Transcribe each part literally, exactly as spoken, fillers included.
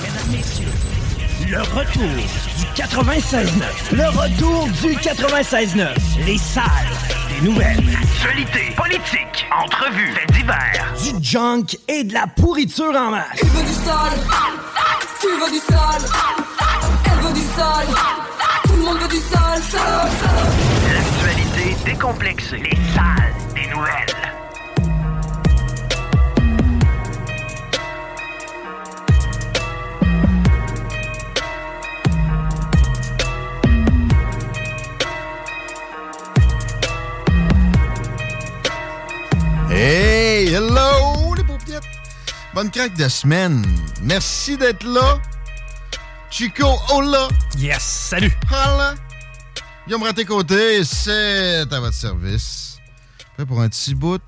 Mesdames, Messieurs, le retour du quatre-vingt-seize neuf. Le retour du quatre-vingt-seize neuf. Les salles des nouvelles. Actualité, politique, entrevues, faits divers. Du junk et de la pourriture en masse. Tu veux du sale? Tu veux du sale? Elle veut du sale? Tout le monde veut du sale, sale, sale. Décomplexé. Les salles des nouvelles. Hey, hello les paupiètes. Bonne craque de semaine. Merci d'être là. Chico, hola. Yes, salut. Hola. Guillaume Raté-Côté, c'est à votre service. Prêt pour un petit bout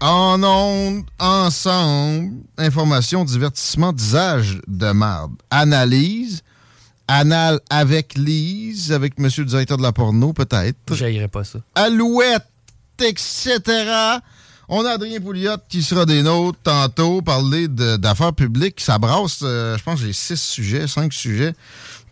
en ondes, ensemble. Information, divertissement, disage de marde. Analyse, anal avec Lise, avec monsieur le directeur de la porno, peut-être. J'haïrais pas ça. Alouette, et cetera. On a Adrien Pouliot qui sera des nôtres tantôt, parler de, d'affaires publiques. Ça brasse, euh, je pense que j'ai six sujets, cinq sujets.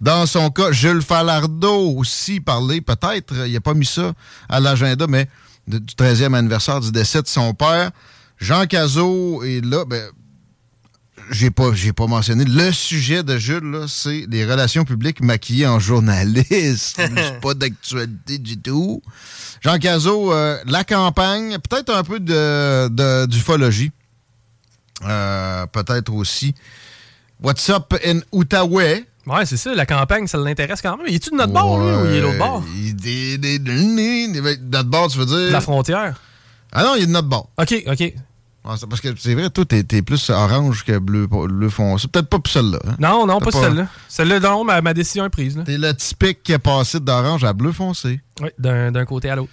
Dans son cas, Jules Falardeau aussi parler, peut-être, il n'a pas mis ça à l'agenda, mais de, du treizième anniversaire du décès de son père. Jean Cazot est là, ben, j'ai pas, j'ai pas mentionné. Le sujet de Jules, là, c'est les relations publiques maquillées en journaliste. C'est pas d'actualité du tout. Jean Cazot, euh, la campagne, peut-être un peu de, de, d'ufologie. Euh, peut-être aussi. What's up in Outaouais? Ouais, c'est ça, la campagne, ça l'intéresse quand même. Il est-tu de notre ouais, bord, lui, ou il est de l'autre bord? Il est de notre bord, tu veux dire? De la frontière? Ah non, il est de notre bord. OK, OK. Ah, c'est parce que c'est vrai, toi, t'es, t'es plus orange que bleu, bleu foncé. Peut-être pas pour celle-là. Hein? Non, non, pas, pas celle-là. Celle-là, non, ma, ma décision est prise. Là. T'es le typique qui est passé d'orange à bleu foncé. Oui, d'un, d'un côté à l'autre.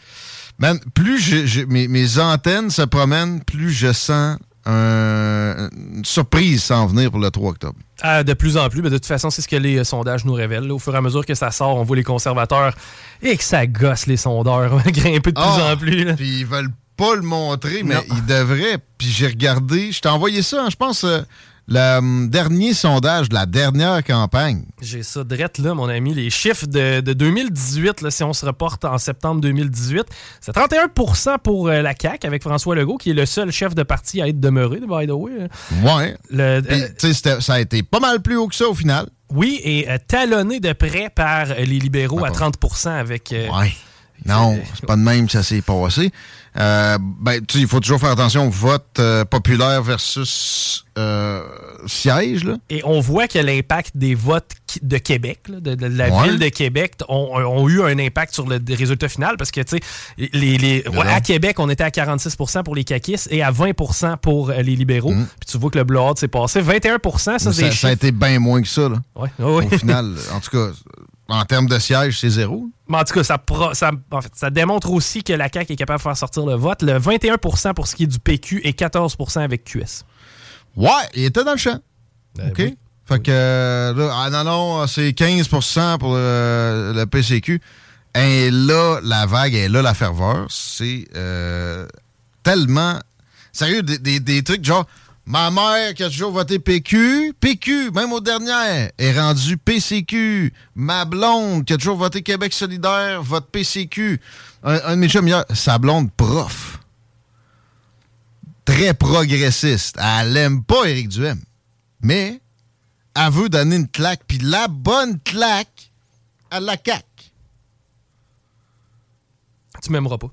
Man, plus je, je, mes, mes antennes se promènent, plus je sens un, une surprise s'en venir pour le trois octobre. Euh, de plus en plus. Mais de toute façon, c'est ce que les euh, sondages nous révèlent. Là. Au fur et à mesure que ça sort, on voit les conservateurs et que ça gosse les sondeurs grimper de plus oh, en plus. Puis ils veulent pas le montrer, mais non. Ils devraient. Puis j'ai regardé, je t'ai envoyé ça, hein, je pense, euh, le euh, dernier sondage de la dernière campagne. J'ai ça drette là, mon ami. Les chiffres de, de deux mille dix-huit, là, si on se reporte en septembre deux mille dix-huit, c'est trente et un pour cent pour euh, la C A Q avec François Legault, qui est le seul chef de parti à être demeuré, by the way. Ouais. Le, Pis, euh, c'était, ça a été pas mal plus haut que ça au final. Oui, et euh, talonné de près par euh, les libéraux ah, à trente pour cent avec... Euh, ouais. Non, c'est pas de même que ça s'est passé. Euh, ben, tu sais, il faut toujours faire attention au vote euh, populaire versus euh, siège. Là. Et on voit que l'impact des votes de Québec, là, de, de la ouais. ville de Québec, ont, ont eu un impact sur le résultat final parce que, tu sais, les, les, ouais, à Québec, on était à quarante-six pour cent pour les caquistes et à vingt pour cent pour les libéraux. Mmh. Puis tu vois que le blowout s'est passé. vingt et un pour cent, ça, c'est ça, ça a été bien moins que ça, là. Ouais. Oh, oui. Au final, en tout cas... En termes de sièges, c'est zéro. Mais en tout cas, ça, pro, ça, en fait, ça démontre aussi que la C A Q est capable de faire sortir le vote. Le vingt et un pour cent pour ce qui est du P Q et quatorze pour cent avec Q S. Ouais, il était dans le champ. Euh, OK. Oui. Fait que là, ah non, non, c'est quinze pour cent pour le, le P C Q. Et là, la vague, et là, la ferveur, c'est euh, tellement... Sérieux, des, des, des trucs genre... Ma mère qui a toujours voté P Q, P Q, même aux dernières, est rendue P C Q. Ma blonde qui a toujours voté Québec solidaire, vote P C Q. Un, un de mes chums hier, sa blonde prof. très progressiste. Elle n'aime pas Éric Duhaime. Mais elle veut donner une claque, puis la bonne claque à la C A Q. Tu m'aimeras pas.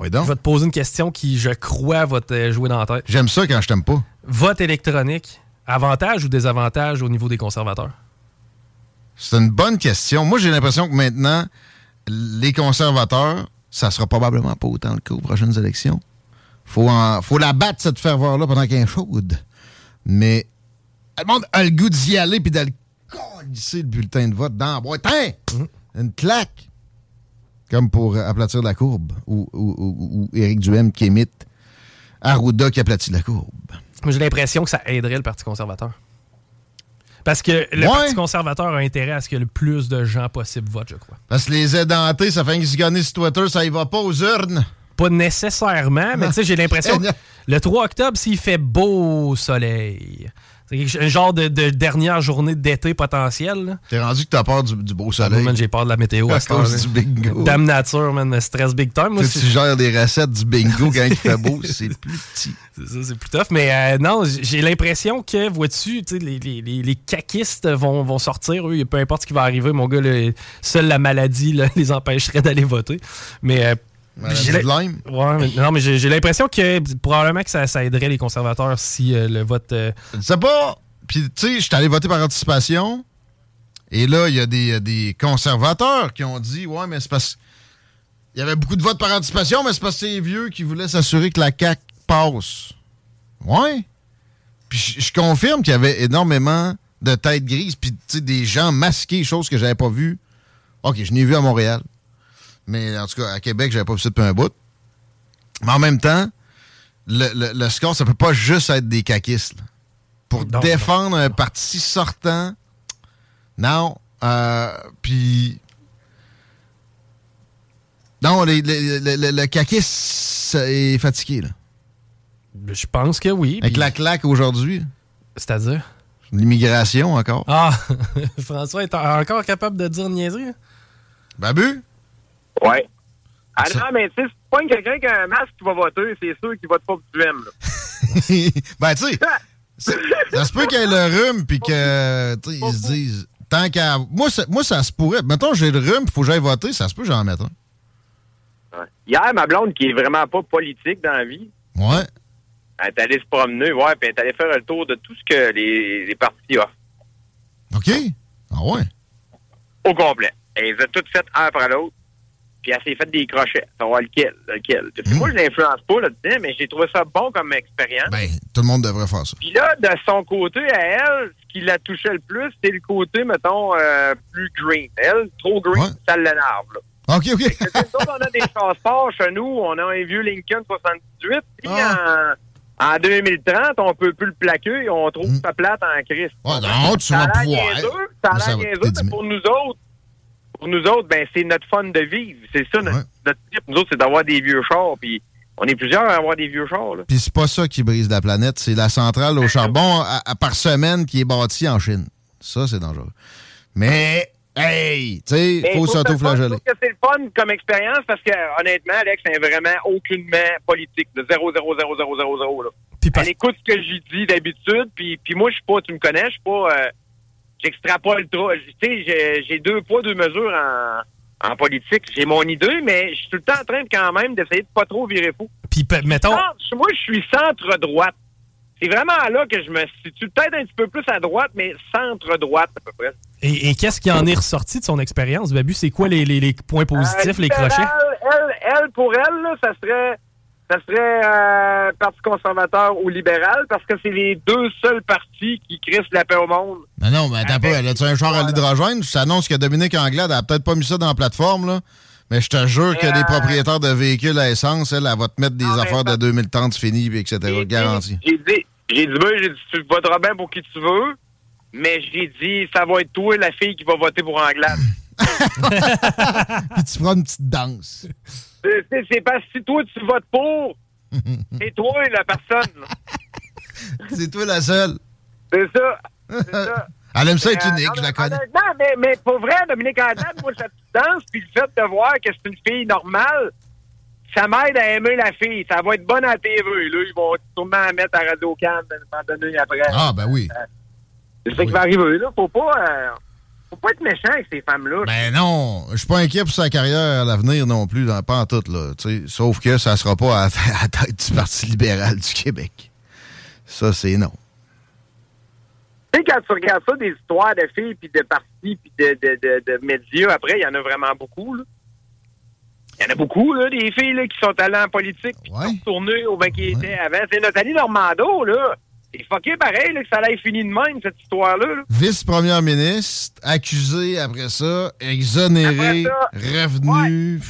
Oui, donc. Je vais te poser une question qui, je crois, va te jouer dans la tête. J'aime ça quand je t'aime pas. Vote électronique, avantage ou désavantage au niveau des conservateurs? C'est une bonne question. Moi, j'ai l'impression que maintenant, les conservateurs, ça sera probablement pas autant le cas aux prochaines élections. Faut, en, faut la battre, cette ferveur-là, pendant qu'elle est chaude. Mais le monde a le goût d'y aller puis d'aller colisser le bulletin de vote dans la boîte. Mm-hmm. Une claque! Comme pour aplatir la courbe, ou, ou, ou, ou Éric Duhaime qui imite Arruda qui aplatit la courbe. J'ai l'impression que ça aiderait le Parti conservateur. Parce que le ouais. Parti conservateur a intérêt à ce que le plus de gens possible votent, je crois. Parce que les édentés, ça fait qu'ils se gagnent sur Twitter, ça y va pas aux urnes. Pas nécessairement, mais tu sais, j'ai l'impression que le trois octobre, s'il fait beau soleil... C'est un genre de, de dernière journée d'été potentielle. Là. T'es rendu que t'as peur du, du beau soleil. Ah, moi, j'ai peur de la météo à ce temps. Du bingo. Dame nature, man. Stress big time. Moi, tu gères des recettes du bingo quand il fait beau, c'est plus petit. C'est ça, c'est plus tough. Mais euh, non, j'ai l'impression que, vois-tu, les, les, les, les caquistes vont, vont sortir. Eux, peu importe ce qui va arriver, mon gars, le, seule la maladie là, les empêcherait d'aller voter. Mais... Euh, J'ai la... ouais, mais... Non, mais j'ai, j'ai l'impression que probablement que ça, ça aiderait les conservateurs si euh, le vote... Euh... Je sais pas. Puis, tu sais, je suis allé voter par anticipation. Et là, il y a des, des conservateurs qui ont dit, ouais, mais c'est parce... Il y avait beaucoup de votes par anticipation, mais c'est parce que c'est les vieux qui voulaient s'assurer que la C A Q passe. Ouais. Puis, je confirme qu'il y avait énormément de têtes grises, puis, tu sais, des gens masqués, chose que j'avais pas vue. OK, je n'ai vu à Montréal. Mais en tout cas, à Québec, j'avais pas vu ça depuis un bout. Mais en même temps, le, le, le score, ça peut pas juste être des caquistes. Là. Pour non, défendre non, un non. parti sortant, non. Euh, puis... Non, les, les, les, les, le caquiste est fatigué, là. Je pense que oui. Avec pis... la claque aujourd'hui. C'est-à-dire? L'immigration, encore. Ah! François est encore capable de dire niaiserie. Babu? Oui. Ah non, mais tu sais, c'est pas quelqu'un qui a un masque qui va voter, c'est sûr qu'il vote pas pour Duhaime, là. Ben, tu sais, ça se peut qu'il y ait le rhume, puis qu'ils se disent, tant qu'à... Moi, ça, moi, ça se pourrait. Mettons, j'ai le rhume, il faut que j'aille voter, ça se peut que j'en mette un. Hein. Ouais. Hier, ma blonde, qui est vraiment pas politique dans la vie, ouais. elle est allée se promener, ouais, puis elle est allée faire le tour de tout ce que les, les partis offrent. OK. Ah ouais. Au complet. Elles ont toutes fait un après l'autre. Puis elle s'est faite des crochets. Ça va lequel, lequel. Mmh. Moi, je l'influence pas là-dedans, mais j'ai trouvé ça bon comme expérience. Ben, tout le monde devrait faire ça. Puis là, de son côté, à elle, ce qui la touchait le plus, c'était le côté, mettons, euh, plus green. Elle, trop green, ouais. ça l'énerve, là. OK, OK. Fait que, donc, on a des transports chez nous, on a un vieux Lincoln soixante-dix-huit, puis ah. en, en deux mille trente, on peut plus le plaquer, on trouve mmh. ça plate en Christ. Ouais, non, tu vas pouvoir. Ça a l'air niaiseux, mais pour nous autres, Pour nous autres, ben c'est notre fun de vivre. C'est ça, notre, ouais. notre type. Nous autres, c'est d'avoir des vieux chars. Puis on est plusieurs à avoir des vieux chars. Puis c'est pas ça qui brise la planète. C'est la centrale au charbon à, à, par semaine qui est bâtie en Chine. Ça, c'est dangereux. Mais, hey, tu sais, il faut s'autoflageller. Je trouve que c'est le fun comme expérience parce que, honnêtement, Alex, c'est vraiment aucunement politique. De zéro, zéro, zéro, zéro, zéro, zéro. Là. Par... Elle écoute ce que j'y dis d'habitude. Puis moi, je suis pas, tu me connais, je suis pas... Euh, J'extrapole trop. Tu sais, j'ai, j'ai deux poids, deux mesures en, en politique. J'ai mon idée, mais je suis tout le temps en train de, quand même d'essayer de pas trop virer fou. Puis, mettons... Moi, je suis centre-droite. C'est vraiment là que je me situe. Peut-être un petit peu plus à droite, mais centre-droite, à peu près. Et, et qu'est-ce qui en est ressorti de son expérience, Babu? C'est quoi les, les, les points positifs, euh, les crochets? Elle, elle, pour elle, là, ça serait... Ça serait euh, Parti conservateur ou libéral, parce que c'est les deux seuls partis qui crissent la paix au monde. Mais non, mais attends pas, elle a-tu un char à l'hydrogène? Ça annonce que Dominique Anglade a peut-être pas mis ça dans la plateforme, là. Mais je te jure que euh... les propriétaires de véhicules à essence, elle, elle va te mettre des non, affaires de deux mille trente finies, et cetera. J'ai garanti. Dit, j'ai dit, j'ai dit, ben, j'ai dit, tu voteras bien pour qui tu veux, mais j'ai dit, ça va être toi, la fille qui va voter pour Anglade. Puis tu feras une petite danse. C'est, c'est, c'est parce que si toi, tu votes pour, c'est toi la personne. C'est toi la seule. C'est ça. C'est ça. Elle aime ça être unique, euh, je la connais. Non, mais, mais pour vrai, Dominique Anglade, moi, cette petite danse, puis le fait de voir que c'est une fille normale, ça m'aide à aimer la fille. Ça va être bon à T V. Là, ils vont sûrement la mettre à Radio-Can à un moment donné après. Ah, ben oui. Euh, c'est ce oui. qui va arriver. Là, faut pas... Euh, faut pas être méchant avec ces femmes-là. Ben non, je suis pas inquiet pour sa carrière à l'avenir non plus, dans, pas en tout, là. T'sais. Sauf que ça sera pas à, à la tête du Parti libéral du Québec. Ça, c'est non. Tu sais, quand tu regardes ça, des histoires de filles, puis de partis, puis de, de, de, de médias, après, il y en a vraiment beaucoup, là. Il y en a beaucoup, là, des filles là, qui sont allées en politique, puis ouais. qui sont tournées au bain qui ouais. était avant. C'est Nathalie Normandeau, là. C'est fucké pareil, là, que ça allait finir de même, cette histoire-là. Là. Vice-première ministre, accusé après ça, exonéré, après ça, revenu. Ouais.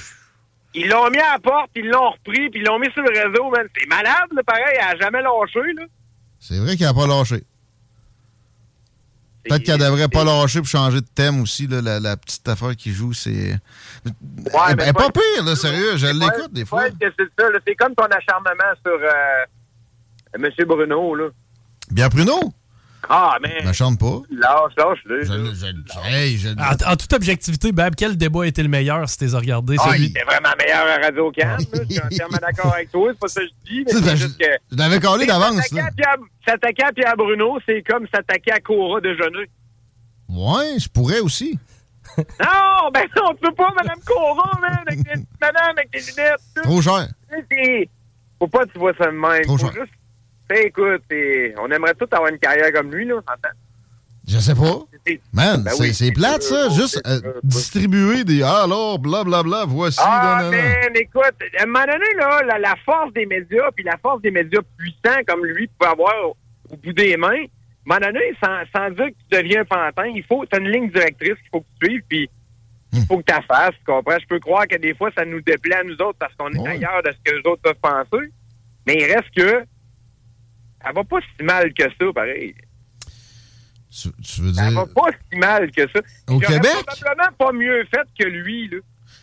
Ils l'ont mis à la porte, ils l'ont repris, puis ils l'ont mis sur le réseau. Man. C'est malade, là, pareil, elle n'a jamais lâché. Là. C'est vrai qu'elle n'a pas lâché. Peut-être c'est... qu'elle devrait pas lâcher pour changer de thème aussi. Là, la, la petite affaire qui joue, c'est... Ouais, elle n'est ben, pas pire, là, sérieux, je l'écoute des fois. Que c'est, ça, là. C'est comme ton acharnement sur euh, M. Bruneau, là. Bien Bruneau? Ah, mais. Ne chante pas. Lâche, lâche-le. Je, je, je, hey, je... En, en toute objectivité, Bab, quel débat était le meilleur si t'es regardé? Ah, celui... il était vraiment meilleur à Radio-Can. Je suis entièrement d'accord avec toi, c'est pas ça que je dis. Mais c'est, c'est juste que... Je l'avais collé d'avance. S'attaquer à, Pierre... s'attaquer à Pierre Bruneau, c'est comme s'attaquer à Cora Déjeuner. Ouais, je pourrais aussi. Non, ben on peut pas, Madame Cora, man, avec tes... Madame, avec tes lunettes. Trop cher. C'est... Faut pas que tu vois ça de même. Trop cher. Juste... Écoute, on aimerait tous avoir une carrière comme lui, là, on s'entend? Je sais pas. Man, ben c'est, oui, c'est, c'est plate, ça. Euh, Juste euh, euh, distribuer des « Ah, alors, blablabla, bla, bla, voici... » Ah, nanana. Man, écoute, à un moment donné, là, la, la force des médias, puis la force des médias puissants comme lui peut avoir au, au bout des mains, à un moment donné, sans, sans dire que tu deviens un pantin, il faut... T'as une ligne directrice qu'il faut que tu suives, puis il faut que tu la fasses, tu comprends? Je peux croire que des fois, ça nous déplaît à nous autres parce qu'on est ouais. ailleurs de ce que les autres peuvent penser, mais il reste que... Elle va pas si mal que ça, pareil. Tu, tu veux dire... Elle va pas si mal que ça. Au J'aurais Québec? Probablement pas mieux fait que lui, là.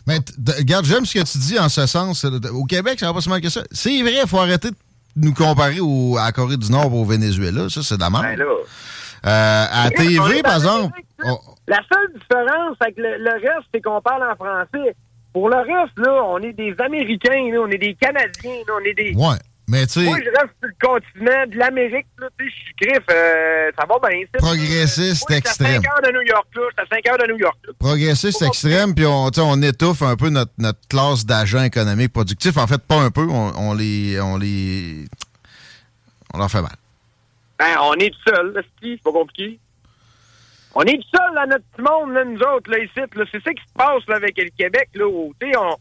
Mais t- t- regarde, j'aime ce que tu dis en ce sens. Au Québec, ça va pas si mal que ça. C'est vrai, il faut arrêter de nous comparer au, à la Corée du Nord ou au Venezuela. Ça, c'est de la merde. Ben euh, à c'est T V, vrai, par exemple... On... La seule différence avec le, le reste, c'est qu'on parle en français. Pour le reste, là, on est des Américains, là, on est des Canadiens, là, on est des... Ouais. Mais t'sais, moi, je reste sur le continent de l'Amérique. Je suis crif. Euh, ça va bien. Progressiste moi, extrême. J'étais à cinq heures de New York. J'étais à cinq heures de New York. Là. Progressiste extrême. Puis on, on étouffe un peu notre, notre classe d'agents économiques productifs. En fait, pas un peu. On, on les. On les. On leur fait mal. Ben, on est tout seul. Là, c'est pas compliqué. On est tout seul dans notre petit monde, là, nous autres, là, ici. Là. C'est ça qui se passe là, avec le Québec. Là, où, on.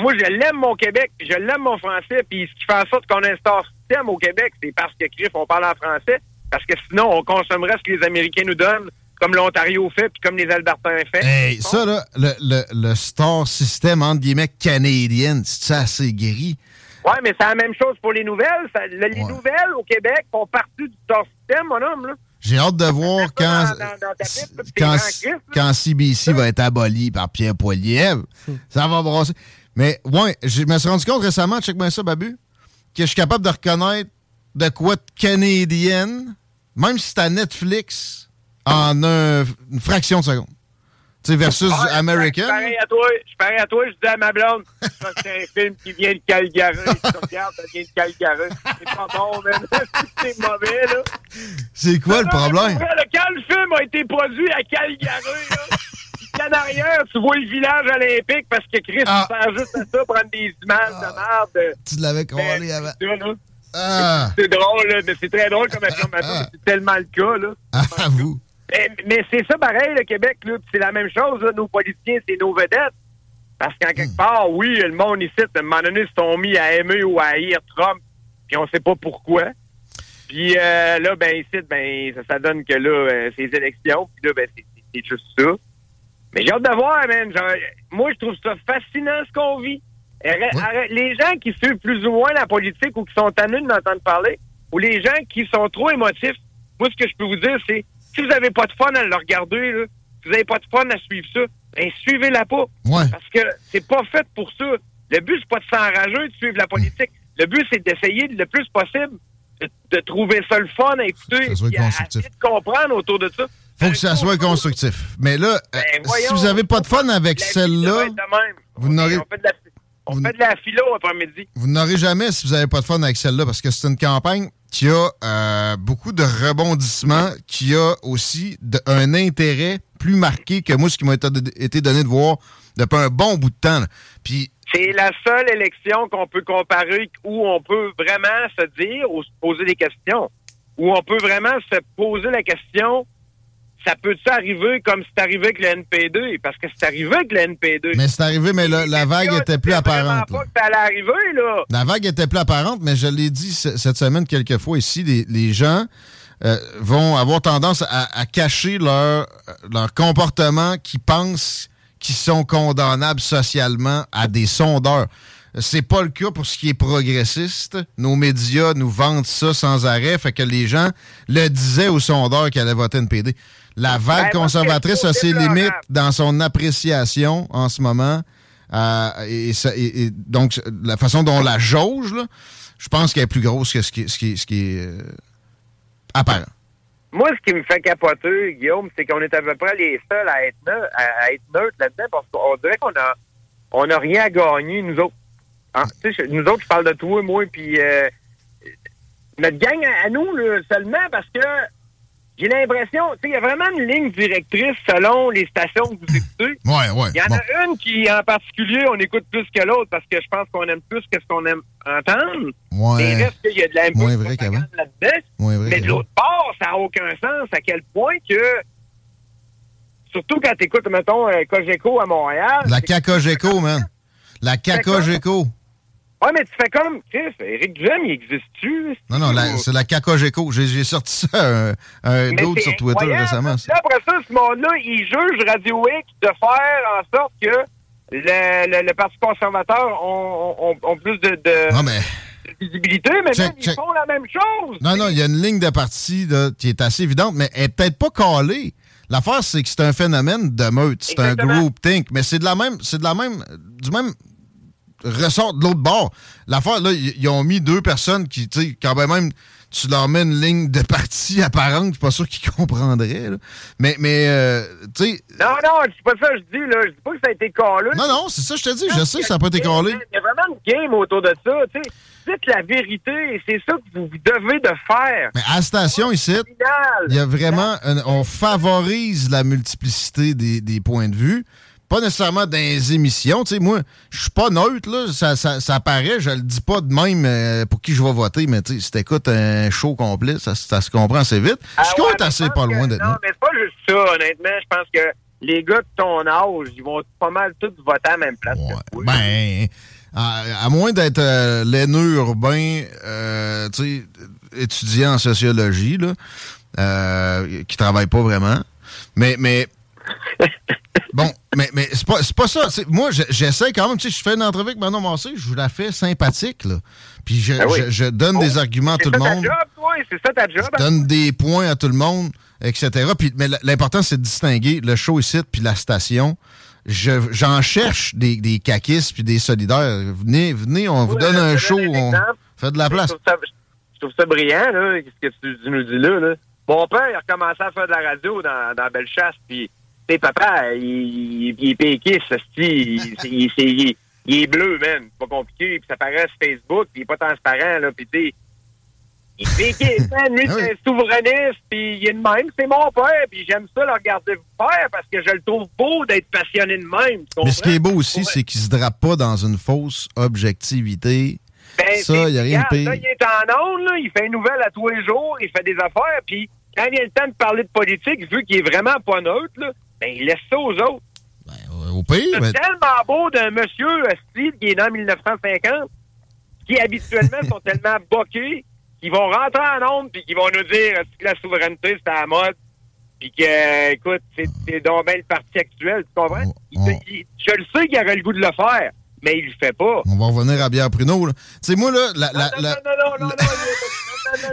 Moi, je l'aime, mon Québec, puis je l'aime, mon français, puis ce qui fait en sorte qu'on instaure ce système au Québec, c'est parce que, crif, on parle en français, parce que sinon, on consommerait ce que les Américains nous donnent, comme l'Ontario fait, puis comme les Albertains fait. Hey, ça, là, le, le, le star system, entre guillemets, canadienne, c'est assez gris. Oui, mais c'est la même chose pour les nouvelles. Ça, le, les ouais. nouvelles au Québec font partie du star system, mon homme, là. J'ai hâte de voir quand, dans, dans, dans piste, là, quand, crise, quand C B C va être aboli par Pierre Poilievre. Ça va brasser. Mais ouais, je me suis rendu compte récemment, check bien ça, Babu, que je suis capable de reconnaître de quoi de canadienne, même si c'est à Netflix, en un, une fraction de seconde. Tu sais, versus ah, American. Je pareil à toi, je pareil à toi, je dis à ma blonde, c'est un film qui vient de Calgary, tu regardes, ça vient de Calgary. C'est pas bon, même. C'est mauvais, là. C'est quoi non, le problème? Vrai, quand le film a été produit à Calgary, là. En arrière, tu vois le village olympique parce que Chris, ah. il sert juste à ça, prendre des images ah. de merde. Tu l'avais collé avant. Ça, ah. c'est, c'est drôle, là, mais c'est très drôle comme affirmation, ah. c'est tellement le cas. Là. Ah, à vous. Mais, mais c'est ça pareil, le Québec, là, c'est la même chose, là, nos politiciens, c'est nos vedettes. Parce qu'en hmm. quelque part, oui, le monde ici, à un moment donné, se sont mis à aimer ou à haïr Trump, puis on sait pas pourquoi. Puis euh, là, ben ici, ben ça, ça donne que là, euh, c'est les élections, puis là, ben c'est, c'est, c'est juste ça. Mais j'ai hâte de voir, man. Genre, moi, je trouve ça fascinant, ce qu'on vit. Arrête, ouais. arrête, les gens qui suivent plus ou moins la politique ou qui sont tannés de m'entendre parler, ou les gens qui sont trop émotifs, moi, ce que je peux vous dire, c'est si vous n'avez pas de fun à le regarder, là, si vous n'avez pas de fun à suivre ça, ben suivez-la pas. Ouais. Parce que c'est pas fait pour ça. Le but, c'est pas de s'enrager de suivre la politique. Mmh. Le but, c'est d'essayer le plus possible de, de trouver ça le fun à écouter et à essayer de comprendre autour de ça. Faut que ça soit constructif. Mais là, ben, voyons, si vous n'avez pas de fun avec celle-là, vous n'aurez... On fait de la, On fait de la philo après-midi. Vous n'aurez jamais, si vous n'avez pas de fun avec celle-là, parce que c'est une campagne qui a euh, beaucoup de rebondissements, qui a aussi de, un intérêt plus marqué que moi, ce qui m'a été, été donné de voir depuis un bon bout de temps. Puis, c'est la seule élection qu'on peut comparer où on peut vraiment se dire ou se poser des questions. Où on peut vraiment se poser la question... Ça peut-tu arriver comme c'est arrivé avec le N P deux? Parce que c'est arrivé avec le N P deux. Mais c'est arrivé, mais le, la vague là, était plus apparente. Pas que ça allait arriver, là. La vague était plus apparente, mais je l'ai dit c- cette semaine quelques fois ici, les, les gens euh, vont avoir tendance à, à cacher leur, leur comportement qu'ils pensent qu'ils sont condamnables socialement à des sondeurs. C'est pas le cas pour ce qui est progressiste. Nos médias nous vendent ça sans arrêt, fait que les gens le disaient aux sondeurs qu'ils allaient voter N P D. La vague ben, conservatrice a ses limites dans son appréciation en ce moment. Euh, et, et, et donc, la façon dont on la jauge, là, je pense qu'elle est plus grosse que ce qui, ce qui, ce qui est euh, apparent. Moi, ce qui me fait capoter, Guillaume, c'est qu'on est à peu près les seuls à être, neu- à être neutres là-dedans parce qu'on dirait qu'on a, on a rien à gagner, nous autres. Ah, nous autres, je parle de toi, moi, puis euh, notre gang à, à nous, là, seulement parce que j'ai l'impression, tu sais, il y a vraiment une ligne directrice selon les stations que vous écoutez. Il ouais, ouais, y en bon. a une qui, en particulier, on écoute plus que l'autre parce que je pense qu'on aime plus que ce qu'on aime entendre. Ouais, mais reste qu'il y a de la propagande là-dedans. Ouais, vrai, mais de l'autre part, ça n'a aucun sens à quel point que... Surtout quand tu écoutes, mettons, Cogeco à Montréal. La Cacogeco, man. La Cacogeco. Ouais, mais tu fais comme, Chris, Éric Duhaime, il existe-tu? Non, non, la, c'est la Cacogeco. J'ai, j'ai sorti ça un, un d'autre sur Twitter récemment. Ça. Là, après ça, ce monde-là, il juge Radio-X de faire en sorte que le, le, le Parti conservateur ont, ont, ont plus de, de, non, mais... de visibilité, mais check, même, check. Ils font la même chose. Non, t'sais. Non, il y a une ligne de parti là, qui est assez évidente, mais elle n'est peut-être pas calée. L'affaire, c'est que c'est un phénomène de meute. C'est exactement. Un groupthink, mais c'est de la même, c'est de la même, du même... ressortent de l'autre bord. L'affaire, là, ils ont mis deux personnes qui, tu sais, quand même, tu leur mets une ligne de parti apparente, je suis pas sûr qu'ils comprendraient, là. Mais, mais euh, tu sais... Non, non, c'est pas ça que je dis, là. Je dis pas que ça a été calé. Non, non, c'est ça que je te dis. Je sais que ça n'a pas été calé. Il y a vraiment une game autour de ça, tu sais. Dites la vérité, et c'est ça que vous devez de faire. Mais à la station, ici, il y a vraiment... Une, on favorise la multiplicité des, des points de vue. Pas nécessairement dans les émissions. Tu sais, moi, je suis pas neutre, là. Ça, ça, ça paraît, je le dis pas de même euh, pour qui je vais voter, mais tu sais, si t'écoutes un show complet, ça, ça se comprend assez vite. Ah je compte ouais, assez pas que, loin d'être. Non, mais c'est pas juste ça, honnêtement. Je pense que les gars de ton âge, ils vont pas mal tous voter à la même place ouais, que toi. Ben, à, à moins d'être euh, laineux urbain, euh, tu sais, étudiant en sociologie, là, euh, qui travaille pas vraiment. Mais, mais... Bon, mais, mais c'est pas, c'est pas ça. C'est, moi, j'essaie quand même. Tu sais, je fais une entrevue avec Manon Massé, je vous la fais sympathique, là. Puis je, ah oui. je, je donne oh, des arguments à tout le monde. C'est ça ta job, toi. C'est ça ta job. Je donne des points à tout le monde, et cetera. Puis, mais l'important, c'est de distinguer le show ici puis la station. Je, j'en cherche des, des caquistes puis des solidaires. Venez, venez, on oui, vous donne un show. On fait de la place. Je trouve ça, je trouve ça brillant, là, ce que tu, tu nous dis là, là. Mon père, il a recommencé à faire de la radio dans, dans Bellechasse, puis... T'sais, papa, il, il est péquiste, ça se dit. Il, il, il, il est bleu, man. C'est pas compliqué. Puis ça paraît sur Facebook, puis il est pas transparent, là. Puis t'sais, il est péquiste, man. Lui, c'est un souverainiste, puis il est de même. C'est mon père, puis j'aime ça le regarder faire parce que je le trouve beau d'être passionné de même. Mais ce qui est beau aussi, c'est qu'il se drape pas dans une fausse objectivité. Ben, ça, il y a rien de pire. Là, il est en onde, là. Il fait une nouvelle à tous les jours. Il fait des affaires, puis quand il y a le temps de parler de politique, vu qu'il est vraiment pas neutre, là, ben, il laisse ça aux autres. Ben, au pire, c'est ben... tellement beau d'un monsieur style qui est né en dix-neuf cent cinquante, qui habituellement sont tellement boqués qu'ils vont rentrer en onde puis qu'ils vont nous dire que la souveraineté, c'est à la mode, puis que, euh, écoute, c'est, c'est donc bien le parti actuel, tu comprends? On, il, on... Il, je le sais qu'il aurait le goût de le faire, mais il le fait pas. On va revenir à Pierre Bruneau, là. Tu sais, moi, là... La, non, la, non, la... non, non, non, non, non, non.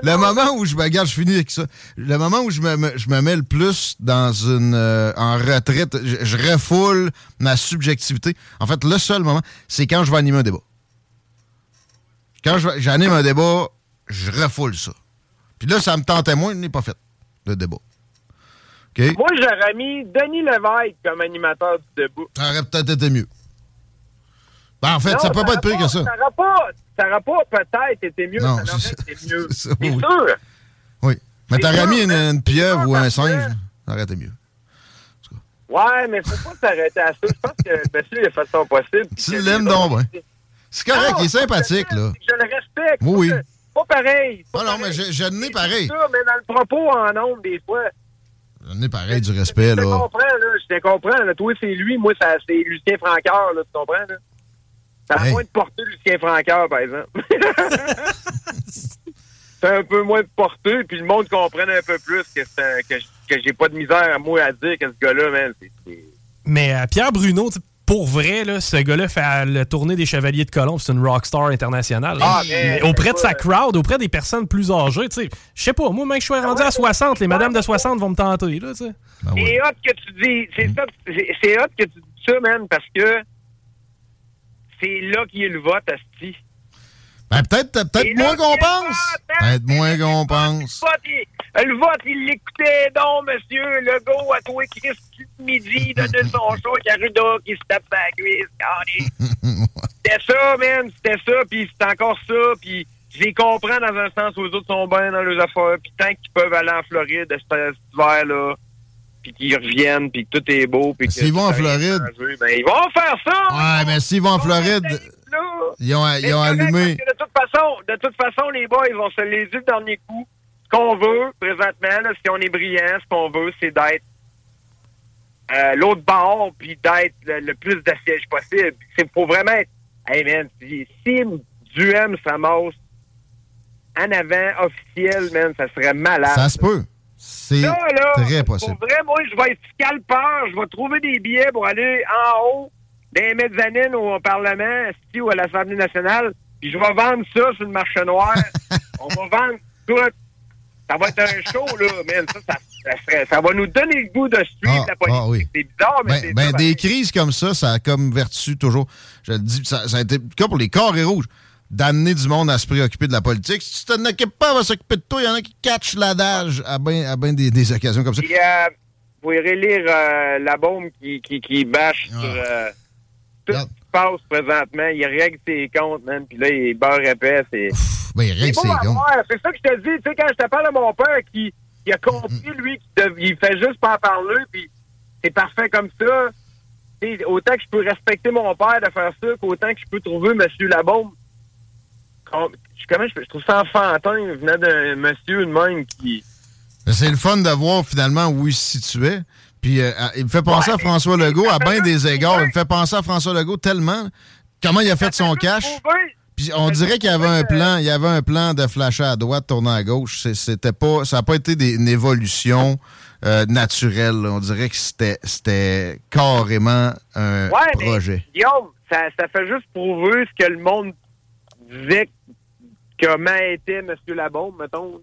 Le moment où je me garde, je finis avec ça. Le moment où je me, me, je me mets le plus dans une euh, en retraite, je, je refoule ma subjectivité. En fait, le seul moment, c'est quand je vais animer un débat. Quand je, j'anime un débat, je refoule ça. Puis là, ça me tentait moins, je n'ai pas fait le débat. Okay? Moi, j'aurais mis Denis Lévesque comme animateur du débat. Ça aurait peut-être été mieux. Ben, en fait, non, ça ne peut ça pas être pire que ça. Ça n'aura pas, ça n'aura pas peut-être été mieux. Non, ça n'aurait été mieux. C'est, c'est, c'est oui. sûr. Oui. Mais t'aurais mis une, une pieuvre ou un singe, ça aurait été mieux. Ouais, mais faut pas s'arrêter à ça. Je pense que monsieur, il a fait son possible. Tu l'aimes donc, ben. C'est correct, non, il est sympathique, là. Je le respecte. Oui, oui. Pas pareil. Pas non, pareil. Non, mais je, je n'ai pareil. C'est ça, mais dans le propos en nombre, des fois. Je n'ai pareil du respect, je, je là. Je te comprends, là. Je te comprends, là. Toi, c'est lui. Moi, ça, c'est Lucien Francoeur, là. Tu comprends, là? Ça a hey. moins de portée, Lucien Francoeur, par exemple. C'est un peu moins de portée, puis le monde comprenne un peu plus que, c'est, que, que j'ai pas de misère à moi à dire que ce gars-là, man. C'est, c'est... Mais euh, Pierre Bruneau, pour vrai, là, ce gars-là fait la tournée des Chevaliers de Colombe. C'est une rockstar internationale. Ah, mais, mais auprès de sa crowd, auprès des personnes plus âgées, tu sais. Je sais pas, moi, même que je suis rendu à soixante, les madames de soixante vont me tenter, là, tu sais. Ben ouais. C'est hot que tu dis, c'est, mmh. ça, c'est, c'est hot que tu dis ça, man, parce que c'est là qu'il y a le vote, asti. Ben, peut-être peut-être moins qu'on pense. Peut-être moins qu'on pense. Le vote, il l'écoutait donc, monsieur Legault, à toi, Christy, de midi, donner son show, Caruda, qui se tape sa cuisse. C'était ça, man, c'était ça, puis c'est encore ça, puis je les comprends dans un sens où les autres sont bien dans leurs affaires, puis tant qu'ils peuvent aller en Floride cet hiver-là, puis qu'ils reviennent, puis que tout est beau, puis que... S'ils vont en Floride... Changer, ben, ils vont faire ça! Ouais, mais s'ils vont en Floride... Ils ont, ils ont correct, allumé. De toute façon, de toute façon, les boys, ils vont se les dire le dernier coup. Ce qu'on veut, présentement, là, si on est brillant, ce qu'on veut, c'est d'être euh, l'autre bord, puis d'être le, le plus de sièges possible. Il faut vraiment être... Hey, man, si, si Duhaime s'amasse en avant, officiel, man, ça serait malade. Ça se peut. C'est là, là, très possible. Pour vrai, moi, je vais être scalpeur. Je vais trouver des billets pour aller en haut des mezzanines au Parlement, ou à l'Assemblée nationale, puis je vais vendre ça sur le marché noir. On va vendre tout. Ça va être un show, là, man. Ça, ça, ça, serait, ça va nous donner le goût de suivre ah, la politique. Ah, oui. C'est bizarre, mais ben, c'est ben, ça, des ben... crises comme ça, ça a comme vertu toujours. Je le dis, ça, ça a été comme pour les carrés rouges, d'amener du monde à se préoccuper de la politique. Si tu t'en occupes pas, on va s'occuper de toi. Il y en a qui catchent l'adage à bien à ben des, des occasions comme ça. Puis, euh, vous irez lire euh, Labeaume qui, qui, qui bâche ah. sur... Euh, tout ce qui passe présentement, il règle ses comptes, man, puis là, il beurre épais. C'est... Ben, il règle ses comptes. C'est ça que je te dis, tu sais, quand je te parle de mon père qui, qui a compris, lui, qu'il il fait juste pas en parler, puis c'est parfait comme ça. T'sais, autant que je peux respecter mon père de faire ça, qu'autant que je peux trouver M. Labeaume. Comment je, je trouve ça enfantin, venant d'un monsieur de même qui... C'est le fun de voir, finalement, où il se situait. Puis, euh, il me fait penser ouais, à François Legault à bien des égards. Il me fait penser à François Legault tellement. Comment il a fait son cash. Puis, on dirait qu'il y avait un plan. Il y avait un plan de flasher à droite, tourner à gauche. C'est, c'était pas, ça n'a pas été des, une évolution euh, naturelle. Là. On dirait que c'était, c'était carrément un ouais, projet. Mais, Guillaume, ça, ça fait juste prouver ce que le monde disait comment était M. Labeaume, mettons.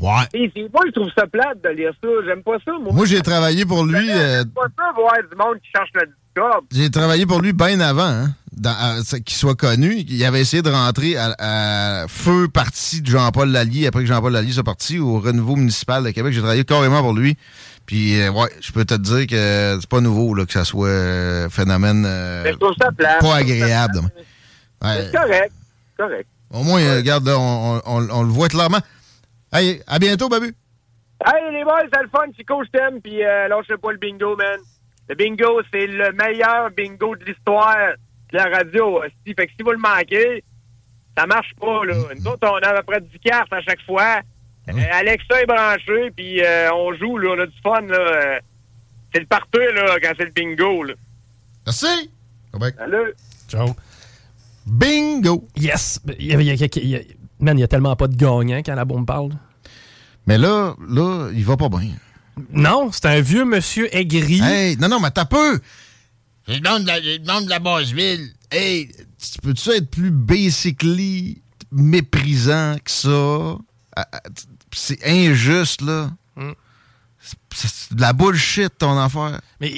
Ouais. Et c'est, moi, je trouve ça plate de lire ça. J'aime pas ça, moi. Moi, j'ai travaillé pour lui... J'aime pas ça, voir du monde qui cherche le discorde. J'ai travaillé pour lui bien avant, hein, dans, à, qu'il soit connu. Il avait essayé de rentrer à, à feu parti de Jean-Paul Lallier, après que Jean-Paul Lallier soit parti, au renouveau municipal de Québec. J'ai travaillé carrément pour lui. Puis, euh, ouais, je peux te dire que c'est pas nouveau, là, que ça soit euh, phénomène euh, je trouve ça plate, pas agréable. Ça plate. Ouais. C'est correct, c'est correct. Au moins, ouais. Regarde, là, on, on, on, on le voit clairement. Hey, à bientôt, Babu. Hey, les boys, c'est le fun, Chico, je t'aime, puis euh, lâche pas le bingo, man. Le bingo, c'est le meilleur bingo de l'histoire de la radio. Aussi. Fait que si vous le manquez, ça marche pas, là. Nous autres, on a à peu près dix cartes à chaque fois. Euh, Alexa est branchée, puis euh, on joue, là, on a du fun, là. C'est le partout, là, quand c'est le bingo, là. Merci. Salut. Ciao. Bingo. Yes. Il y a... Il y a... Man, il n'y a tellement pas de gagnant quand la bombe parle. Mais là, là, il va pas bien. Non, c'est un vieux monsieur aigri. Hey, non, non, mais t'as peu. Je demande de la Basse-Ville. Hey, tu peux-tu être plus basically méprisant que ça? C'est injuste, là. Mm. C'est de la bullshit, ton affaire. Mais...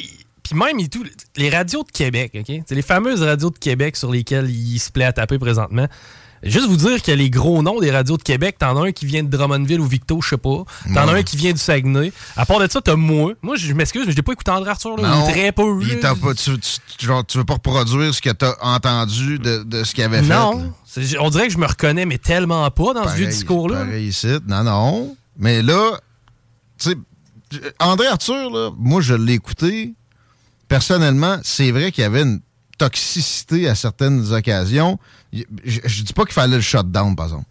Puis même, il tout, les radios de Québec, OK? C'est les fameuses radios de Québec sur lesquelles il se plaît à taper présentement. Juste vous dire que les gros noms des radios de Québec, t'en as un qui vient de Drummondville ou Victo, je sais pas. T'en as ouais. un qui vient du Saguenay. À part de ça, t'as moi. Moi, je m'excuse, mais j'ai pas écouté André Arthur. Là. Non, il est très peu. Il t'a pas, tu, tu, genre, tu veux pas reproduire ce que t'as entendu de, de ce qu'il avait non. fait. Non. On dirait que je me reconnais, mais tellement pas dans pareil, ce vieux discours-là. Pareil ici. Non, non. Mais là, tu sais, André Arthur, là, moi, je l'ai écouté. Personnellement, c'est vrai qu'il y avait une toxicité à certaines occasions. Je, je dis pas qu'il fallait le shutdown, par exemple.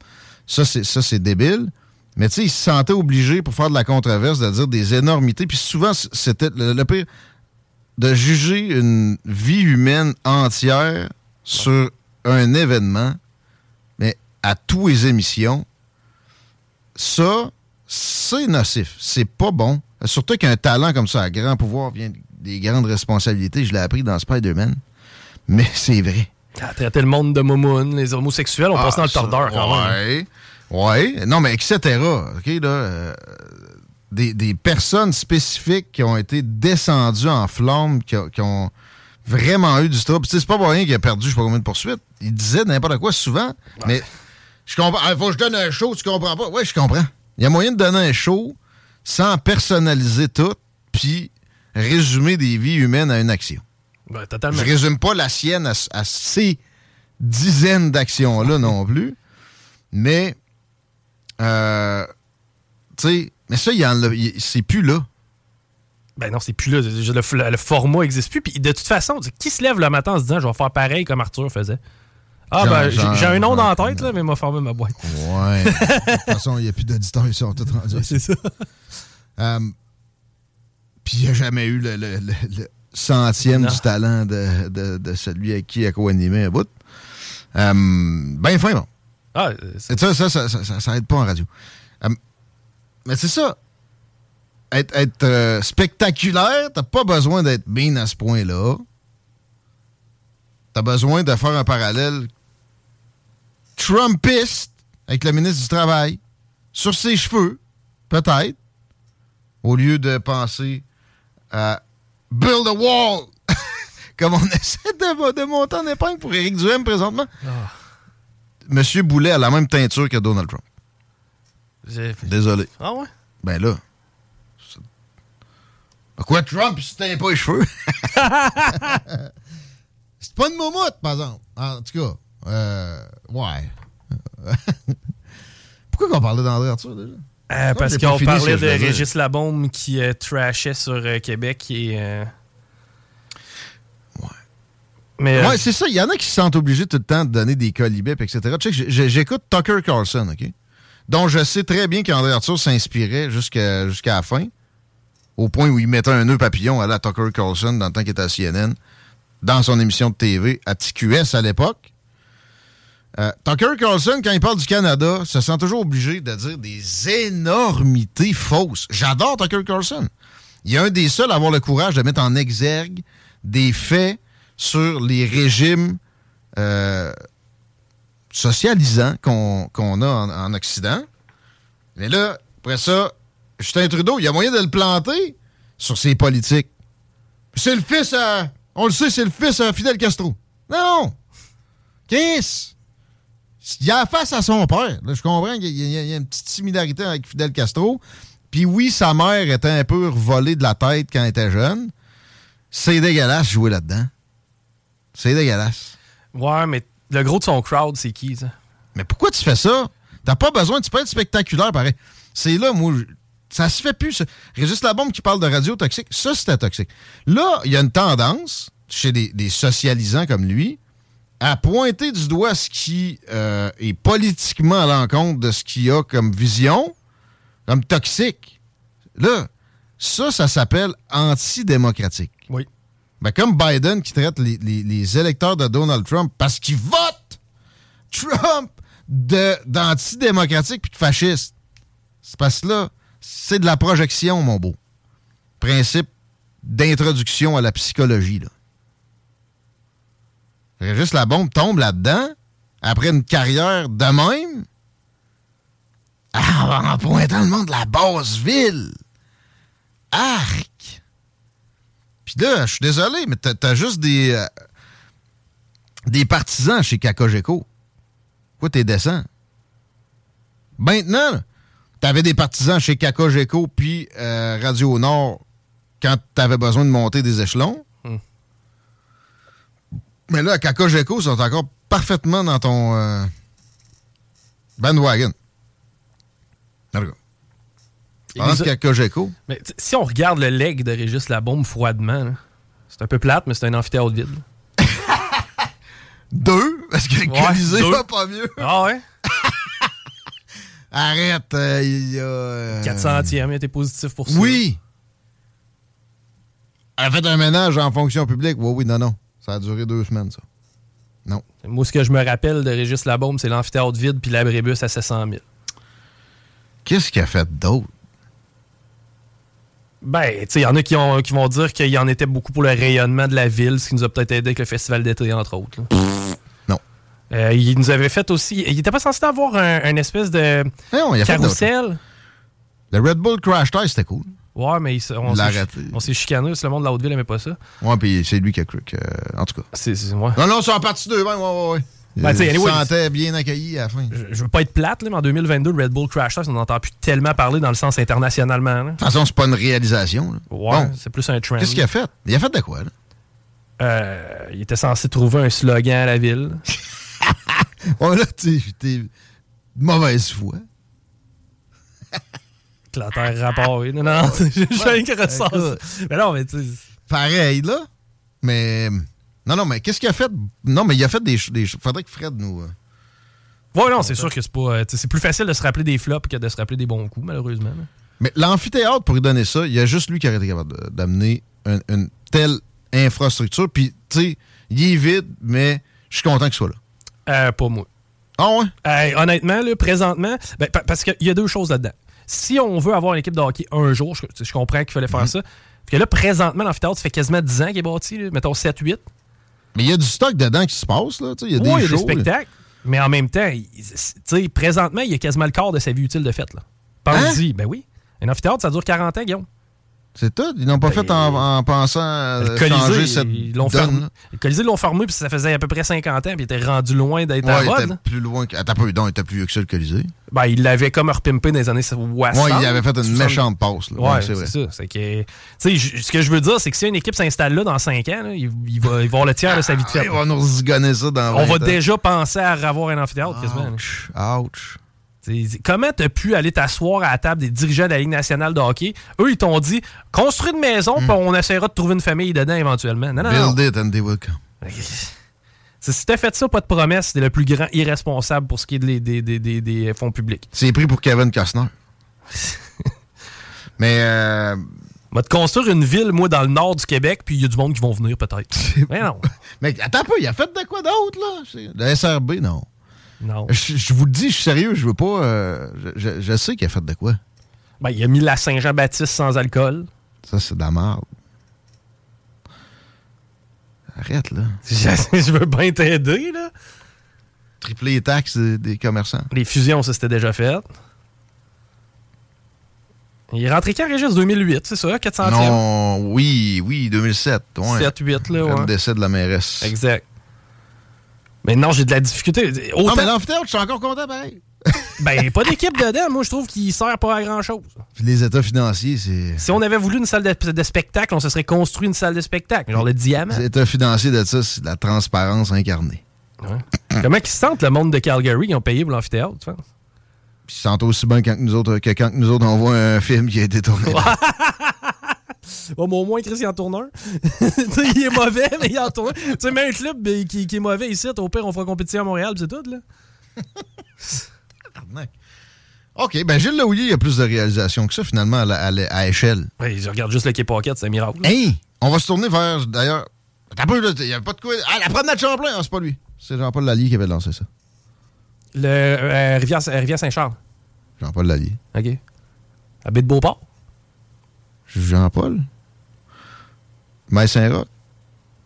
Ça, c'est, ça, c'est débile. Mais tu sais, il se sentait obligé, pour faire de la controverse, de dire des énormités. Puis souvent, c'était le, le pire, de juger une vie humaine entière sur un événement, mais à tous les émissions, ça, c'est nocif. C'est pas bon. Surtout qu'un talent comme ça, à grand pouvoir, vient des grandes responsabilités. Je l'ai appris dans Spider-Man. Mais c'est vrai. Ça traitait le monde de moumoune. Les homosexuels, on ah, passe dans le tordeur quand ouais, même. Oui, non, mais et cetera. Okay, là, euh, des, des personnes spécifiques qui ont été descendues en flammes, qui, qui ont vraiment eu du trouble. T'sais, c'est pas pour rien qu'il a perdu, je sais pas combien de poursuites. Il disait n'importe quoi souvent. Ouais. Mais je comprends. Faut que je donne un show, tu comprends pas? Oui, je comprends. Il y a moyen de donner un show sans personnaliser tout, puis résumer des vies humaines à une action. Ben, je résume pas la sienne à, à ces dizaines d'actions-là non plus. Mais, euh, tu sais, mais ça, il en, il, c'est plus là. Ben non, c'est plus là. Le, le, le format existe plus. Puis de toute façon, qui se lève le matin en se disant « Je vais faire pareil comme Arthur faisait ». Ah, genre, ben, genre, j'ai un nom ouais, dans la tête, là, mais il m'a formé ma boîte. Ouais. De toute façon, il n'y a plus d'auditeurs, ils sont tous rendus. C'est ça. Um, Puis il n'y a jamais eu le, le, le, le centième non. du talent de, de, de celui à qui a co-animé un bout. Um, ben, fin, bon. Ah, c'est... Et ça, ça, ça, ça, ça, ça aide pas en radio. Um, mais c'est ça. Être, être euh, spectaculaire, t'as pas besoin d'être mean à ce point-là. T'as besoin de faire un parallèle trumpiste avec le ministre du Travail sur ses cheveux, peut-être, au lieu de penser à « build a wall », comme on essaie de, de monter en épingle pour Éric Duhaime présentement. Oh. Monsieur Boulet a la même teinture que Donald Trump. J'ai... Désolé. Ah ouais? Ben là... C'est... Pourquoi Trump, si t'as pas les cheveux? C'est pas une moumoute, par exemple. En tout cas, euh, ouais. Pourquoi qu'on parlait d'André Arthur, déjà? Euh, parce qu'on parlait de Régis Labeaume qui euh, trashait sur euh, Québec et... Euh... Ouais. Mais, ouais, euh... c'est ça. Il y en a qui se sentent obligés tout le temps de donner des colibets, et cetera. Tu sais, j'écoute Tucker Carlson, OK? Dont je sais très bien qu'André Arthur s'inspirait jusqu'à, jusqu'à la fin, au point où il mettait un nœud papillon à la Tucker Carlson dans le temps qu'il était à C N N. Dans son émission de T V à T Q S à l'époque. Euh, Tucker Carlson, quand il parle du Canada, se sent toujours obligé de dire des énormités fausses. J'adore Tucker Carlson. Il est un des seuls à avoir le courage de mettre en exergue des faits sur les régimes euh, socialisants qu'on, qu'on a en, en Occident. Mais là, après ça, Justin Trudeau, il y a moyen de le planter sur ses politiques. C'est le fils à... On le sait, c'est le fils à Fidel Castro. Non! Qu'est-ce? Il a face à son père. Là, je comprends qu'il y a, y a une petite similarité avec Fidel Castro. Puis oui, sa mère était un peu revolée de la tête quand elle était jeune. C'est dégueulasse jouer là-dedans. C'est dégueulasse. Ouais, mais le gros de son crowd, c'est qui, ça? Mais pourquoi tu fais ça? T'as pas besoin, tu peux être spectaculaire, pareil. C'est là, moi... Je... Ça se fait plus. Ça. Régis Labeaume qui parle de radio toxique, ça, c'était toxique. Là, il y a une tendance, chez des, des socialisants comme lui, à pointer du doigt ce qui euh, est politiquement à l'encontre de ce qu'il a comme vision, comme toxique. Là, ça, ça s'appelle antidémocratique. Oui. Ben, comme Biden qui traite les, les, les électeurs de Donald Trump parce qu'ils votent Trump de, d'antidémocratique puis de fasciste. C'est parce que là, c'est de la projection, mon beau. Principe d'introduction à la psychologie, là. Régis Labeaume tombe là-dedans, après une carrière de même, en pointant le monde de la basse ville. Arc! Puis là, je suis désolé, mais t'as, t'as juste des, euh, des partisans chez Cacogeco. Pourquoi t'es décent? Maintenant, t'avais des partisans chez Cacageco puis euh, Radio Nord quand t'avais besoin de monter des échelons. Hum. Mais là, Cacageco sont encore parfaitement dans ton euh, bandwagon. Dans le cas. Pendant que Cacageco. Mais si on regarde le leg de Régis Labeaume froidement, là, c'est un peu plate, mais c'est un amphithéâtre vide. Deux? Parce que le ouais, Colisée va pas mieux. Ah ouais? Arrête, euh, il y a... Euh... quatre centième, il était positif pour ça. Oui! Elle a fait un ménage en fonction publique. Oui, oui, non, non. Ça a duré deux semaines, ça. Non. Moi, ce que je me rappelle de Régis Labeaume, c'est l'amphithéâtre vide puis l'abrébus à sept cent mille. Qu'est-ce qu'il a fait d'autre? Ben, tu sais, il y en a qui, ont, qui vont dire qu'il y en était beaucoup pour le rayonnement de la ville, ce qui nous a peut-être aidé avec le festival d'été, entre autres. Pfff, non. Euh, il nous avait fait aussi... Il était pas censé avoir un, un espèce de non, il a carousel. Le Red Bull Crash Test, c'était cool. Ouais, mais il, on, s'est, on s'est chicané, c'est le monde de la Haute-Ville n'aimait pas ça. Ouais, puis c'est lui qui a cru que... En tout cas. C'est, c'est, ouais. Non, non, c'est en partie deux, ouais, ouais, ouais. Ben, je anyway, me sentais bien accueilli à la fin. Je, je veux pas être plate, là, mais en deux mille vingt-deux, Red Bull Crash Test, on n'entend plus tellement parler dans le sens internationalement. De toute façon, c'est pas une réalisation. Ouais, bon, c'est plus un trend. Qu'est-ce qu'il a fait? Il a fait de quoi? Là? Euh, il était censé trouver un slogan à la ville. Ouais, là, t'es, t'es mauvaise foi. Clotaire rapport. Non, non, j'ai rien qui ressort. Mais non, mais tu sais... Pareil, là, mais... Non, non, mais qu'est-ce qu'il a fait? Non, mais il a fait des... des faudrait que Fred nous... Oui, non, c'est sûr que c'est pas... C'est plus facile de se rappeler des flops que de se rappeler des bons coups, malheureusement. Mais l'amphithéâtre, pour lui donner ça, il y a juste lui qui aurait été capable d'amener une, une telle infrastructure. Puis, tu sais, il est vide, mais je suis content qu'il soit là. Euh, pas moi. Ah ouais? Euh, honnêtement, là, présentement, ben, pa- parce qu'il y a deux choses là-dedans. Si on veut avoir une équipe de hockey un jour, je, je comprends qu'il fallait faire mmh. ça. Parce que là, présentement, l'amphithéâtre, ça fait quasiment dix ans qu'il est bâti, là, mettons sept huit. Mais il y a du stock dedans qui se passe, là. Il y a, oui, des, y a shows, des spectacles. Là. Mais en même temps, il, présentement, il y a quasiment le quart de sa vie utile de fait, là. Pense-y, hein? Ben oui. Un amphithéâtre, ça dure quarante ans, Guillaume. C'est tout. Ils n'ont pas ben, fait en, en pensant à changer cette donne. Le Colisée l'ont formé, puis ça faisait à peu près cinquante ans, puis il était rendu loin d'être ouais, en mode. Était plus loin que... Attends, non, il était plus vieux que ça, le Colisée. Ben, il l'avait comme repimpé dans les années soixante. Oui, il avait fait une méchante passe. Oui, ouais, c'est, c'est ça. C'est que, j- ce que je veux dire, c'est que si une équipe s'installe là dans cinq ans, là, il, il va avoir le tiers de sa vie de fête. On va nous zigonner ça dans on va temps. Déjà penser à avoir un amphithéâtre. Ouch, ouch. T'sais, comment t'as pu aller t'asseoir à la table des dirigeants de la Ligue nationale de hockey? Eux, ils t'ont dit, construis une maison, mm. puis on essaiera de trouver une famille dedans éventuellement. Non, non, Build non. it and they will come. Okay. Si t'as fait ça, pas de promesse, t'es le plus grand irresponsable pour ce qui est des, des, des, des, des fonds publics. C'est pris pour Kevin Costner. Mais... Euh... Va te construire une ville, moi, dans le nord du Québec, puis il y a du monde qui vont venir, peut-être. Mais non. Mais attends un peu, il a fait de quoi d'autre, là? C'est... Le S R B, non. Non. Je, je vous le dis, je suis sérieux, je veux pas... Euh, je, je sais qu'il a fait de quoi. Ben, il a mis la Saint-Jean-Baptiste sans alcool. Ça, c'est de la merde. Arrête, là. Je, je veux bien t'aider, là. Tripler les taxes des, des commerçants. Les fusions, ça, c'était déjà fait. Il est rentré quand, Régis? deux mille huit, c'est ça? quatre centième? Non, oui, oui, deux mille sept. Ouais. sept huit, là, ouais. Le décès de la mairesse. Exact. Mais non, j'ai de la difficulté. Autant... Non, mais l'amphithéâtre, je suis encore content, pareil. Ben, pas d'équipe dedans. Moi, je trouve qu'il sert pas à grand-chose. Puis les états financiers, c'est... Si on avait voulu une salle de, de spectacle, on se serait construit une salle de spectacle, genre le diamant. Les états financiers de ça, c'est de la transparence incarnée. Ouais. Comment ils se sentent, le monde de Calgary, ils ont payé pour l'amphithéâtre, tu penses? Ils se sentent aussi bien que quand nous autres, que quand nous autres on voit un film qui a été tourné. Bon, mais au moins, Chris, il en tourne un. Il est mauvais, mais il en tourne un. Tu sais, même un club mais, qui, qui est mauvais ici, au pire, on fera compétition à Montréal, c'est tout, là. OK, ben Gilles Laouillet, il y a plus de réalisations que ça, finalement, à, la, à, la, à échelle. Oui, je regarde juste le K-Pocket, c'est un miracle. Hey, on va se tourner vers, d'ailleurs... T'as pas eu, là, il n'y avait pas de quoi... Ah, la promenade de Champlain, ah, c'est pas lui. C'est Jean-Paul Lallier qui avait lancé ça. Le euh, Rivière, Rivière Saint-Charles. Jean-Paul Lallier. OK. La baie de Beauport. Jean-Paul? Maïs Saint-Roch?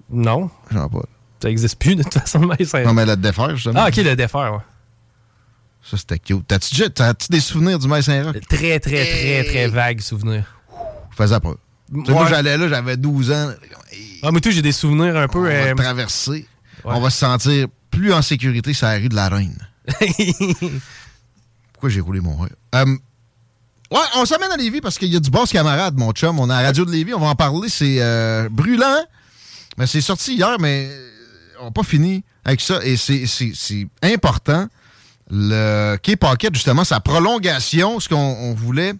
Non. Jean-Paul. Ça n'existe plus, de toute façon, Maïs Saint-Roch. Non, mais le défaire, justement. Ah, OK, le défaire, ouais. Ça, c'était cute. T'as-tu, t'as-tu des souvenirs du Maïs Saint-Roch? Très, très, hey! très, très vague souvenir. Je faisais pas. Ouais. Tu sais, moi, j'allais là, j'avais douze ans. Ah, mais tu j'ai des souvenirs un peu... On euh... va traverser. Ouais. On va se sentir plus en sécurité sur la rue de la Reine. Pourquoi j'ai roulé mon rêve? Um, ouais, on s'amène à Lévis parce qu'il y a du boss camarade, mon chum. On est à la radio de Lévis, on va en parler. C'est euh, brûlant. Mais c'est sorti hier, mais on n'a pas fini avec ça. Et c'est, c'est, c'est important. Le K-Pocket, justement, sa prolongation, ce qu'on on voulait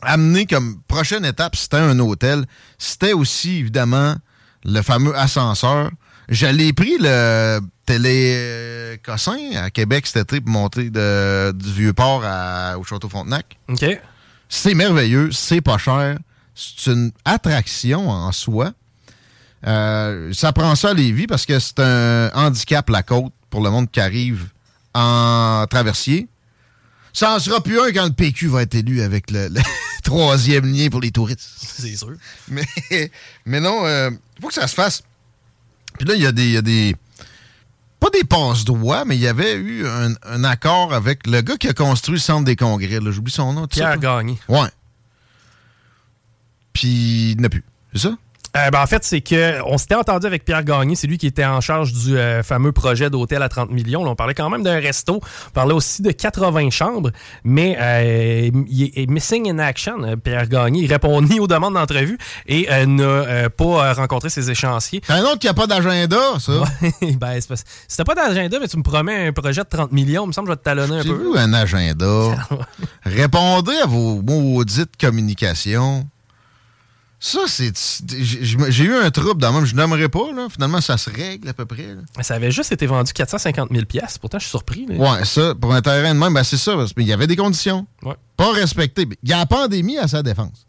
amener comme prochaine étape, c'était un hôtel. C'était aussi, évidemment, le fameux ascenseur. Je l'ai pris, le Télé-Cossin, à Québec cet été, pour monter de, du Vieux-Port à, au Château-Frontenac. OK. C'est merveilleux, c'est pas cher. C'est une attraction en soi. Euh, ça prend ça à Lévis parce que c'est un handicap, la côte, pour le monde qui arrive en traversier. Ça en sera plus un quand le P Q va être élu avec le, le troisième lien pour les touristes. C'est sûr. Mais, mais non, euh, faut que ça se fasse. Puis là, il y a des... Y a des pas des passe-droits, mais il y avait eu un, un accord avec le gars qui a construit le centre des congrès. Là, j'oublie son nom. Pierre Gagné. Ouais. Puis il n'a plus. C'est ça? Euh, ben en fait, c'est qu'on s'était entendu avec Pierre Gagné. C'est lui qui était en charge du euh, fameux projet d'hôtel à trente millions. Là, on parlait quand même d'un resto. On parlait aussi de quatre-vingts chambres. Mais euh, il est missing in action, Pierre Gagné. Il répond ni aux demandes d'entrevue et euh, n'a euh, pas rencontré ses échéanciers. C'est un autre qui n'a pas d'agenda, ça. Ouais, ben, c'est pas... Si t'as pas d'agenda, mais tu me promets un projet de trente millions. Il me semble que je vais te talonner un J'ai peu. J'ai vu un agenda. Répondez à vos mots dits de communication. Ça, c'est. J'ai eu un trouble dans le même. Je nommerai pas, là. Finalement, ça se règle à peu près. Là. Ça avait juste été vendu quatre cent cinquante mille dollars. Pourtant, je suis surpris. Là. Ouais, ça, pour un terrain de même, ben c'est ça. Il y avait des conditions. Ouais. Pas respectées. Il y a la pandémie à sa défense.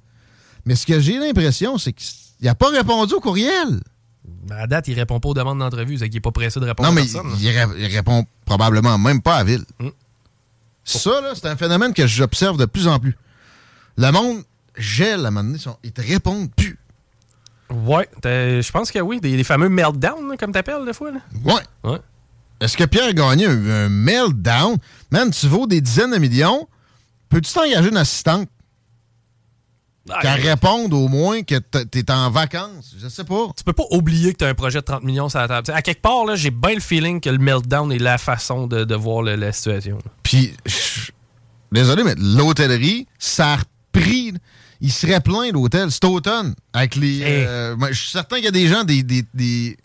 Mais ce que j'ai l'impression, c'est qu'il n'a pas répondu au courriel. Ben à date, il répond pas aux demandes d'entrevue. C'est qu'il n'est pas pressé de répondre à personne. Non, mais il, il, ré- il répond probablement même pas à la ville. Hum. Ça, là, c'est un phénomène que j'observe de plus en plus. Le monde. Gèle à un moment donné, ils te répondent plus. Ouais, je pense que oui, des, des fameux meltdowns, comme t'appelles des fois. Là. Ouais. ouais. Est-ce que Pierre Gagné a eu un meltdown? Man, tu vaux des dizaines de millions, peux-tu t'engager une assistante? Ah, Qu'elle ouais. réponde au moins que t'es en vacances, je sais pas. Tu peux pas oublier que t'as un projet de trente millions sur la table. T'sais, à quelque part, là, j'ai bien le feeling que le meltdown est la façon de, de voir le, la situation. Là. Puis, je... désolé, mais l'hôtellerie, ça a repris... Il serait plein, l'hôtel, cet automne. Avec les. Hey. Euh, je suis certain qu'il y a des gens, des, des, des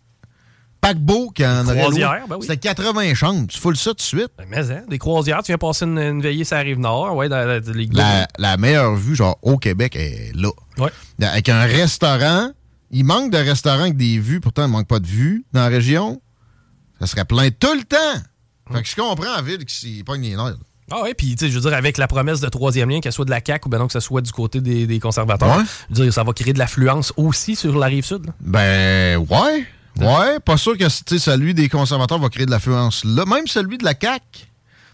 paquebots qui en auraient loué. Ben oui. C'était quatre-vingts chambres. Tu foules ça tout de suite. Ben, mais hein, des croisières, tu viens passer une, une veillée sur la Rive-Nord. Ouais, dans, dans, dans les la, la meilleure vue, genre, au Québec, est là. Ouais. Avec un restaurant. Il manque de restaurants avec des vues. Pourtant, il ne manque pas de vues dans la région. Ça serait plein tout le temps. Mmh. Fait que je comprends, en ville, qu'ils pognent les nerfs. Ah oui, puis tu sais, je veux dire, avec la promesse de troisième lien, qu'elle soit de la C A Q ou ben non, que ce soit du côté des, des conservateurs, ouais. Je veux dire, ça va créer de l'affluence aussi sur la Rive-Sud. Là. Ben, ouais, ouais. Pas sûr que celui des conservateurs va créer de l'affluence là, même celui de la C A Q,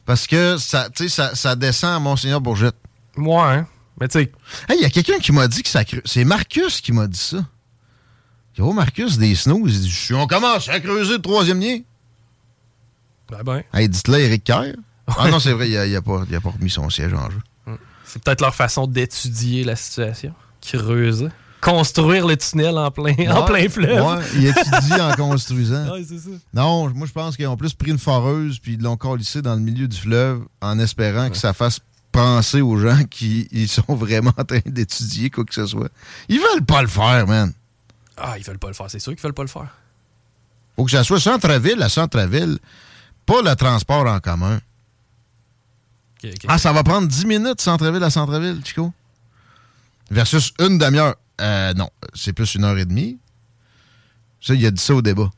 parce que ça, ça, ça descend à Monseigneur Bourgette. Ouais, hein? Mais tu sais... Hey, il y a quelqu'un qui m'a dit que ça creuse. C'est Marcus qui m'a dit ça. Yo, Marcus, des snooze, il dit, on commence à creuser le troisième lien. Ben ben. Hey, dites-le, Éric Caire. Ah non, c'est vrai, il n'a pas, pas remis son siège en jeu. C'est peut-être leur façon d'étudier la situation. Creuser. Construire le tunnel en plein, ouais, en plein fleuve. Ouais, ils étudient en construisant. Ouais, c'est ça. Non, moi je pense qu'ils ont plus pris une foreuse puis ils l'ont collissé dans le milieu du fleuve en espérant ouais. que ça fasse penser aux gens qui ils sont vraiment en train d'étudier quoi que ce soit. Ils veulent pas le faire, man. Ah, ils veulent pas le faire. C'est sûr qu'ils veulent pas le faire. Faut que ça soit centre-ville à centre-ville. Pas le transport en commun. Okay, okay. Ah, ça va prendre dix minutes centre-ville à centre-ville, Chico. Versus une demi-heure. Euh, non, c'est plus une heure et demie. Ça, il a dit ça au débat.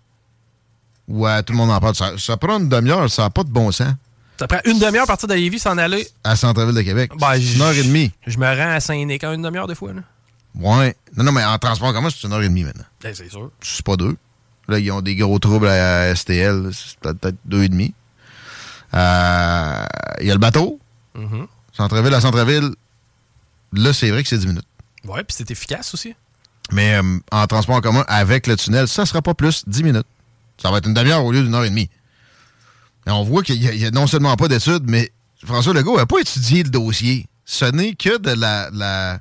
Ouais, tout le monde en parle. Ça, ça prend une demi-heure, ça n'a pas de bon sens. Ça prend une demi-heure à partir de Lévis s'en aller. À centre-ville de Québec. Ben, c'est une heure et demie. Je me rends à Saint-Nic en une demi-heure des fois. Là. Ouais. Non, non, mais en transport commun, c'est une heure et demie maintenant. Ben, c'est sûr. C'est pas deux. Là, ils ont des gros troubles à S T L. C'est peut-être deux et demi. Il euh, y a le bateau, mm-hmm. centre-ville à centre-ville, là, c'est vrai que c'est dix minutes. Ouais, puis c'est efficace aussi. Mais euh, en transport en commun, avec le tunnel, ça sera pas plus dix minutes. Ça va être une demi-heure au lieu d'une heure et demie. Et on voit qu'il n'y a, a non seulement pas d'études, mais François Legault n'a pas étudié le dossier. Ce n'est que de la... la...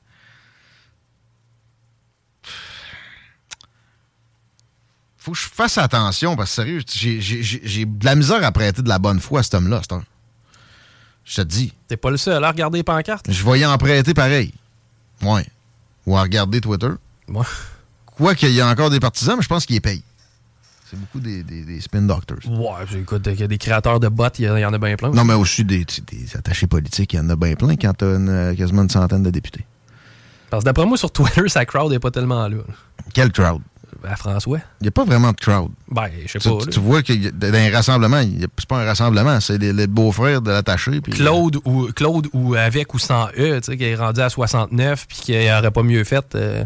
faut que je fasse attention, parce que sérieux, j'ai, j'ai, j'ai de la misère à prêter de la bonne foi à cet homme-là, cet homme. Je te dis. T'es pas le seul à regarder les pancartes? Je voyais en prêter pareil. Ouais. Ou à regarder Twitter. Ouais. Quoi qu'il y ait encore des partisans, mais je pense qu'ils les payent. C'est beaucoup des, des, des spin doctors. Ouais, écoute, il y a des créateurs de bots, il y, y en a bien plein. Aussi. Non, mais aussi des, des attachés politiques, il y en a bien plein quand t'as une, quasiment une centaine de députés. Parce que d'après moi, sur Twitter, sa crowd n'est pas tellement là. Quelle crowd? À François. Il n'y a pas vraiment de crowd. Ben, je sais pas. Tu, tu vois que dans un rassemblement, c'est pas un rassemblement, c'est les, les beaux-frères de l'attaché. Pis... Claude, ou, Claude ou avec ou sans E, tu sais, qui est rendu à soixante-neuf puis qui n'aurait pas mieux fait. Euh...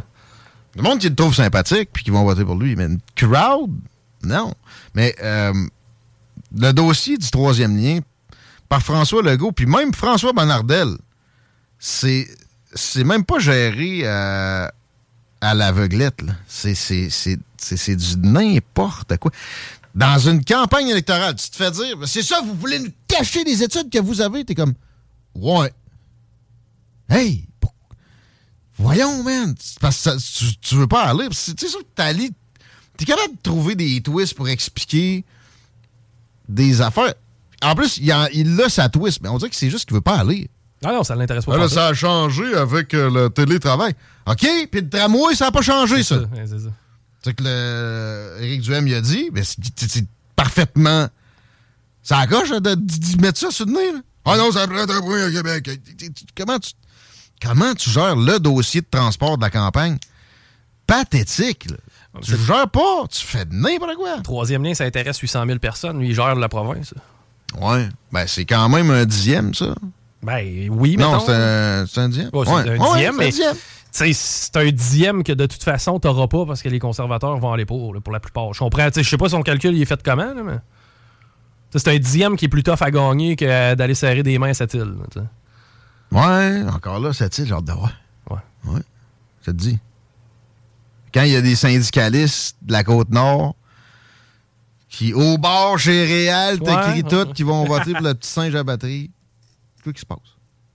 Le monde qui le trouve sympathique puis qui vont voter pour lui. Mais une crowd? Non. Mais euh, le dossier du troisième lien par François Legault, puis même François Bonnardel, c'est, c'est même pas géré à... Euh, à l'aveuglette, là. C'est, c'est, c'est, c'est, c'est du n'importe quoi. Dans une campagne électorale, tu te fais dire, c'est ça, vous voulez nous cacher les études que vous avez? T'es comme, ouais. Hey! Pour... Voyons, man! Parce que ça, tu, tu veux pas aller. Tu sais, t'es, t'es capable de trouver des twists pour expliquer des affaires. En plus, il a, il a sa twist, mais on dirait que c'est juste qu'il veut pas aller. Ah non, ça l'intéresse pas. Ah là, ça a changé avec euh, le télétravail. OK, puis le tramway, ça n'a pas changé, c'est ça. ça. Ouais, c'est ça. C'est que le... Éric Duhaime, il a dit, mais c'est, c'est, c'est parfaitement... Ça accroche de, de, de, de mettre ça sur le nez. Ah non, ça prend un bruit au Québec. Comment tu... Comment tu gères le dossier de transport de la campagne? Pathétique, là. Tu gères pas, tu fais de n'importe quoi. Troisième lien, ça intéresse huit cent mille personnes. Lui, il gère la province. Ouais, ben c'est quand même un dixième, ça. Ben oui, mais. Non, c'est un, c'est un dixième. Ouais, c'est, ouais. Un dixième ouais, c'est un mais, dixième. C'est un dixième que de toute façon, t'auras pas parce que les conservateurs vont aller pour, là, pour la plupart. Je comprends. Je sais pas son calcul, il est fait comment, là, mais. T'sais, c'est un dixième qui est plus tough à gagner que d'aller serrer des mains à cette île. Là, ouais, encore là, cette île, j'ai hâte de voir. Ouais. Ouais. Ça te dit. Quand il y a des syndicalistes de la Côte-Nord qui, au bord chez Réal, t'écris ouais. tout, qui vont voter pour le petit singe à batterie. Quoi qui se passe.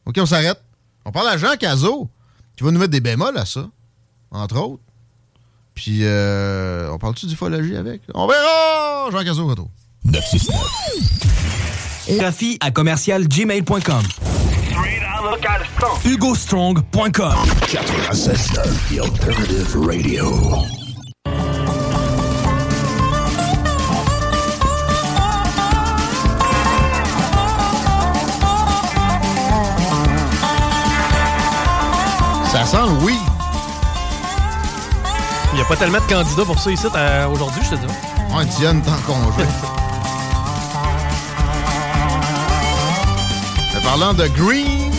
OK, on s'arrête. On parle à Jean Cazot, qui va nous mettre des bémols à ça, entre autres. Puis, euh, on parle-tu d'ufologie avec? On verra! Jean Cazot, retour. neuf six neuf Rafi à commercial gmail point com hugo strong point com quatre-vingt-seize neuf The Alternative Radio. Ça sent le oui. Il n'y a pas tellement de candidats pour ça ici euh, aujourd'hui, je te dis. On Dionne tant qu'on joue. Mais parlant de green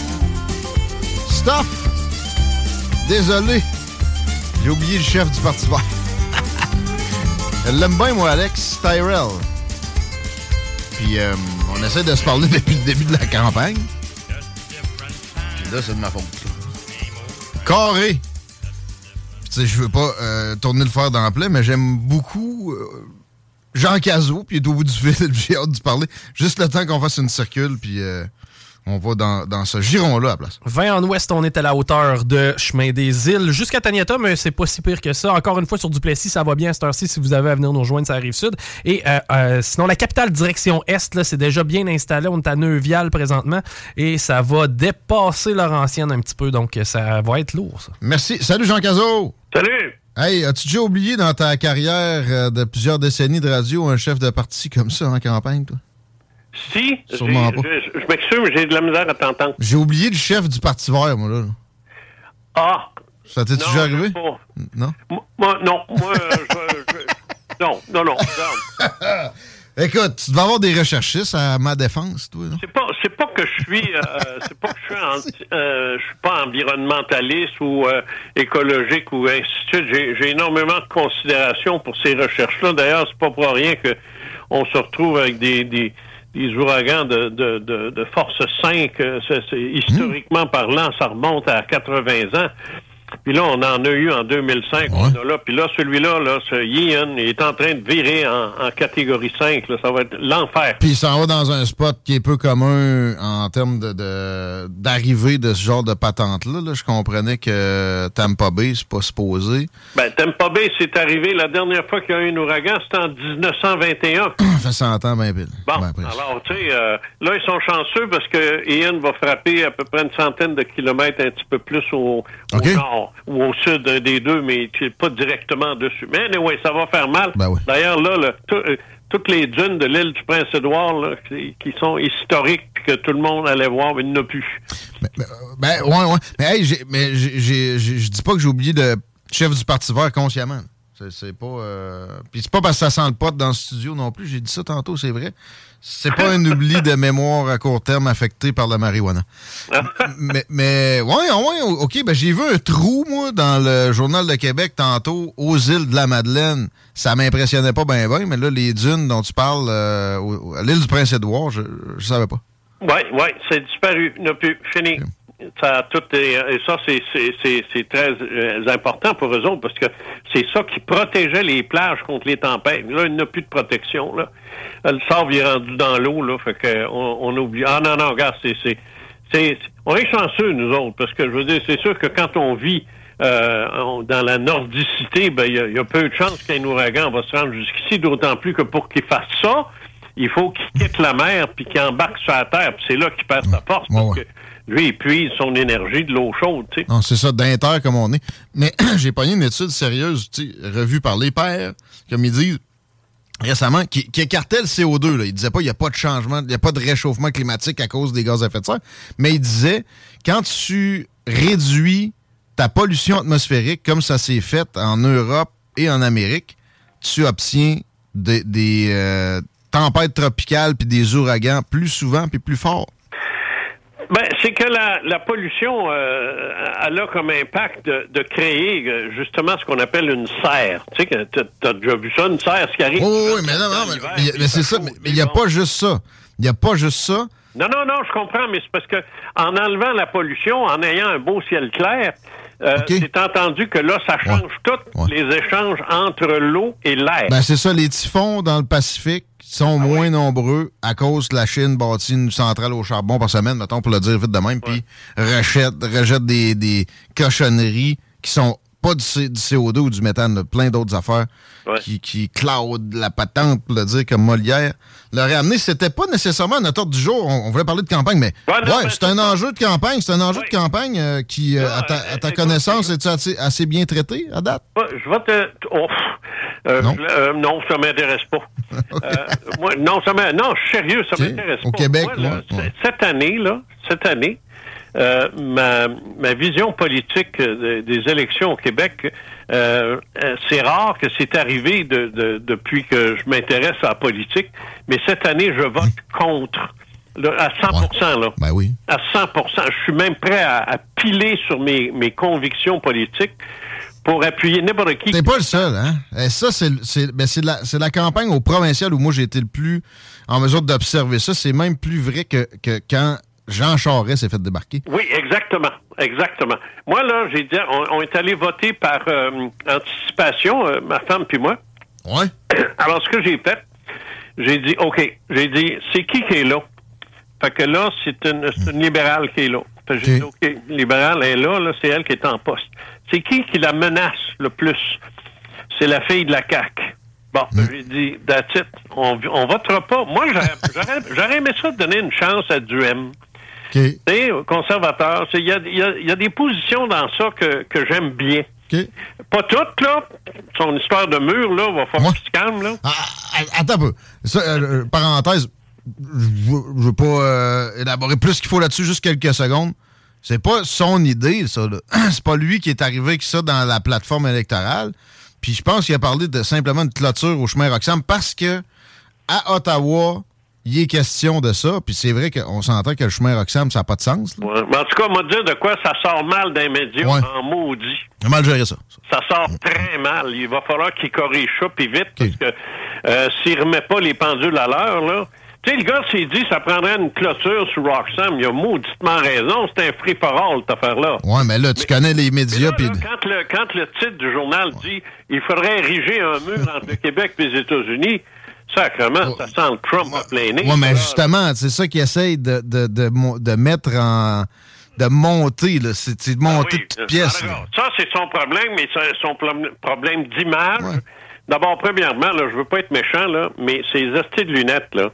stuff, désolé, j'ai oublié le chef du Parti vert. Je l'aime bien, moi, Alex Tyrell. Puis euh, on essaie de se parler depuis le début de la campagne. Et là, c'est de ma faute. Carré. Tu sais, je veux pas euh, tourner le fer dans la plaie, mais j'aime beaucoup euh, Jean Cazot, puis il est au bout du fil, j'ai hâte de parler. Juste le temps qu'on fasse une circule, puis euh, on va dans, dans ce giron-là à la place. vingt en ouest, on est à la hauteur de Chemin des Îles jusqu'à Taniata, mais c'est pas si pire que ça. Encore une fois, sur Duplessis, ça va bien à cette heure-ci si vous avez à venir nous rejoindre sur la Rive-Sud. Et euh, euh, sinon, la capitale direction est, là, c'est déjà bien installé. On est à Neuvial présentement et ça va dépasser Laurentienne un petit peu, donc ça va être lourd, ça. Merci. Salut, Jean Cazot. Salut. Hey, as-tu déjà oublié dans ta carrière de plusieurs décennies de radio un chef de parti comme ça en campagne, toi? Si, je, je, je m'excuse, mais j'ai de la misère à t'entendre. J'ai oublié le chef du Parti vert, moi, là. Ah! Ça t'est déjà arrivé? Pas. Non? Moi, non, moi, je, je... Non, non, non. Écoute, tu devais avoir des recherchistes à ma défense, toi, non? C'est pas, c'est pas que je suis... Euh, c'est pas que je suis... Anti, euh, je suis pas environnementaliste ou euh, écologique ou ainsi de suite. J'ai, j'ai énormément de considération pour ces recherches-là. D'ailleurs, c'est pas pour rien qu'on se retrouve avec des... des Les ouragans de, de, de, de force cinq, c'est, c'est, historiquement parlant, ça remonte à quatre-vingts ans. Puis là, on en a eu en deux mille cinq. Ouais. On a là, puis là, celui-là, là, ce Yen, il est en train de virer en, en catégorie cinq. Là, ça va être l'enfer. Puis il s'en va dans un spot qui est peu commun en termes de, de, d'arrivée de ce genre de patente-là. Là. Je comprenais que Tampa Bay, c'est pas supposé. Ben, Tampa Bay, c'est arrivé la dernière fois qu'il y a eu un ouragan, c'était en dix-neuf cent vingt et un. Ça fait cent ans, ben pile. Bon, ben, alors, tu sais, euh, là, ils sont chanceux parce que Ian va frapper à peu près une centaine de kilomètres, un petit peu plus au, okay. au nord. Ou au sud, un des deux, mais pas directement dessus. Mais anyway, ça va faire mal. Ben oui. D'ailleurs, là, là tout, euh, toutes les dunes de l'île du Prince-Édouard là, qui, qui sont historiques et que tout le monde allait voir, mais il n'y en a plus. Ben, ben, ben ouais, ouais. Mais hey, j'ai, mais j'ai, j'ai, j'ai, je dis pas que j'ai oublié le chef du Parti vert consciemment. C'est, c'est pas. Euh... Puis c'est pas parce que ça sent le pot dans le studio non plus. J'ai dit ça tantôt, c'est vrai. C'est pas un oubli de mémoire à court terme affecté par la marijuana. mais, mais, ouais, ouais, OK. Ben, j'ai vu un trou, moi, dans le Journal de Québec tantôt, aux îles de la Madeleine. Ça m'impressionnait pas bien, bien, mais là, les dunes dont tu parles, euh, à l'île du Prince-Édouard, je, je savais pas. Oui, oui, c'est disparu. Il n'a plus. Fini. Okay. Ça, tout est, et ça, c'est, c'est, c'est, c'est très euh, important pour eux autres parce que c'est ça qui protégeait les plages contre les tempêtes. Là, il n'y a plus de protection, là. Le sable est rendu dans l'eau, là. Fait que, on, on oublie. Ah, non, non, regarde, c'est, c'est, c'est, on est chanceux, nous autres, parce que je veux dire, c'est sûr que quand on vit, euh, on, dans la nordicité, ben, il y, y a peu de chances qu'un ouragan va se rendre jusqu'ici, d'autant plus que pour qu'il fasse ça, il faut qu'il quitte la mer puis qu'il embarque sur la terre, puis c'est là qu'il perd sa force. Ouais, ouais. Parce que, lui, il puise son énergie de l'eau chaude, tu sais. Non, c'est ça, d'inter comme on est. Mais j'ai pogné une étude sérieuse, tu sais, revue par les pairs, comme ils disent récemment, qui, qui écartait le C O deux. Là. Ils disaient pas qu'il n'y a pas de changement, il n'y a pas de réchauffement climatique à cause des gaz à effet de serre. Mais ils disaient, quand tu réduis ta pollution atmosphérique, comme ça s'est fait en Europe et en Amérique, tu obtiens des, des euh, tempêtes tropicales puis des ouragans plus souvent puis plus forts. Ben, c'est que la, la pollution, euh, elle a comme impact de, de créer justement ce qu'on appelle une serre. Tu sais, que t'as, t'as déjà vu ça, une serre, ce qui arrive. Oh, oui, mais non, non, mais, mais, mais c'est ça, mais il n'y a pas juste ça. Il n'y a pas juste ça. Non, non, non, je comprends, mais c'est parce que en enlevant la pollution, en ayant un beau ciel clair, euh, okay. c'est entendu que là, ça change ouais. tous ouais. les échanges entre l'eau et l'air. Ben, c'est ça, les typhons dans le Pacifique sont ah moins ouais. nombreux à cause que la Chine bâtit une centrale au charbon par semaine, mettons, pour le dire vite de même, puis rejette, rejette des, des cochonneries qui sont pas du, C- du C O deux ou du méthane, là, plein d'autres affaires ouais. qui, qui cloudent la patente, pour le dire comme Molière. Le ramener, c'était pas nécessairement notre ordre du jour. On, on voulait parler de campagne, mais ouais, non, ouais, ben, c'est, c'est un ça. enjeu de campagne. C'est un enjeu ouais. de campagne euh, qui, euh, non, à ta, à ta connaissance, est-tu assez, assez bien traité à date? Je vais te... Oh. Euh, non. Euh, non, ça m'intéresse pas. euh, moi, non, ça m'intéresse... non, sérieux, ça okay. m'intéresse Au pas. Au Québec, moi, là, ouais. c- cette année, là, cette année, Euh, ma, ma vision politique de, des élections au Québec, euh, c'est rare que c'est arrivé de, de, depuis que je m'intéresse à la politique, mais cette année, je vote mmh. contre. Là, à cent pour cent, ouais. là. Ben oui. À cent pour cent. Je suis même prêt à, à piler sur mes, mes convictions politiques pour appuyer n'importe qui. T'es pas le seul, hein? Et ça, c'est, c'est, ben c'est, la, c'est la campagne au provincial où moi, j'ai été le plus en mesure d'observer ça. C'est même plus vrai que, que quand Jean Charest s'est fait débarquer. Oui, exactement. Exactement. Moi, là, j'ai dit, on, on est allé voter par euh, anticipation, euh, ma femme puis moi. Oui. Alors, ce que j'ai fait, j'ai dit, OK, j'ai dit, c'est qui qui est là? Fait que là, c'est une, c'est une libérale qui est là. Fait que j'ai dit, OK, libérale est là, là, c'est elle qui est en poste. C'est qui qui la menace le plus? C'est la fille de la C A Q. Bon, mm. j'ai dit, that's it, on, on votera pas. Moi, j'aurais, j'aurais, j'aurais aimé ça de donner une chance à Duhaime. Okay. C'est conservateur. Il y a, y, a, y a des positions dans ça que, que j'aime bien. Okay. Pas toutes, là. Son histoire de mur, là, va falloir qu'il se calme, là. Ah, attends un peu. Ça, euh, parenthèse, je ne veux pas euh, élaborer plus qu'il faut là-dessus, juste quelques secondes. C'est pas son idée, ça, là. C'est pas lui qui est arrivé avec ça dans la plateforme électorale. Puis je pense qu'il a parlé de simplement de clôture au chemin Roxham parce que à Ottawa, il est question de ça, puis c'est vrai qu'on s'entend que le chemin Roxham, ça n'a pas de sens. Ouais. Mais en tout cas, on va dire de quoi ça sort mal d'un média ouais. en maudit. On a mal géré ça, ça. Ça sort ouais. très mal. Il va falloir qu'il corrige ça, puis vite, okay. parce que euh, s'il ne remet pas les pendules à l'heure, là, Tu sais, le gars s'est dit, ça prendrait une clôture sur Roxham. Il a mauditement raison. C'est un free-for-all, cette affaire-là. Oui, mais là, tu mais, connais les médias. Là, là, pis... quand, le, quand le titre du journal ouais. dit « Il faudrait ériger un mur entre le Québec et les États-Unis », sacrement, ça sent le Trump à plein nez. Oui, mais justement, c'est ça qu'ils essayent de, de, de, de mettre en... de monter, là. C'est de monter ah oui, toute pièce. Ça, c'est son problème, mais c'est son problème d'image. Ouais. D'abord, premièrement, là, je veux pas être méchant, là, mais ces astis de lunettes, là.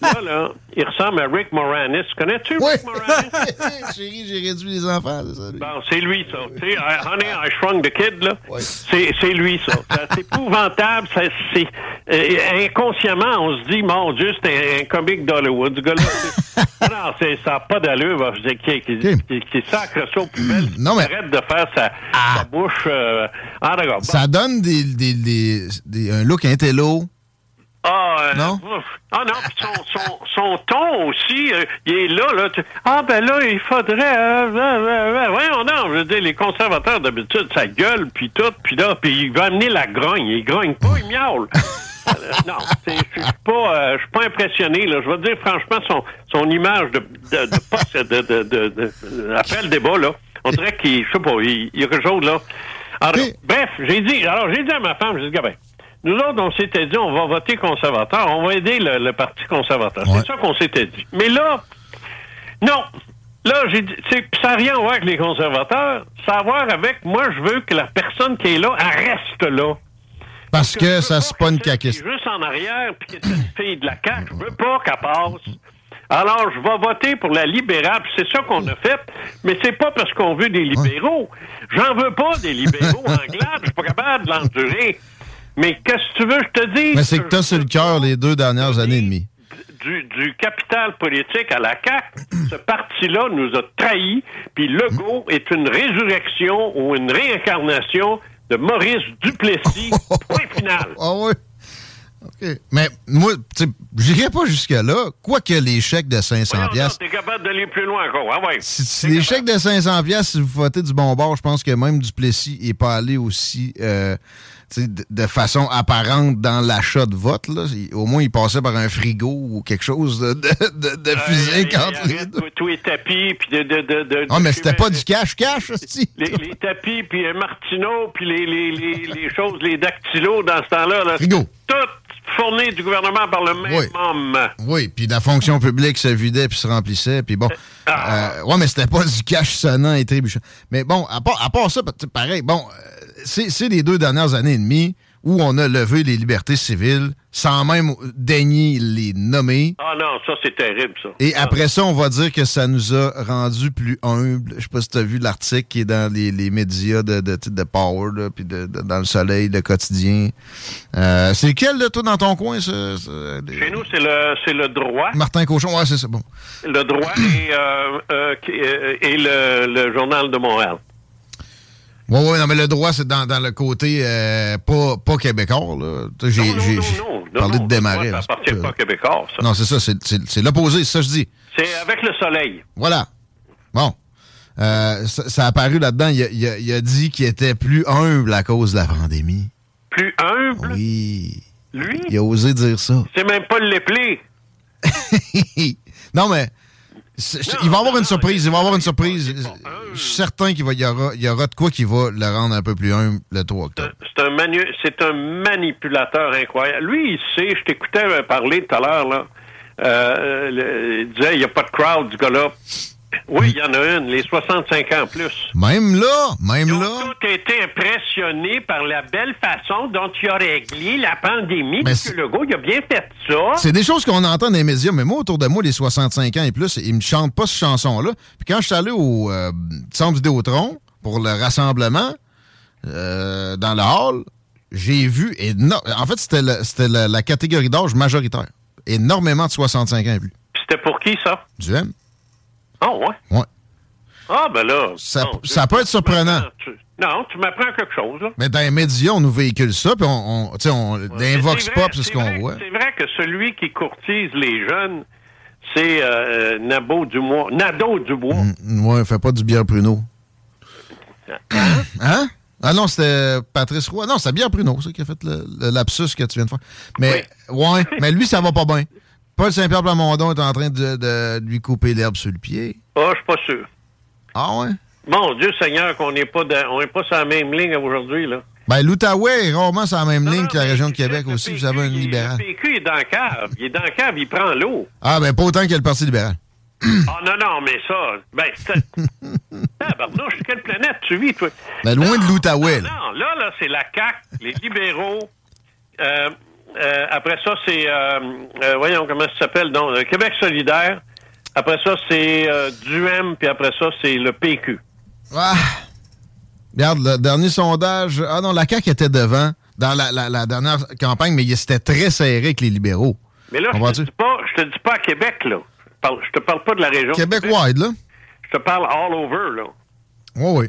là, là, il ressemble à Rick Moranis. Connais-tu oui. Rick Moranis? Chérie, j'ai réduit les enfants. Ça, lui. Bon, c'est lui, ça. Tu sais, Honey, I Shrunk the Kid, là. Oui. C'est, c'est lui, ça. C'est épouvantable. Ça, c'est, euh, inconsciemment, on se dit, mon Dieu, c'est un, un comique d'Hollywood. Ce gars-là, non, c'est, ça n'a pas d'allure. Bah, je dis, qui, qui, okay. qui, qui sacre ça au plus belle. Non, mais... arrête de faire sa, ah. sa bouche. Euh... Ah, d'accord. Bon. Ça donne des, des, des, des, un look intello. Ah, euh, non? Ah non, pis son, son, son ton aussi, euh, il est là, là. Tu, ah ben là, il faudrait... Euh, euh, euh, voyons non, je veux dire, les conservateurs, d'habitude, ça gueule, puis tout, puis là, puis il va amener la grogne. Il grogne pas, il miaule. euh, non, je suis pas, euh, pas impressionné, là. Je veux dire, franchement, son, son image de... de, de, poste, de, de, de, de après le débat, là, on dirait qu'il, je sais pas, il, il rejoude, là. Alors, oui. Bref, j'ai dit, alors j'ai dit à ma femme, j'ai dit, ben, nous autres, on s'était dit, on va voter conservateur, on va aider le, le Parti conservateur. Ouais. C'est ça qu'on s'était dit. Mais là, non. Là, j'ai dit, ça n'a rien à voir avec les conservateurs. Ça a à voir avec, moi, je veux que la personne qui est là, elle reste là. Parce, Parce que, que ça se pas une caquiste. Qui est juste en arrière, puis qui est une fille de la C A Q, je veux pas qu'elle passe. Alors, je vais voter pour la libérale. C'est ça qu'on a fait, mais c'est pas parce qu'on veut des libéraux. J'en veux pas des libéraux anglais, je suis pas capable de l'endurer. Mais qu'est-ce que tu veux, je te dis? Mais c'est que t'as sur le cœur les deux dernières années et demie. Du, du capital politique à la C A Q, ce parti-là nous a trahis, puis Legault est une résurrection ou une réincarnation de Maurice Duplessis, point final. Ah oui? OK. Mais moi, tu sais, j'irai pas jusque-là, quoique les chèques de cinq cents dollars. Oui, non, t'es capable d'aller plus loin encore. Ah ouais. Si, si les capable. Chèques de cinq cents dollars, si vous votez du bon bord, je pense que même Duplessis n'est pas allé aussi... Euh, De, de façon apparente dans l'achat de vote. Là. Au moins, il passait par un frigo ou quelque chose de, de, de, de euh, physique. Entre les deux. Tous les tapis. Puis de, de, de, de, ah, mais c'était pas du cash-cash, aussi. Les, les tapis, puis un Martineau, puis les, les, les, les choses, les dactylos dans ce temps-là. Là, frigo. Tout fourni du gouvernement par le même oui. homme. Oui, puis la fonction publique se vidait puis se remplissait. Puis bon. Ah. Euh, ouais, mais c'était pas du cash sonnant et trébuchant. Mais bon, à part, à part ça, pareil, bon... C'est, c'est les deux dernières années et demie où on a levé les libertés civiles sans même daigner les nommer. Ah non, ça, c'est terrible, ça. Et ah. après ça, on va dire que ça nous a rendu plus humbles. Je sais pas si tu as vu l'article qui est dans les, les médias de, de, de Power, là, puis de, de, dans le Soleil, le Quotidien. Euh, c'est lequel, là, toi, dans ton coin? Ça, ça, les... Chez nous, c'est le, c'est le Droit. Martin Cochon, ouais, c'est ça, bon. Le Droit et, euh, euh, et le, le Journal de Montréal. Oui, oui, non, mais le Droit, c'est dans, dans le côté euh, pas, pas québécois, là. J'ai, non, non, j'ai, j'ai non, non, parlé non, de démarrer. Ça n'appartient pas québécois, ça. Non, c'est ça, c'est, c'est, c'est l'opposé, c'est ça que je dis. C'est avec le Soleil. Voilà. Bon. Euh, ça, ça a apparu là-dedans. Il, il, il a dit qu'il était plus humble à cause de la pandémie. Plus humble? Oui. Lui? Il a osé dire ça. C'est même pas l'éplé. Non, mais... Non, il va avoir non, une surprise, non, il va avoir une surprise. Pas, euh, je suis certain qu'il va, il y aura, il y aura de quoi qui va le rendre un peu plus humble le trois octobre. C'est un, manu- c'est un manipulateur incroyable. Lui, il sait, je t'écoutais parler tout à l'heure, là. Euh, le, il disait, il n'y a pas de crowd, du gars-là. Oui, il y en a une, les soixante-cinq ans en plus. Même là, même Ils ont là. Tous été impressionnés par la belle façon dont il a réglé la pandémie. Mais M. Legault, il a bien fait ça. C'est des choses qu'on entend dans les médias, mais moi, autour de moi, les soixante-cinq ans et plus, ils me chantent pas cette chanson-là. Puis quand je suis allé au euh, Centre Vidéotron pour le rassemblement, euh, dans le hall, j'ai vu, éno- en fait, c'était, le, c'était la, la catégorie d'âge majoritaire. Énormément de soixante-cinq ans et plus. C'était pour qui, ça? Du M. Ah, oh, ouais? Ouais. Ah, ben là... Ça, non, ça peut être surprenant. Tu, non, tu m'apprends quelque chose, là. Mais dans les médias, on nous véhicule ça, puis on... on tu sais, on... Ouais, dans Vox Pop, c'est, c'est ce qu'on vrai, voit. C'est vrai que celui qui courtise les jeunes, c'est euh, Nadeau-Dubois. Nadeau-Dubois. Mmh, ouais, fait pas du Pierre Bruneau. Hein? Hein? Ah non, c'était Patrice Roy. Non, c'était Pierre Bruneau, ça, qui a fait le, le lapsus que tu viens de faire. Mais, oui. Ouais, mais lui, ça va pas bien. Paul Saint-Pierre Plamondon est en train de, de, de lui couper l'herbe sur le pied. Ah, je suis pas sûr. Ah ouais? Mon Dieu Seigneur, qu'on n'est pas dans, on n'est pas sur la même ligne aujourd'hui, là. Ben, l'Outaouais est rarement sur la même non, ligne non, que la région de Québec aussi, P Q, vous savez, un libéral. Le P Q est dans le cave. Il est dans le cave, il prend l'eau. Ah, ben, pas autant qu'il y a le Parti libéral. Ah, non, non, mais ça... Ben, c'est... Ah, pardon, sur quelle planète tu vis, toi? Ben, loin non, de l'Outaouais. Non, non, là, là, c'est la C A Q, les libéraux. Euh, euh, après ça, c'est... Euh, euh, voyons, comment ça s'appelle, donc, le Québec solidaire. Après ça, c'est euh, Duhaime, puis après ça, c'est le P Q. Ah! Regarde, le dernier sondage... Ah non, la C A Q était devant dans la, la, la dernière campagne, mais c'était très serré avec les libéraux. Mais là, je te dis pas, je te dis pas à Québec, là. Je te parle pas de la région. Québec-wide, là. Je te parle all over, là. Oui, oui.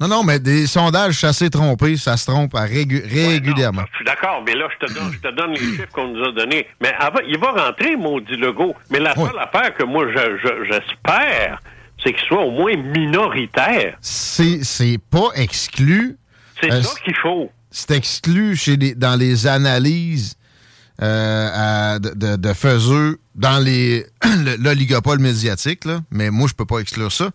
Non, non, mais des sondages chassés trompés, ça se trompe à régu- régulièrement. Ouais, non, je suis d'accord, mais là, je te donne, je te donne les chiffres qu'on nous a donnés. Mais avant, il va rentrer, maudit Legault. Mais la seule ouais. affaire que moi, je, je, j'espère... c'est qu'il soit au moins minoritaire. C'est, c'est pas exclu. C'est euh, ça qu'il faut. C'est exclu chez les, dans les analyses euh, à, de, de Feuzeux, dans les l'oligopole médiatique, là. Mais moi, je peux pas exclure ça.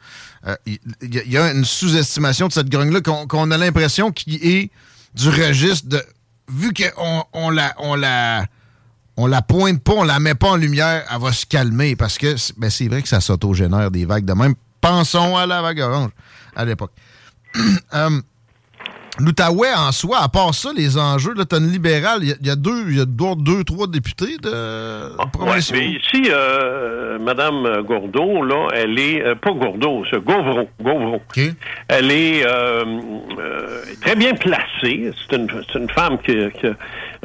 Il euh, y, y a une sous-estimation de cette grogne-là qu'on, qu'on a l'impression qu'il est du registre de... Vu qu'on on la... On la On la pointe pas, on la met pas en lumière, elle va se calmer parce que ben c'est vrai que ça s'autogénère des vagues de même. Pensons à la vague orange à l'époque. euh, L'Outaouais en soi, à part ça, les enjeux, là, t'as une libérale, il y, y a deux, il y a deux, deux, trois députés de ah, province. Ouais, mais ici, euh, Madame Gourdeau, là, elle est euh, pas Gourdeau, c'est Gauvreau, Gauvreau. Okay. Elle est euh, euh, très bien placée. C'est une, c'est une femme qui, qui,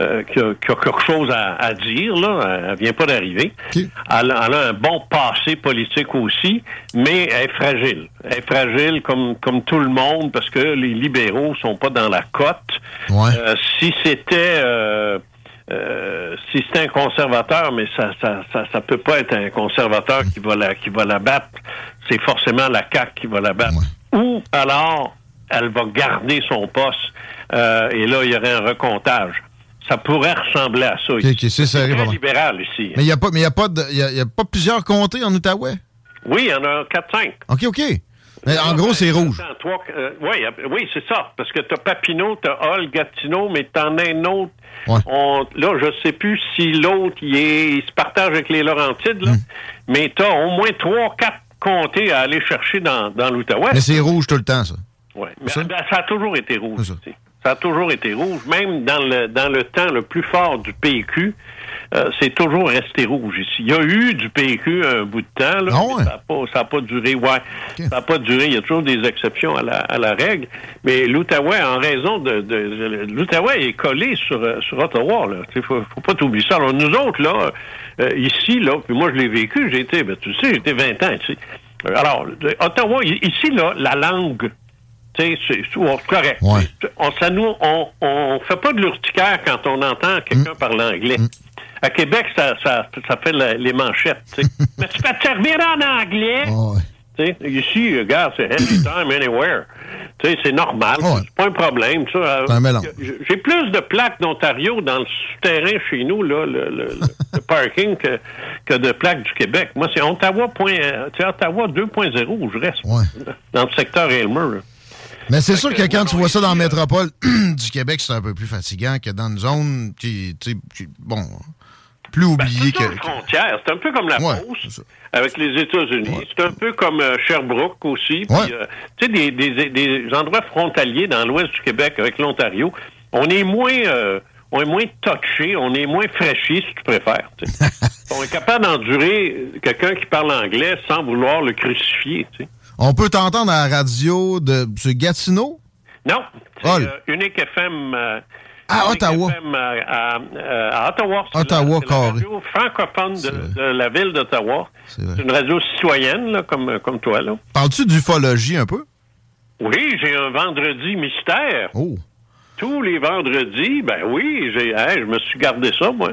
euh, qui, a, qui a quelque chose à, à dire, là. Elle vient pas d'arriver. Okay. Elle, elle a un bon passé politique aussi, mais elle est fragile. Elle est fragile comme comme tout le monde parce que les libéraux sont pas dans la cote. Ouais. Euh, si c'était euh, euh, si c'était un conservateur, mais ça ça ça ça peut pas être un conservateur qui va la qui va la battre. C'est forcément la C A Q qui va la battre. Ouais. Ou alors elle va garder son poste euh, et là il y aurait un recomptage. Ça pourrait ressembler à ça. Okay, ici. Okay, c'est, c'est très libéral ici. Mais il y a pas mais il y a pas il y, y a pas plusieurs comtés en Outaouais. Oui, il y en a quatre cinq. OK, OK. Mais en gros, c'est rouge. Toi, euh, oui, oui, c'est ça. Parce que t'as Papineau, t'as Hall, Gatineau, mais t'en as un autre. Ouais. On, là, je sais plus si l'autre, il, est, il se partage avec les Laurentides, là. Mm. Mais t'as au moins trois, quatre comtés à aller chercher dans, dans l'Outaouais. Mais c'est rouge tout le temps, ça. Oui, mais ça? Ben, ça a toujours été rouge. Ça. ça a toujours été rouge. Même dans le, dans le temps le plus fort du P Q, Euh, c'est toujours resté rouge ici. Il y a eu du P Q un bout de temps, là, non, ouais. ça n'a pas, pas duré. Ouais, okay. Ça n'a pas duré. Il y a toujours des exceptions à la, à la règle. Mais l'Outaouais, en raison de, de, de l'Outaouais est collé sur, sur Ottawa. Il ne faut, faut pas t'oublier ça. Alors, nous autres, là, euh, ici, là, puis moi je l'ai vécu, j'ai été, ben, tu sais, j'étais vingt ans ici. Alors, Ottawa, ici, là, la langue, tu sais, c'est, c'est, c'est correct. Ouais. On ne on, on fait pas de l'urticaire quand on entend quelqu'un mm. parler anglais. Mm. À Québec, ça, ça, ça fait la, les manchettes, tu sais. Mais tu peux te servir en anglais. Oh, ouais. Ici, regarde, c'est anytime, anywhere. Tu sais, c'est normal. Oh, ouais. C'est pas un problème, ça. C'est un mélange. J'ai plus de plaques d'Ontario dans le souterrain chez nous, là, le, le, le parking, que, que de plaques du Québec. Moi, c'est Ottawa, c'est Ottawa deux point zéro où je reste. Ouais. Dans le secteur Aylmer, là. Mais c'est fait sûr que, que quand tu vois ça dans la métropole du Québec, c'est un peu plus fatigant que dans une zone qui, tu sais, qui, bon... plus oublié ben, c'est que... frontière. C'est un peu comme la ouais, Beauce avec les États-Unis. Ouais. C'est un peu comme euh, Sherbrooke aussi. Ouais. Euh, tu sais, des, des, des endroits frontaliers dans l'ouest du Québec avec l'Ontario, on est moins euh, on est moins touché, on est moins fraîchi, si tu préfères. On est capable d'endurer quelqu'un qui parle anglais sans vouloir le crucifier. T'sais. On peut t'entendre à la radio de M. Gatineau? Non. C'est euh, Unique F M... Euh, À Ottawa. F M, à, à, à Ottawa. C'est Ottawa, la, c'est la radio francophone de, de la ville d'Ottawa. C'est, c'est une radio citoyenne, là, comme, comme toi. Là. Parles-tu d'ufologie un peu? Oui, j'ai un vendredi mystère. Oh. Tous les vendredis, ben oui, j'ai, hey, je me suis gardé ça, moi.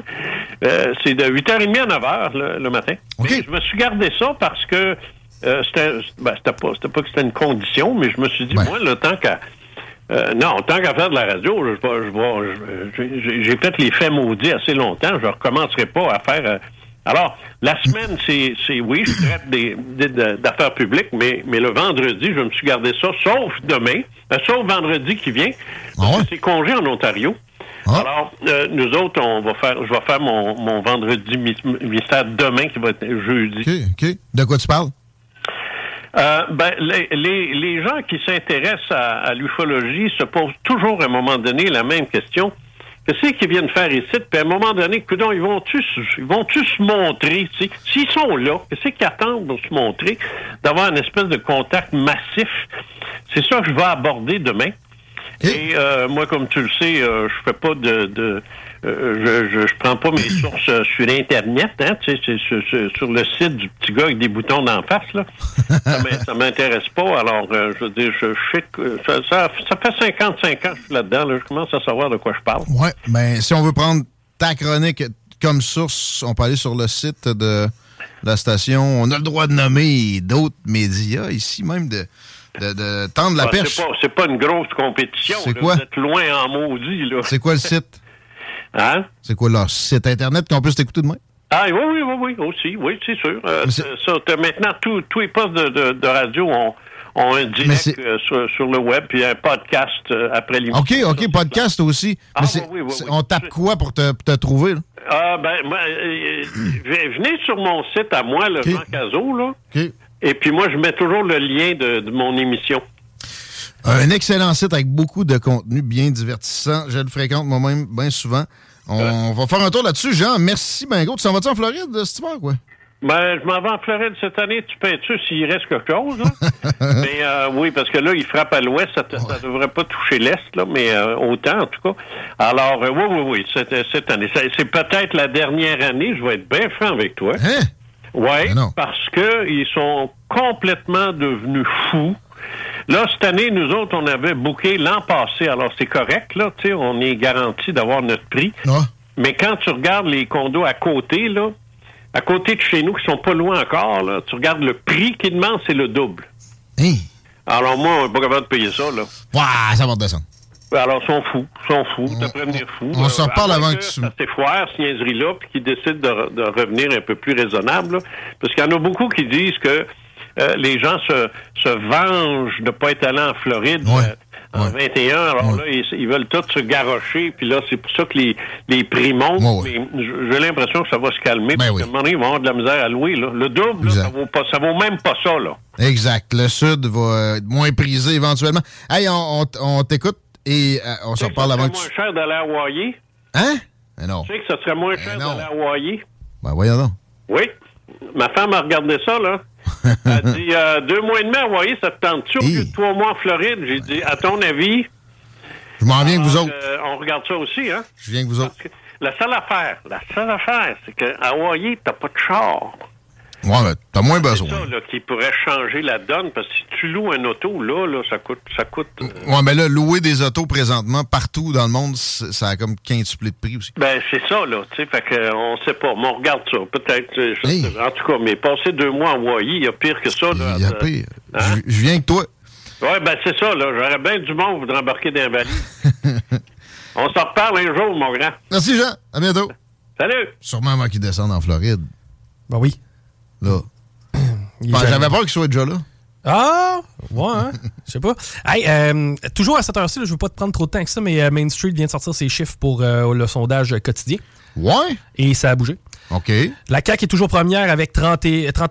Euh, c'est de huit heures trente à neuf heures le, le matin. Okay. Mais je me suis gardé ça parce que euh, c'était, ben, c'était, pas, c'était pas que c'était une condition, mais je me suis dit, ben. moi, le temps qu'à... Euh, non, tant qu'à faire de la radio, je, je, je, je, j'ai, j'ai fait les faits maudits assez longtemps. Je ne recommencerai pas à faire Alors, la semaine, c'est, c'est oui, je traite des, des, d'affaires publiques, mais, mais le vendredi, je me suis gardé ça, sauf demain, euh, sauf vendredi qui vient, parce que c'est congé en Ontario. Ah. Alors, euh, nous autres, on va faire, je vais faire mon, mon vendredi mystère demain, qui va être jeudi. OK, OK. De quoi tu parles? Euh, ben, les, les, les gens qui s'intéressent à, à l'ufologie se posent toujours à un moment donné la même question. Qu'est-ce qu'ils viennent faire ici? Puis à un moment donné, coudonc, ils vont-tu, ils vont-tu se montrer? T'sais? S'ils sont là, qu'est-ce qu'ils attendent pour se montrer? D'avoir une espèce de contact massif. C'est ça que je vais aborder demain. Et euh, moi, comme tu le sais, euh, je fais pas de... de euh, je, je je prends pas mes sources euh, sur Internet, hein, tu sais, c'est, c'est, c'est sur le site du petit gars avec des boutons d'en face, là. Ça m'intéresse pas, alors euh, je veux dire, je, je sais que ça, ça, ça fait cinquante-cinq ans que je suis là-dedans, là, je commence à savoir de quoi je parle. Oui, mais si on veut prendre ta chronique comme source, on peut aller sur le site de la station. On a le droit de nommer d'autres médias, ici même de... De, de tendre la ah, perche. C'est pas, c'est pas une grosse compétition. C'est là, quoi? Vous êtes loin en maudit, là. C'est quoi le site? Hein? C'est quoi leur site Internet qu'on peut t'écouter demain? Ah, oui, oui, oui, oui, aussi. Oui, c'est sûr. Euh, c'est... Ça, t'as maintenant, tous les postes de, de, de radio ont, ont un direct euh, sur, sur le web, puis un podcast euh, après l'émission. OK, OK, podcast ça. Aussi. Ah, mais c'est, oui, oui, oui, c'est, oui. On tape quoi pour te, te trouver, là? Ah, ben, moi, euh, venez sur mon site à moi, le okay. Jean Cazot, là. OK. Et puis moi, je mets toujours le lien de, de mon émission. Un excellent site avec beaucoup de contenu bien divertissant. Je le fréquente moi-même bien souvent. On euh. va faire un tour là-dessus, Jean. Merci, Bingo. Tu t'en vas-tu en Floride cet hiver, quoi? Ben, je m'en vais en Floride cette année. Tu peins-tu s'il reste quelque chose, là? Mais euh, oui, parce que là, il frappe à l'ouest. Ça ne ouais. devrait pas toucher l'est, là, mais euh, autant, en tout cas. Alors, euh, oui, oui, oui, cette, cette année. C'est, c'est peut-être la dernière année. Je vais être bien franc avec toi. Hein? Oui, parce que ils sont complètement devenus fous. Là, cette année, nous autres, on avait booké l'an passé. Alors, c'est correct, là, tu sais, on est garanti d'avoir notre prix. Ouais. Mais quand tu regardes les condos à côté, là, à côté de chez nous, qui sont pas loin encore, là, tu regardes le prix qu'ils demandent, c'est le double. Hey. Alors, moi, on n'est pas capable de payer ça, là. Ouah, ça va descendre. Alors, ils sont fous, ils sont fous, de prévenir fous. On euh, s'en reparle avant que tu... Ça s'effoire, ces niaiseries-là, puis qui décident de, de revenir un peu plus raisonnable, là, parce qu'il y en a beaucoup qui disent que euh, les gens se, se vengent de ne pas être allés en Floride ouais, euh, en ouais. vingt et un, alors ouais. là, ils, ils veulent tous se garrocher, puis là, c'est pour ça que les, les prix montent, ouais, ouais. mais j'ai l'impression que ça va se calmer, ben parce oui. que ils vont avoir de la misère à louer, là. Le double, là, ça vaut pas, ça vaut même pas ça, là. Exact, le Sud va être moins prisé éventuellement. Hey, on, on, on t'écoute? Et euh, on s'en parle avant que tu... Tu sais que ça serait moins cher d'aller à Hawaii? Hein? Mais non. Tu sais que ça serait moins cher d'aller à Hawaii? Ben voyons donc. Oui. Ma femme a regardé ça, là. Elle a dit, euh, deux mois et demi à Hawaii, ça te tente-tu au lieu de trois mois en Floride? J'ai dit, à ton avis... Je m'en viens que vous autres. Euh, on regarde ça aussi, hein? Je viens que vous autres. La seule affaire, la seule affaire, c'est qu'à Hawaii, t'as pas de char. Ouais, mais t'as moins besoin. C'est ça là, qui pourrait changer la donne, parce que si tu loues un auto, là, là ça coûte... ça coûte euh... Oui, mais là, louer des autos présentement, partout dans le monde, ça a comme quintuplé de prix aussi. Ben c'est ça, là, tu sais, fait qu'on sait pas, mais on regarde ça, peut-être. Hey. En tout cas, mais passer deux mois en Hawaii, il y a pire que ça. Il y a pire. Hein? Je viens que toi. Oui, ben c'est ça, là, j'aurais bien du monde voudrait embarquer dans la valise. On s'en reparle un jour, mon grand. Merci, Jean. À bientôt. Salut. Sûrement avant qu'ils descendent en Floride. Ben oui. Là. Ben, j'avais peur qu'il soit déjà là. Ah! Ouais, hein? Je sais pas. Hey, euh, toujours à cette heure-ci, là, je veux pas te prendre trop de temps avec ça, mais euh, Main Street vient de sortir ses chiffres pour euh, le sondage quotidien. Ouais! Et ça a bougé. OK. La C A Q est toujours première avec trente et trente.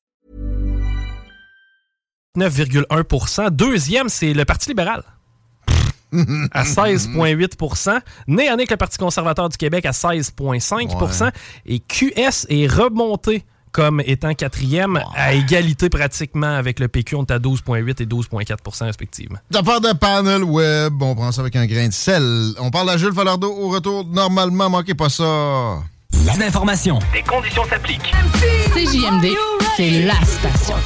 neuf virgule un pour cent. Deuxième, c'est le Parti libéral. À seize virgule huit pour cent. Né avec le Parti conservateur du Québec à seize virgule cinq pour cent. Ouais. Et Q S est remonté comme étant quatrième, oh, à égalité pratiquement avec le P Q. On est à douze virgule huit et douze virgule quatre pour cent respectivement. Ça part de panel web, on prend ça avec un grain de sel. On parle à Jules Falardeau au retour. Normalement, manquez pas ça. Des informations. Des conditions s'appliquent. C J M D, c'est la station.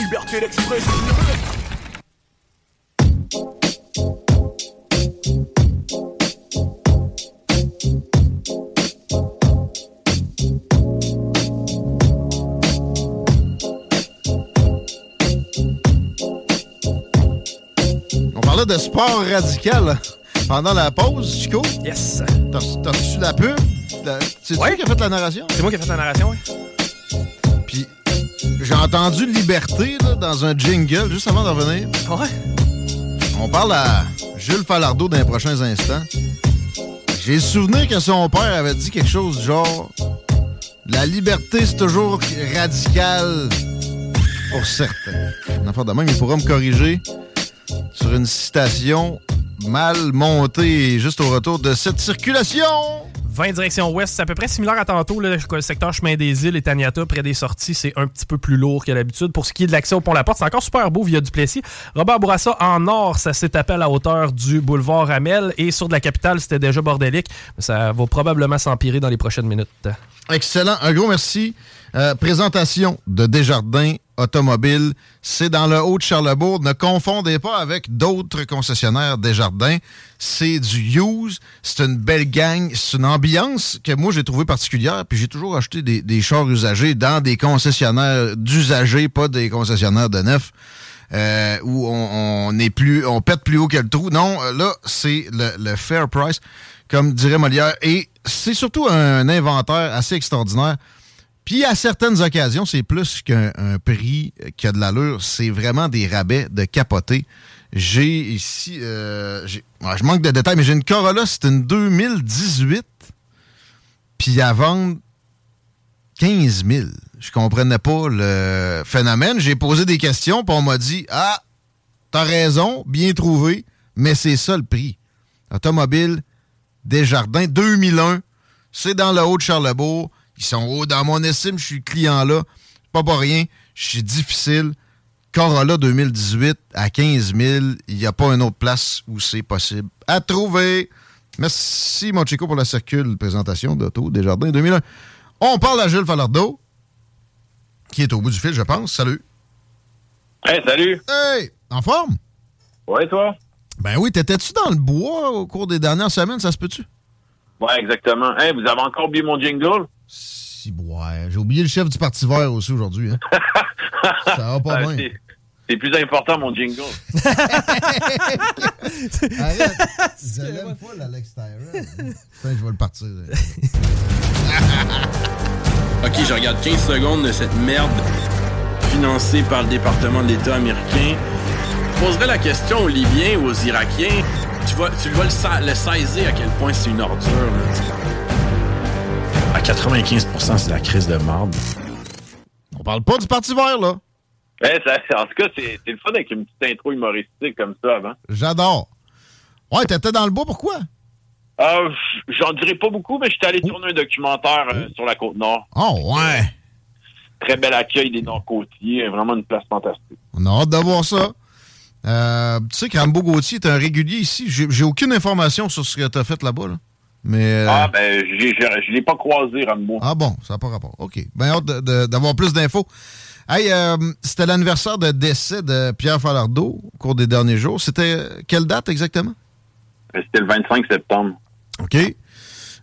Liberté d'expression. De sport radical pendant la pause, Chico. Yes. T'as reçu la pub? La... C'est ouais. toi qui as fait la narration? C'est moi qui ai fait la narration, oui. Puis j'ai entendu Liberté là, dans un jingle juste avant de revenir. Ouais. On parle à Jules Falardeau dans les prochains instants. J'ai le souvenir que son père avait dit quelque chose du genre « La liberté, c'est toujours radical pour certains. » Enfin, demain, il pourra me corriger sur une citation mal montée, juste au retour de cette circulation. vingt direction ouest, c'est à peu près similaire à tantôt. Là, le secteur Chemin des Îles et Taniata, près des sorties, c'est un petit peu plus lourd que l'habitude. Pour ce qui est de l'accès au Pont-la-Porte, c'est encore super beau via Duplessis. Robert Bourassa, en nord, ça s'est tapé à la hauteur du boulevard Ramel. Et sur de la capitale, c'était déjà bordélique. Mais ça va probablement s'empirer dans les prochaines minutes. Excellent. Un gros merci. Euh, présentation de Desjardins Automobile. C'est dans le Haut-de-Charlesbourg. Ne confondez pas avec d'autres concessionnaires Desjardins. C'est du use. C'est une belle gang. C'est une ambiance que moi, j'ai trouvée particulière. Puis j'ai toujours acheté des, des chars usagés dans des concessionnaires d'usagers, pas des concessionnaires de neuf, euh, où on, on est plus, on pète plus haut que le trou. Non, là, c'est le, le fair price, comme dirait Molière. Et c'est surtout un inventaire assez extraordinaire. Puis, à certaines occasions, c'est plus qu'un un prix qui a de l'allure. C'est vraiment des rabais de capoter. J'ai ici... Euh, j'ai, ouais, je manque de détails, mais j'ai une Corolla. C'est une deux mille dix-huit. Puis, à vendre quinze mille. Je comprenais pas le phénomène. J'ai posé des questions, puis on m'a dit « Ah, t'as raison, bien trouvé, mais c'est ça le prix. » Automobile, Desjardins, deux mille un. C'est dans le Haut-de-Charlesbourg. Ils sont hauts dans mon estime, je suis client là. Pas pour rien, je suis difficile. Corolla deux mille dix-huit à quinze mille, il n'y a pas une autre place où c'est possible à trouver. Merci, mon Chico, pour la circule présentation d'Auto Desjardins deux mille un. On parle à Jules Falardeau, qui est au bout du fil, je pense. Salut. Hey, salut. Hey, en forme? Ouais, toi? Ben oui, t'étais-tu dans le bois au cours des dernières semaines, ça se peut-tu? Ouais, exactement. Hey, vous avez encore oublié mon jingle? Si, ouais. J'ai oublié le chef du Parti vert aussi aujourd'hui. Hein. Ça va pas bien. C'est, c'est plus important, mon jingle. Arrête. Je l'aime pas, l'Alex Tyrell. Putain, je vais le partir. OK, je regarde quinze secondes de cette merde financée par le département de l'État américain. Je poserais la question aux Libyens ou aux Irakiens. Tu vas, tu vas le, sa- le saisir à quel point c'est une ordure. Là. À quatre-vingt-quinze pour cent, c'est la crise de marde. On parle pas du Parti vert, là. Ouais, ça, en tout cas, c'est, c'est le fun avec une petite intro humoristique comme ça avant. J'adore. Ouais, t'étais dans le bois, pourquoi? Euh, j'en dirais pas beaucoup, mais j'étais allé oh. tourner un documentaire euh, oh. sur la Côte-Nord. Oh, ouais. Très bel accueil des Nord-Côtiers. Vraiment une place fantastique. On a hâte de voir ça. Euh, tu sais que Rambo Gauthier est un régulier ici. J'ai, j'ai aucune information sur ce que tu as fait là-bas, là. Mais, ah, ben, j'ai, j'ai, je ne l'ai pas croisé, Rambo. Ah bon, ça n'a pas rapport. OK. Ben, hâte de, de, d'avoir plus d'infos. Hey, euh, c'était l'anniversaire de décès de Pierre Falardeau au cours des derniers jours. C'était quelle date exactement? C'était le vingt-cinq septembre. OK.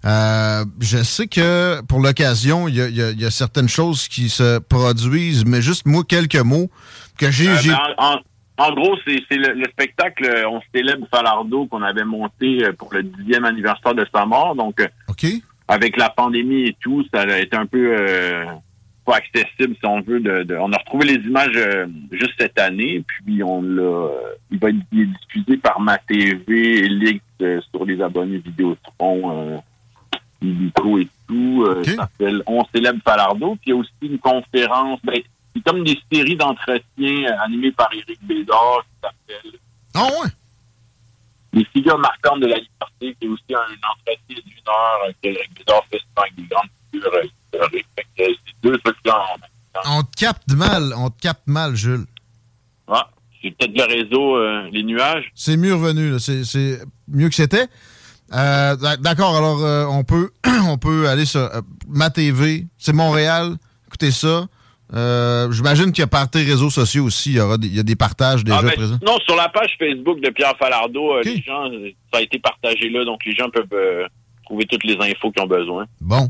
Euh, je sais que pour l'occasion, il y, y, y a certaines choses qui se produisent, mais juste moi, quelques mots que j'ai... Euh, j'ai... Ben, en, en... En gros, c'est, c'est le, le spectacle « On célèbre Falardeau » qu'on avait monté pour le dixième anniversaire de sa mort. Donc, okay. Avec la pandémie et tout, ça a été un peu euh, pas accessible, si on veut. De, de, on a retrouvé les images euh, juste cette année, puis on l'a. Euh, il va être il est diffusé par Ma T V, Elix euh, sur les abonnés Vidéotron, Illico euh, et tout. Euh, okay. Ça s'appelle « On célèbre Falardeau ». Puis il y a aussi une conférence... Ben, c'est comme des séries d'entretiens animées par Éric Bédard, qui s'appelle... Ah oh, ouais. Les figures marquantes de la liberté, c'est aussi un entretien d'une heure qu'Éric Bédard fait souvent avec des grandes figures historiques. C'est deux trucs en même temps. On te capte mal, on te capte mal, Jules. Ouais, c'est peut-être le réseau, euh, les nuages. C'est mieux revenu, là. C'est, c'est mieux que c'était. Euh, d'accord, alors euh, on, peut, on peut aller sur euh, Ma T V, c'est Montréal, écoutez ça. Euh, j'imagine qu'il y a par tes réseaux sociaux aussi, il y aura des, il y a des partages déjà ah ben, présents. Non, sur la page Facebook de Pierre Falardeau, okay. Les gens, ça a été partagé là, donc les gens peuvent euh, trouver toutes les infos qu'ils ont besoin. Bon.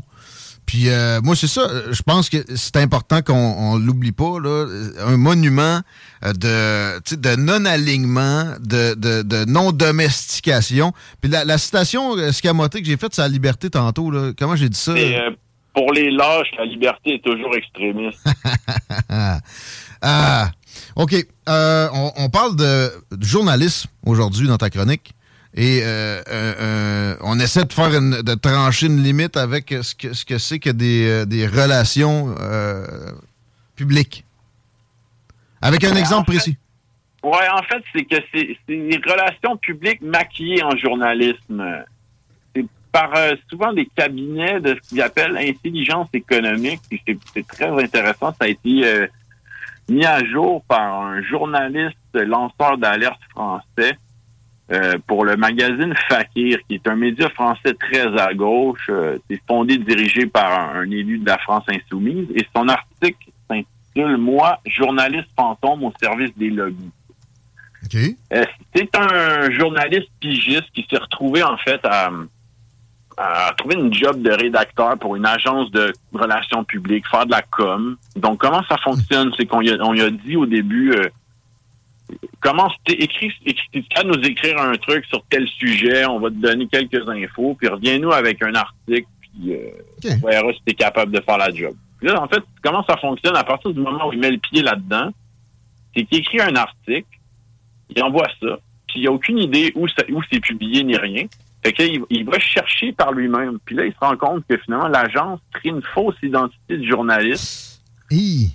Puis euh, moi, c'est ça, je pense que c'est important qu'on on l'oublie pas, là, un monument de, tu sais, de non-alignement, de, de, de non-domestication. Puis la, la citation escamotée que j'ai faite, c'est la liberté tantôt, là. Comment j'ai dit ça? Et, euh, pour les lâches, la liberté est toujours extrémiste. ah, OK. Euh, on, on parle de, de journalisme aujourd'hui dans ta chronique. Et euh, euh, euh, on essaie de faire une, de trancher une limite avec ce que, ce que c'est que des, des relations euh, publiques. Avec un ouais, exemple en fait, précis. Oui, en fait, c'est que c'est, c'est une relation publique maquillée en journalisme. Par euh, souvent des cabinets de ce qu'ils appellent intelligence économique. Puis c'est, c'est très intéressant. Ça a été euh, mis à jour par un journaliste lanceur d'alerte français euh, pour le magazine Fakir, qui est un média français très à gauche. Euh, c'est fondé et dirigé par un, un élu de la France insoumise. Et son article s'intitule « Moi, journaliste fantôme au service des lobbies ». Okay. Euh, c'est un journaliste pigiste qui s'est retrouvé en fait à... à trouver une job de rédacteur pour une agence de relations publiques, faire de la com. Donc, comment ça fonctionne? C'est qu'on y a, on y a dit au début, euh, comment écris, écris, à nous écrire un truc sur tel sujet, on va te donner quelques infos, puis reviens-nous avec un article, puis euh, okay. On verra si t'es capable de faire la job. Puis là, en fait, comment ça fonctionne? À partir du moment où il met le pied là-dedans, c'est qu'il écrit un article, il envoie ça, puis il n'y a aucune idée où, ça, où c'est publié ni rien. Fait que là, il, il va chercher par lui-même. Puis là, il se rend compte que finalement, l'agence crée une fausse identité de journaliste. Hi.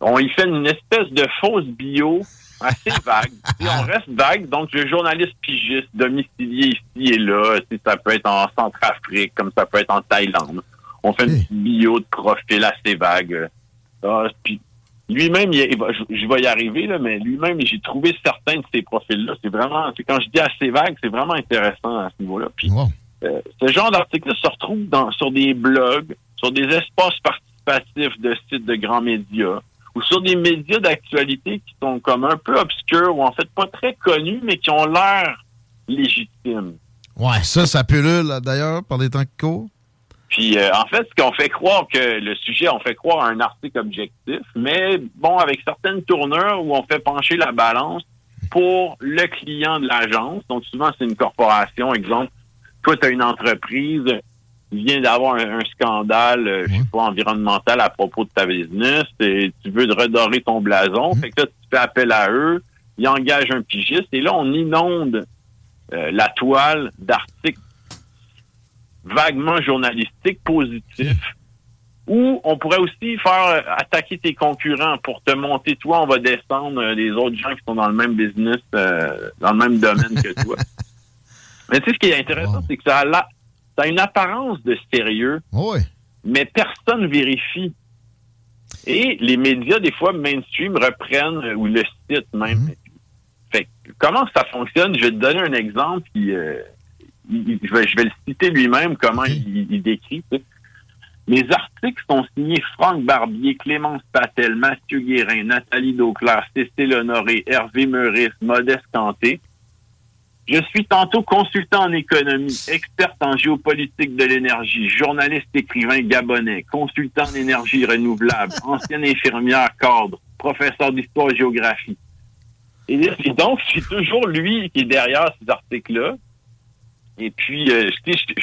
On y fait une espèce de fausse bio assez vague. Et on reste vague. Donc, le journaliste pigiste, domicilié ici et là, ça peut être en Centrafrique, comme ça peut être en Thaïlande. On fait une petite bio de profil assez vague. Ah, puis lui-même, il, il va, je vais y arriver, là, mais lui-même, j'ai trouvé certains de ces profils-là. C'est vraiment, c'est, quand je dis assez vague, c'est vraiment intéressant à ce niveau-là. Puis, wow. euh, ce genre d'article-là se retrouve dans, sur des blogs, sur des espaces participatifs de sites de grands médias, ou sur des médias d'actualité qui sont comme un peu obscurs, ou en fait pas très connus, mais qui ont l'air légitimes. Ouais, ça, ça pullule, d'ailleurs, par des temps qui courent. Puis, euh, en fait, ce qu'on fait croire que le sujet, on fait croire à un article objectif, mais bon, avec certaines tournures où on fait pencher la balance pour le client de l'agence. Donc, souvent, c'est une corporation. Exemple, toi, tu as une entreprise, il vient d'avoir un, un scandale, euh, je sais pas, environnemental à propos de ta business, et tu veux redorer ton blason. Fait que là, tu fais appel à eux, ils engagent un pigiste, et là, on inonde euh, la toile d'articles vaguement journalistique, positif, ou on pourrait aussi faire attaquer tes concurrents pour te monter. Toi, on va descendre les autres gens qui sont dans le même business, euh, dans le même domaine que toi. Mais tu sais, ce qui est intéressant, wow. c'est que ça a, la, ça a une apparence de sérieux, oui. mais personne vérifie. Et les médias, des fois, mainstream, reprennent, ou le site même, mm-hmm. Fait, comment ça fonctionne? Je vais te donner un exemple. Qui, euh, il, je, vais, je vais le citer lui-même, comment il, il décrit. T'sais. Les articles sont signés Franck Barbier, Clémence Patel, Mathieu Guérin, Nathalie Dauclair, Cécile Honoré, Hervé Meurice, Modeste Canté. Je suis tantôt consultant en économie, experte en géopolitique de l'énergie, journaliste écrivain gabonais, consultant en énergie renouvelable, ancienne infirmière cadre, professeur d'histoire et géographie. Et donc, c'est toujours lui qui est derrière ces articles-là. Et puis, euh,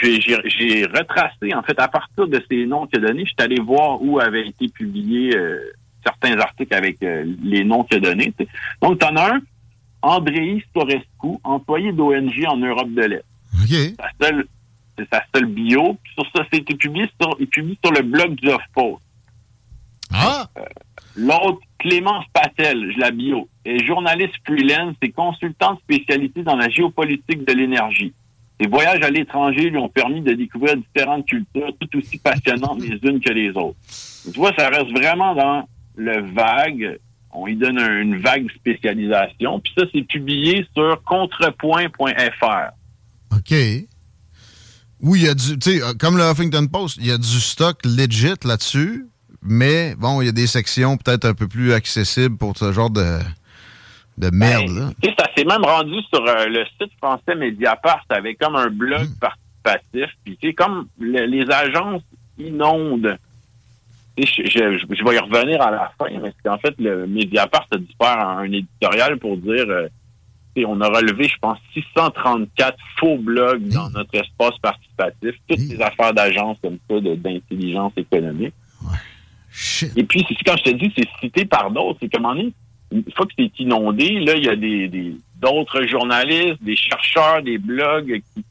j'ai, j'ai, j'ai retracé, en fait, à partir de ces noms qu'il a donnés, je suis allé voir où avaient été publiés euh, certains articles avec euh, les noms qu'il a donnés. T'sais. Donc, t'en as un, Andrei Storescu, employé d'O N G en Europe de l'Est. Okay. Sa seule, c'est sa seule bio. Puis sur ça, c'était publié sur, il publie sur le blog du HuffPost. Ah! Euh, l'autre, Clémence Patel, la bio, est journaliste freelance et consultante spécialisée dans la géopolitique de l'énergie. Ses voyages à l'étranger lui ont permis de découvrir différentes cultures tout aussi passionnantes les unes que les autres. Tu vois, ça reste vraiment dans le vague. On lui donne un, une vague spécialisation. Puis ça, c'est publié sur contrepoint point f r. OK. Oui, il y a du... Tu sais, comme le Huffington Post, il y a du stock legit là-dessus, mais bon, il y a des sections peut-être un peu plus accessibles pour ce genre de, de merde. Ben, tu sais, ça s'est même rendu sur euh, le site français Mediapart. Ça avait comme un blog mmh. participatif. Puis tu sais, comme le, les agences inondent. Je, je, je vais y revenir à la fin, mais c'est qu'en fait, le Mediapart a dû faire un éditorial pour dire euh, on a relevé, je pense, six cent trente-quatre faux blogs dans mmh. notre espace participatif, toutes mmh. les affaires d'agences comme ça, de, d'intelligence économique. Ouais. Shit. Et puis, c'est, quand je te dis c'est cité par d'autres, c'est comment dire, une fois que c'est inondé, là, il y a des, des d'autres journalistes, des chercheurs, des blogs qui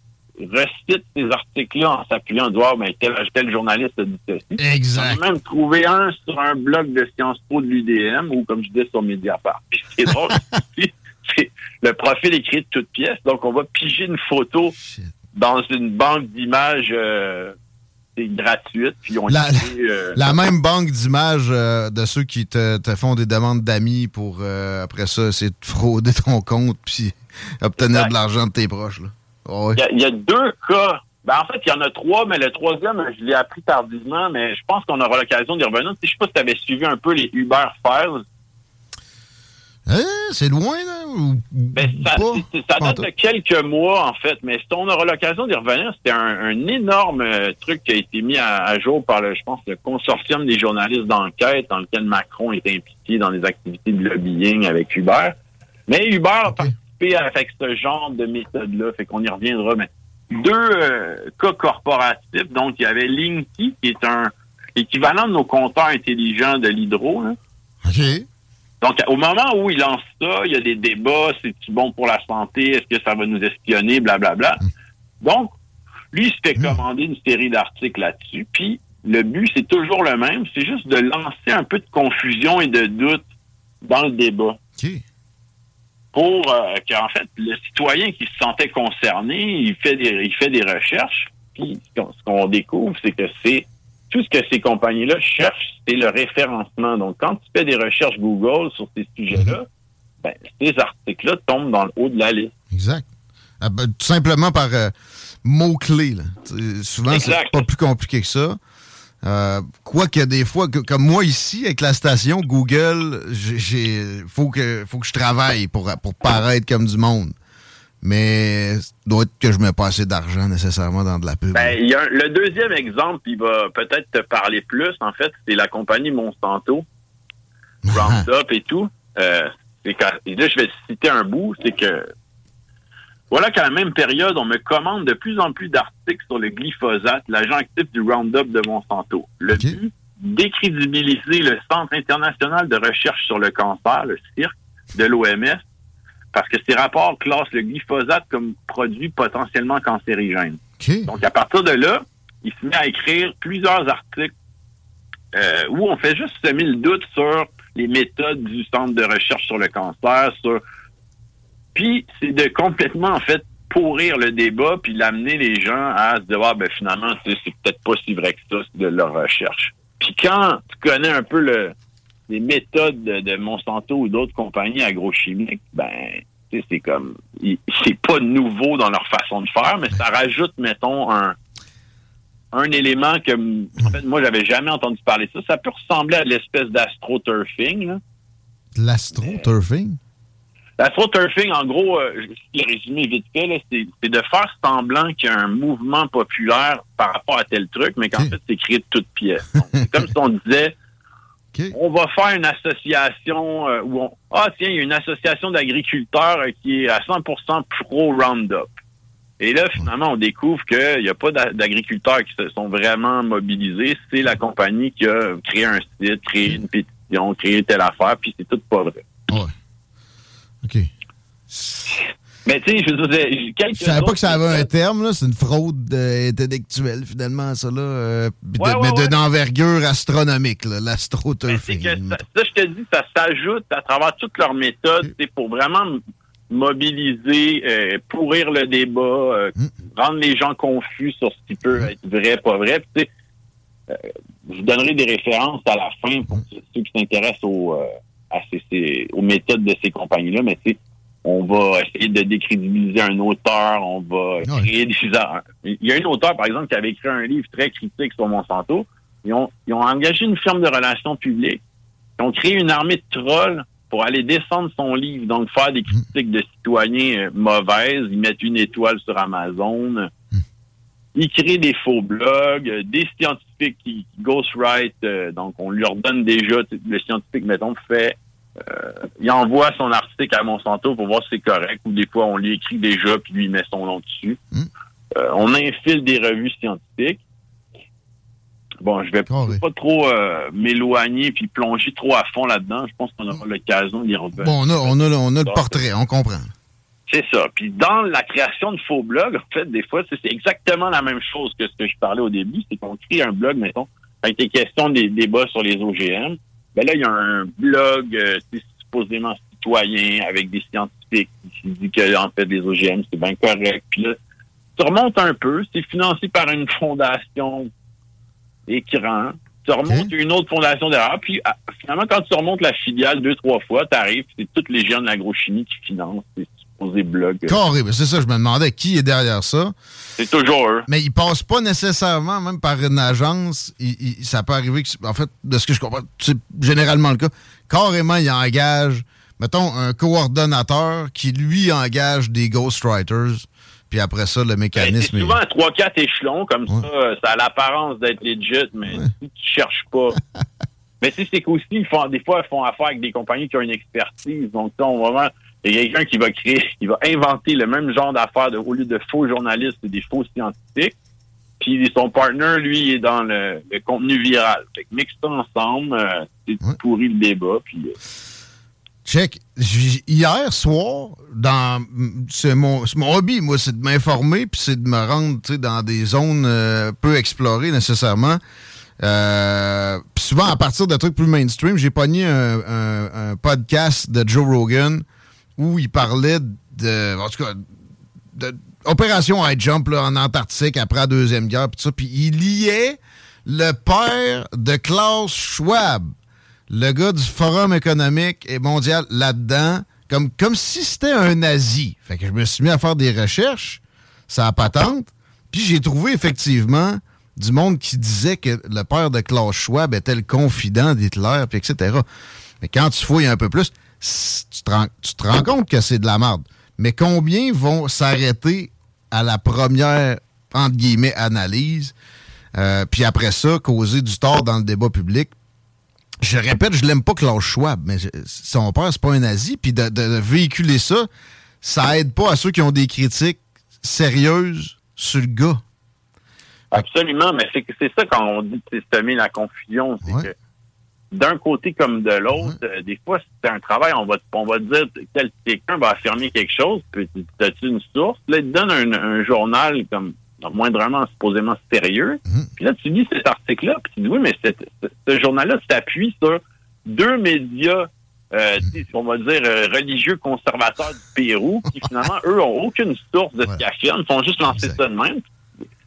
recite ces articles-là en s'appuyant en disant, ben, tel, tel journaliste a dit ceci. Exact. J'ai même trouvé un sur un blog de Sciences Po de l'U D M ou, comme je disais, sur Mediapart. Puis c'est drôle. C'est le profil écrit de toutes pièces. Donc, on va piger une photo Shit. dans une banque d'images euh, c'est gratuite. Puis on la, dit, euh, la même banque d'images euh, de ceux qui te, te font des demandes d'amis pour, euh, après ça, essayer de frauder ton compte puis obtenir exact. de l'argent de tes proches, là. Oh oui. Il, y a, il y a deux cas. Ben, en fait, il y en a trois, mais le troisième, je l'ai appris tardivement, mais je pense qu'on aura l'occasion d'y revenir. Je ne sais pas si tu avais suivi un peu les Uber Files. Eh, c'est loin, là? Ou, ben, ça, pas, c'est, ça date de quelques mois, en fait, mais si on aura l'occasion d'y revenir. C'était un, un énorme euh, truc qui a été mis à, à jour par, le, je pense, le consortium des journalistes d'enquête dans lequel Macron est impliqué dans les activités de lobbying avec Uber. Mais Uber... Okay. avec ce genre de méthode-là, fait qu'on y reviendra. Mais deux euh, cas corporatifs, donc il y avait Linky, qui est un équivalent de nos compteurs intelligents de l'hydro. Là. Okay. Donc, au moment où il lance ça, il y a des débats, c'est-tu bon pour la santé, est-ce que ça va nous espionner, blablabla. Bla, bla. Mmh. Donc, lui, il se fait mmh. commander une série d'articles là-dessus, puis le but, c'est toujours le même, c'est juste de lancer un peu de confusion et de doute dans le débat. OK. Pour euh, qu'en fait, le citoyen qui se sentait concerné, il fait des, il fait des recherches, puis ce qu'on, ce qu'on découvre, c'est que c'est tout ce que ces compagnies-là cherchent, c'est le référencement. Donc, quand tu fais des recherches Google sur ces sujets-là, ben, ces articles-là tombent dans le haut de la liste. Exact. Ah, ben, tout simplement par euh, mots-clés. Là. Souvent, exact. C'est pas plus compliqué que ça. Euh, quoi que des fois, que, comme moi ici, avec la station Google, j'ai, j'ai faut que faut que je travaille pour, pour paraître comme du monde. Mais doit être que je mets pas assez d'argent nécessairement dans de la pub. Ben, y a un, le deuxième exemple, il va peut-être te parler plus, en fait, c'est la compagnie Monsanto, Roundup et tout. Euh, c'est quand, et là, je vais citer un bout, c'est que voilà qu'à la même période, on me commande de plus en plus d'articles sur le glyphosate, l'agent actif du Roundup de Monsanto. Le okay. but, décrédibiliser le Centre international de recherche sur le cancer, le C I R C, de l'O M S, parce que ces rapports classent le glyphosate comme produit potentiellement cancérigène. Okay. Donc, à partir de là, il se met à écrire plusieurs articles euh, où on fait juste semer le doute sur les méthodes du Centre de recherche sur le cancer, sur... Puis, c'est de complètement, en fait, pourrir le débat puis l'amener les gens à se dire « Ah, ben finalement, c'est, c'est peut-être pas si vrai que ça, c'est de leur recherche. » Puis quand tu connais un peu le, les méthodes de, de Monsanto ou d'autres compagnies agrochimiques, ben C'est comme, c'est pas nouveau dans leur façon de faire, mais ça rajoute, mettons, un, un élément que, en fait, moi, j'avais jamais entendu parler de ça. Ça peut ressembler à l'espèce d'astroturfing, là. L'astroturfing? L'astroturfing, en gros, euh, je vais résumer vite fait, là, c'est, c'est de faire semblant qu'il y a un mouvement populaire par rapport à tel truc, mais qu'en okay. fait, c'est créé de toutes pièces. Donc, c'est comme si on disait, okay. on va faire une association euh, où on... Ah, tiens, il y a une association d'agriculteurs euh, qui est à cent pour cent pro-Roundup. Et là, finalement, on découvre qu'il n'y a pas d'agriculteurs qui se sont vraiment mobilisés. C'est la compagnie qui a créé un site, créé une pétition, créé telle affaire, puis c'est tout pas vrai. Ouais. OK. Mais tu sais, je veux dire, quelques je savais pas que ça avait un terme, là. C'est une fraude euh, intellectuelle, finalement, ça, là. Euh, ouais, de, ouais, mais ouais. d'envergure astronomique, là, l'astroturfing. Ça, ça je te dis, ça s'ajoute à travers toutes leurs méthodes, c'est pour vraiment mobiliser, euh, pourrir le débat, euh, mm. rendre les gens confus sur ce qui peut ouais. être vrai, pas vrai. Puis, euh, je vous donnerai des références à la fin pour mm. ceux qui s'intéressent aux, euh, à ces, ces, aux méthodes de ces compagnies-là, mais tu sais, on va essayer de décrédibiliser un auteur, on va créer ouais. des... Il y a un auteur, par exemple, qui avait écrit un livre très critique sur Monsanto. Ils ont, ils ont engagé une firme de relations publiques. Ils ont créé une armée de trolls pour aller descendre son livre, donc faire des critiques mmh. de citoyens mauvaises. Ils mettent une étoile sur Amazon. Mmh. Ils créent des faux blogs, des scientifiques qui ghostwrite. Euh, donc, on leur donne déjà... Le scientifique, mettons, fait... Euh, il envoie son article à Monsanto pour voir si c'est correct, ou des fois on lui écrit déjà puis lui il met son nom dessus. Mmh. Euh, on infile des revues scientifiques. Bon, je vais oh, oui. pas trop euh, m'éloigner puis plonger trop à fond là-dedans. Je pense qu'on aura l'occasion d'y revenir. Bon, on a, on a, on a le portrait, on comprend. C'est ça. Puis dans la création de faux blogs, en fait, des fois, c'est, c'est exactement la même chose que ce que je parlais au début. C'est qu'on crée un blog, mettons, avec des questions des débats sur les O G M. Ben là, il y a un blog euh, supposément citoyen avec des scientifiques qui dit que en fait les O G M, c'est bien correct. Puis là, tu remontes un peu, c'est financé par une fondation écran. Tu remontes okay. une autre fondation derrière. Puis à, finalement, quand tu remontes la filiale deux, trois fois, tu arrives, c'est toutes les gens de l'agrochimie qui financent ces supposés blogs. Euh. Carré, ben c'est ça, je me demandais qui est derrière ça. C'est toujours eux. Mais ils passent pas nécessairement, même par une agence. Il, il, ça peut arriver que, en fait, de ce que je comprends, c'est généralement le cas. Carrément, ils engagent, mettons, un coordonnateur qui, lui, engage des ghostwriters. Puis après ça, le mécanisme... C'est souvent à trois quatre échelons, comme ouais. ça, ça a l'apparence d'être legit, mais ouais. si tu cherches pas... mais si c'est qu'aussi, ils font, des fois, ils font affaire avec des compagnies qui ont une expertise. Donc, on va vraiment... Il y a quelqu'un qui va créer, qui va inventer le même genre d'affaires de, au lieu de faux journalistes et des faux scientifiques. Puis son partner, lui, est dans le, le contenu viral. Fait que mixe ça ensemble, euh, c'est ouais. pourri le débat. Puis, euh... check. J- hier soir, dans c'est mon, c'est mon hobby, moi, c'est de m'informer puis c'est de me rendre dans des zones euh, peu explorées nécessairement. Euh, puis souvent, à partir de trucs plus mainstream, j'ai pogné un, un, un podcast de Joe Rogan où il parlait de, en tout cas, de Opération High Jump là, en Antarctique après la Deuxième Guerre, puis ça, puis il liait le père de Klaus Schwab, le gars du Forum économique et mondial là-dedans, comme, comme si c'était un nazi. Fait que je me suis mis à faire des recherches, ça a patente, puis j'ai trouvé effectivement du monde qui disait que le père de Klaus Schwab était le confident d'Hitler, puis et cetera. Mais quand tu fouilles un peu plus... Tu te, rends, tu te rends compte que c'est de la merde. Mais combien vont s'arrêter à la première, entre guillemets, analyse, euh, puis après ça, causer du tort dans le débat public? Je répète, je l'aime pas Klaus Schwab, mais je, son père, c'est pas un nazi, puis de, de, de véhiculer ça, ça aide pas à ceux qui ont des critiques sérieuses sur le gars. Absolument, mais c'est, c'est ça quand on dit que c'est semer la confusion, c'est ouais. que d'un côté comme de l'autre, mmh. euh, des fois, c'est un travail, on va on va dire, tel, quelqu'un va affirmer quelque chose, puis t'as-tu une source? Là, il te donne un, un journal comme moindrement supposément sérieux, mmh. puis là, tu lis cet article-là, puis tu dis, oui, mais c'est, c'est, ce journal-là s'appuie sur deux médias, euh, mmh. on va dire, euh, religieux conservateurs du Pérou, qui finalement, eux, ont aucune source de ouais. ce qu'ils affirment, ils font juste lancer exact. Ça de même.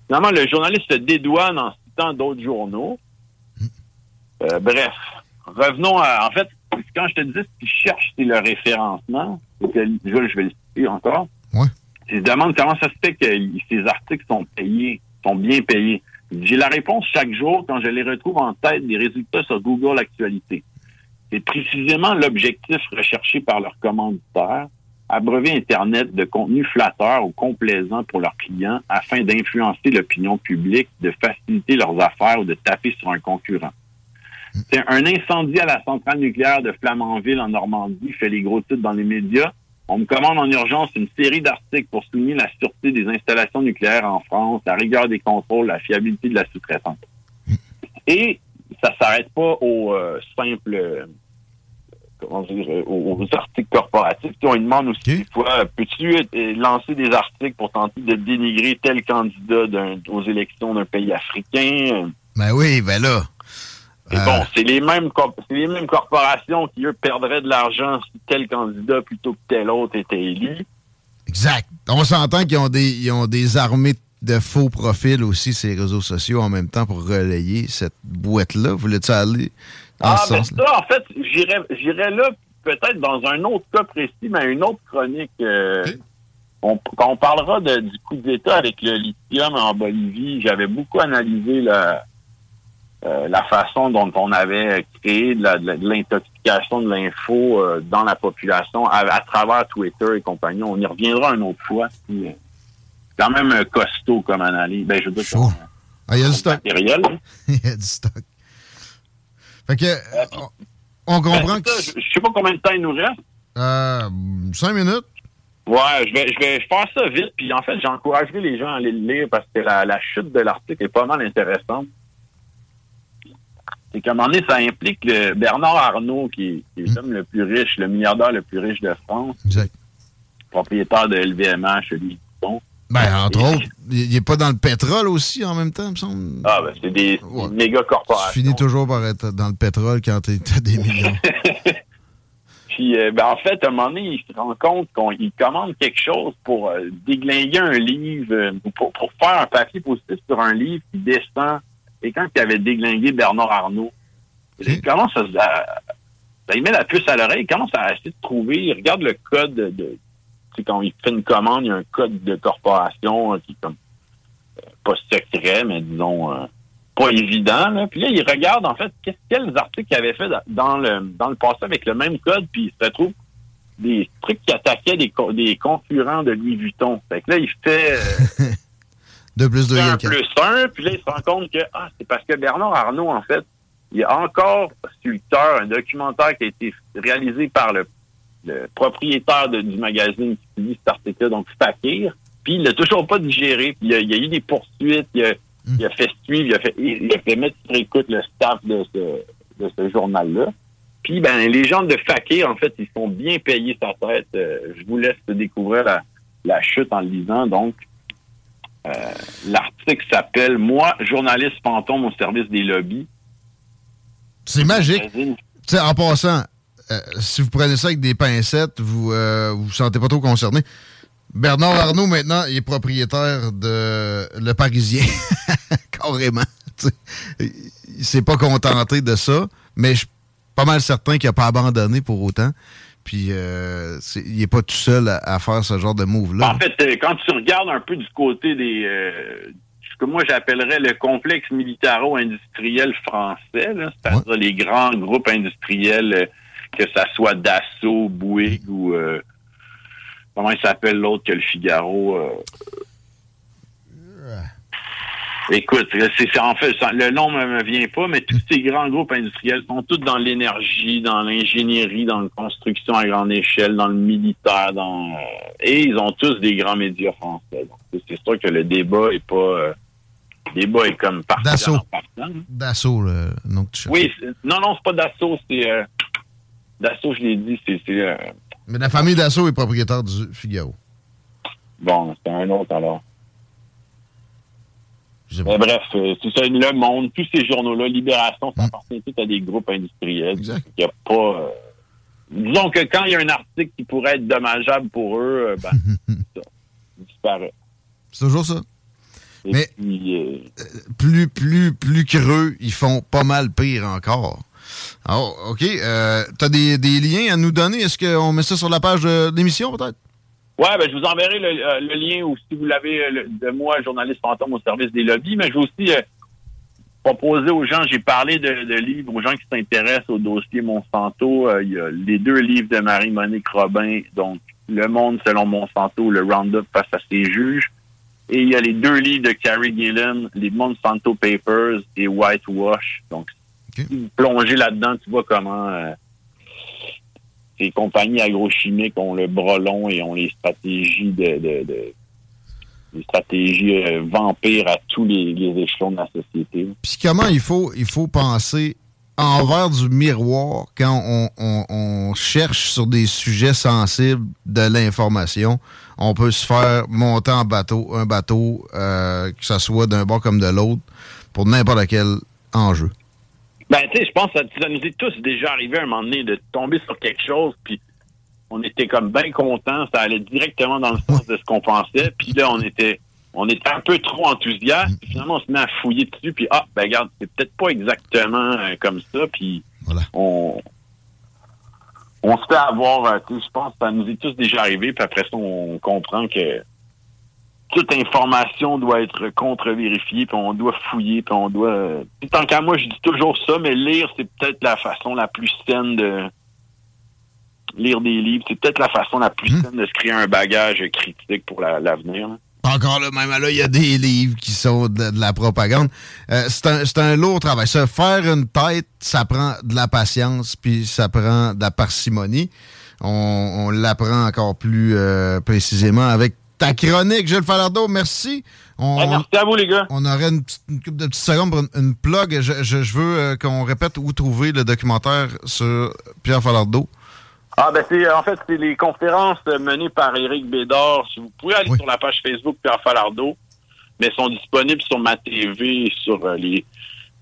Finalement, le journaliste se dédouane en citant d'autres journaux. Euh, bref, revenons à... En fait, quand je te dis ce qu'ils cherchent, c'est le référencement, c'est que, Jules, je vais le citer encore. Ouais. Ils se demandent comment ça se fait que ces articles sont payés, sont bien payés. J'ai la réponse chaque jour quand je les retrouve en tête des résultats sur Google Actualité. C'est précisément l'objectif recherché par leurs commanditaires, abreuver Internet de contenu flatteur ou complaisant pour leurs clients afin d'influencer l'opinion publique, de faciliter leurs affaires ou de taper sur un concurrent. C'est un incendie à la centrale nucléaire de Flamanville en Normandie fait les gros titres dans les médias. On me commande en urgence une série d'articles pour souligner la sûreté des installations nucléaires en France, la rigueur des contrôles, la fiabilité de la sous-traitance. Et ça ne s'arrête pas aux euh, simples... Euh, comment dire, aux articles corporatifs. On lui demande aussi okay. des fois, peux-tu lancer des articles pour tenter de dénigrer tel candidat d'un, aux élections d'un pays africain? Ben oui, ben là. Et euh... bon, c'est les mêmes c'est les mêmes corporations qui, eux, perdraient de l'argent si tel candidat plutôt que tel autre était élu. Exact. On s'entend qu'ils ont des, ils ont des armées de faux profils aussi, ces réseaux sociaux, en même temps, pour relayer cette boîte-là. Voulais-tu aller... Ah, ah ben ça, en fait, j'irais, j'irais là peut-être dans un autre cas précis, mais une autre chronique. Euh, okay. on, quand on parlera de, du coup d'État avec le lithium en Bolivie, j'avais beaucoup analysé la, euh, la façon dont on avait créé de, la, de l'intoxication de l'info euh, dans la population à, à travers Twitter et compagnie. On y reviendra une autre fois. C'est euh, quand même costaud comme analyse. Ben, je veux dire, comme, ah, y a comme du matériel. Stock. Il y a du stock. Fait que, euh, on comprend ben, ça, que... Je sais pas combien de temps il nous reste. Euh, cinq minutes. Ouais, je vais, je vais faire ça vite, puis en fait, j'encouragerai les gens à aller le lire parce que la, la chute de l'article est pas mal intéressante. C'est qu'à un moment donné, ça implique le Bernard Arnault, qui, qui est mmh. l'homme le plus riche, le milliardaire le plus riche de France. Exact. Propriétaire de L V M H, lui, bon. Ben, entre autres, il n'est pas dans le pétrole aussi en même temps, il me semble. Ah, ben, c'est des ouais. méga corporations. Tu finis toujours par être dans le pétrole quand tu as des millions. Puis, euh, ben, en fait, à un moment donné, il se rend compte qu'il commande quelque chose pour euh, déglinguer un livre, euh, pour, pour faire un papier positif sur un livre qui descend. Et quand il avait déglingué Bernard Arnault, okay. il commence à, à. Il met la puce à l'oreille, il commence à essayer de trouver, il regarde le code de. de C'est quand il fait une commande, il y a un code de corporation hein, qui est comme euh, pas secret, mais disons euh, pas évident. Là. Puis là, il regarde en fait qu'est-ce, quels articles qu'il avait fait dans le dans le passé avec le même code, puis il se retrouve des trucs qui attaquaient des, co- des concurrents de Louis Vuitton. Fait que là, il fait euh, de plus de un plus un, puis là, il se rend compte que ah, c'est parce que Bernard Arnault, en fait, il y a encore sur le cœur un documentaire qui a été réalisé par le le propriétaire de, du magazine qui publie cet article-là, donc Fakir, puis il l'a toujours pas digéré, puis il, il y a eu des poursuites, il a, mm. il a fait suivre, il a fait, il a fait mettre sur écoute le staff de ce, de ce journal-là. Puis, ben, les gens de Fakir, en fait, ils sont bien payés sa tête. Euh, je vous laisse découvrir la, la chute en le lisant, donc. Euh, l'article s'appelle « Moi, journaliste fantôme au service des lobbies ». C'est magique. T'sais, en passant... Euh, si vous prenez ça avec des pincettes, vous euh, vous sentez pas trop concerné. Bernard Arnault, maintenant, il est propriétaire de Le Parisien. Carrément. T'sais. Il s'est pas contenté de ça, mais je suis pas mal certain qu'il a pas abandonné pour autant. Puis, euh, c'est, il est pas tout seul à, à faire ce genre de move-là. En fait, euh, quand tu regardes un peu du côté des... Euh, ce que moi, j'appellerais le complexe militaro-industriel français, là, c'est-à-dire ouais. les grands groupes industriels... Euh, que ça soit Dassault, Bouygues ou... Euh, comment il s'appelle l'autre que le Figaro? Euh... Écoute, c'est, c'est en fait, le nom ne me vient pas, mais tous ces grands groupes industriels sont tous dans l'énergie, dans l'ingénierie, dans la construction à grande échelle, dans le militaire, dans et ils ont tous des grands médias français. Donc, c'est, c'est sûr que le débat est pas... Euh, le débat est comme partant. Dassault. Partant, hein? Dassault, le nom que tu cherches. Oui, c'est... non, non, c'est pas Dassault, c'est... Euh... Dassault, je l'ai dit, c'est... c'est euh... mais la famille Dassault est propriétaire du Figaro. Bon, c'est un autre, alors. Mais bref, euh, c'est ça, Le Monde, tous ces journaux-là, Libération, ça mmh. appartient tout à des groupes industriels. Exact. Il y a pas... Euh... Disons que quand il y a un article qui pourrait être dommageable pour eux, euh, ben, ça disparaît. C'est toujours ça. Et mais puis, euh... plus, plus, plus creux, ils font pas mal pire encore. Oh, OK. Euh, tu as des, des liens à nous donner? Est-ce qu'on met ça sur la page de l'émission, peut-être? Oui, ben, je vous enverrai le, euh, le lien, ou si vous l'avez, le, de moi, journaliste fantôme au service des lobbies. Mais je vais aussi euh, proposer aux gens, j'ai parlé de, de livres aux gens qui s'intéressent au dossier Monsanto. Euh, il y a les deux livres de Marie-Monique Robin, donc Le Monde selon Monsanto, le Roundup face à ses juges. Et il y a les deux livres de Carrie Gillen, les Monsanto Papers et Whitewash. Donc, okay. Si vous plongez là-dedans, tu vois comment euh, ces compagnies agrochimiques ont le bras long et ont les stratégies de, de, de les stratégies euh, vampires à tous les, les échelons de la société. Puis comment il faut il faut penser envers du miroir quand on, on, on cherche sur des sujets sensibles de l'information. On peut se faire monter en bateau, un bateau, euh, que ça soit d'un bord comme de l'autre, pour n'importe quel enjeu. Ben, tu sais, je pense que ça, ça nous est tous déjà arrivé à un moment donné de tomber sur quelque chose, puis on était comme bien contents, ça allait directement dans le sens de ce qu'on pensait, puis là, on était on était un peu trop enthousiaste, puis finalement, on se met à fouiller dessus, puis ah, ben regarde, c'est peut-être pas exactement euh, comme ça, puis voilà. on... On se fait avoir, tu sais, je pense que ça nous est tous déjà arrivé, puis après ça, on comprend que toute information doit être contre-vérifiée, puis on doit fouiller, puis on doit... Puis tant qu'à moi, je dis toujours ça, mais lire, c'est peut-être la façon la plus saine de... Lire des livres, c'est peut-être la façon la plus mmh. saine de se créer un bagage critique pour la, l'avenir. Là. Encore là, même là, il y a des livres qui sont de, de la propagande. Euh, c'est, un, c'est un lourd travail. Se faire une tête, ça prend de la patience, puis ça prend de la parcimonie. On, on l'apprend encore plus euh, précisément avec ta chronique, Jules Falardeau. Merci. On, ouais, merci à vous, les gars. On aurait une, une couple de petites secondes pour une, une plug. Je, je, je veux euh, qu'on répète où trouver le documentaire sur Pierre Falardeau. Ah ben c'est en fait c'est les conférences menées par Éric Bédard. Vous pouvez aller oui. sur la page Facebook Pierre Falardeau, mais sont disponibles sur ma T V, sur euh, les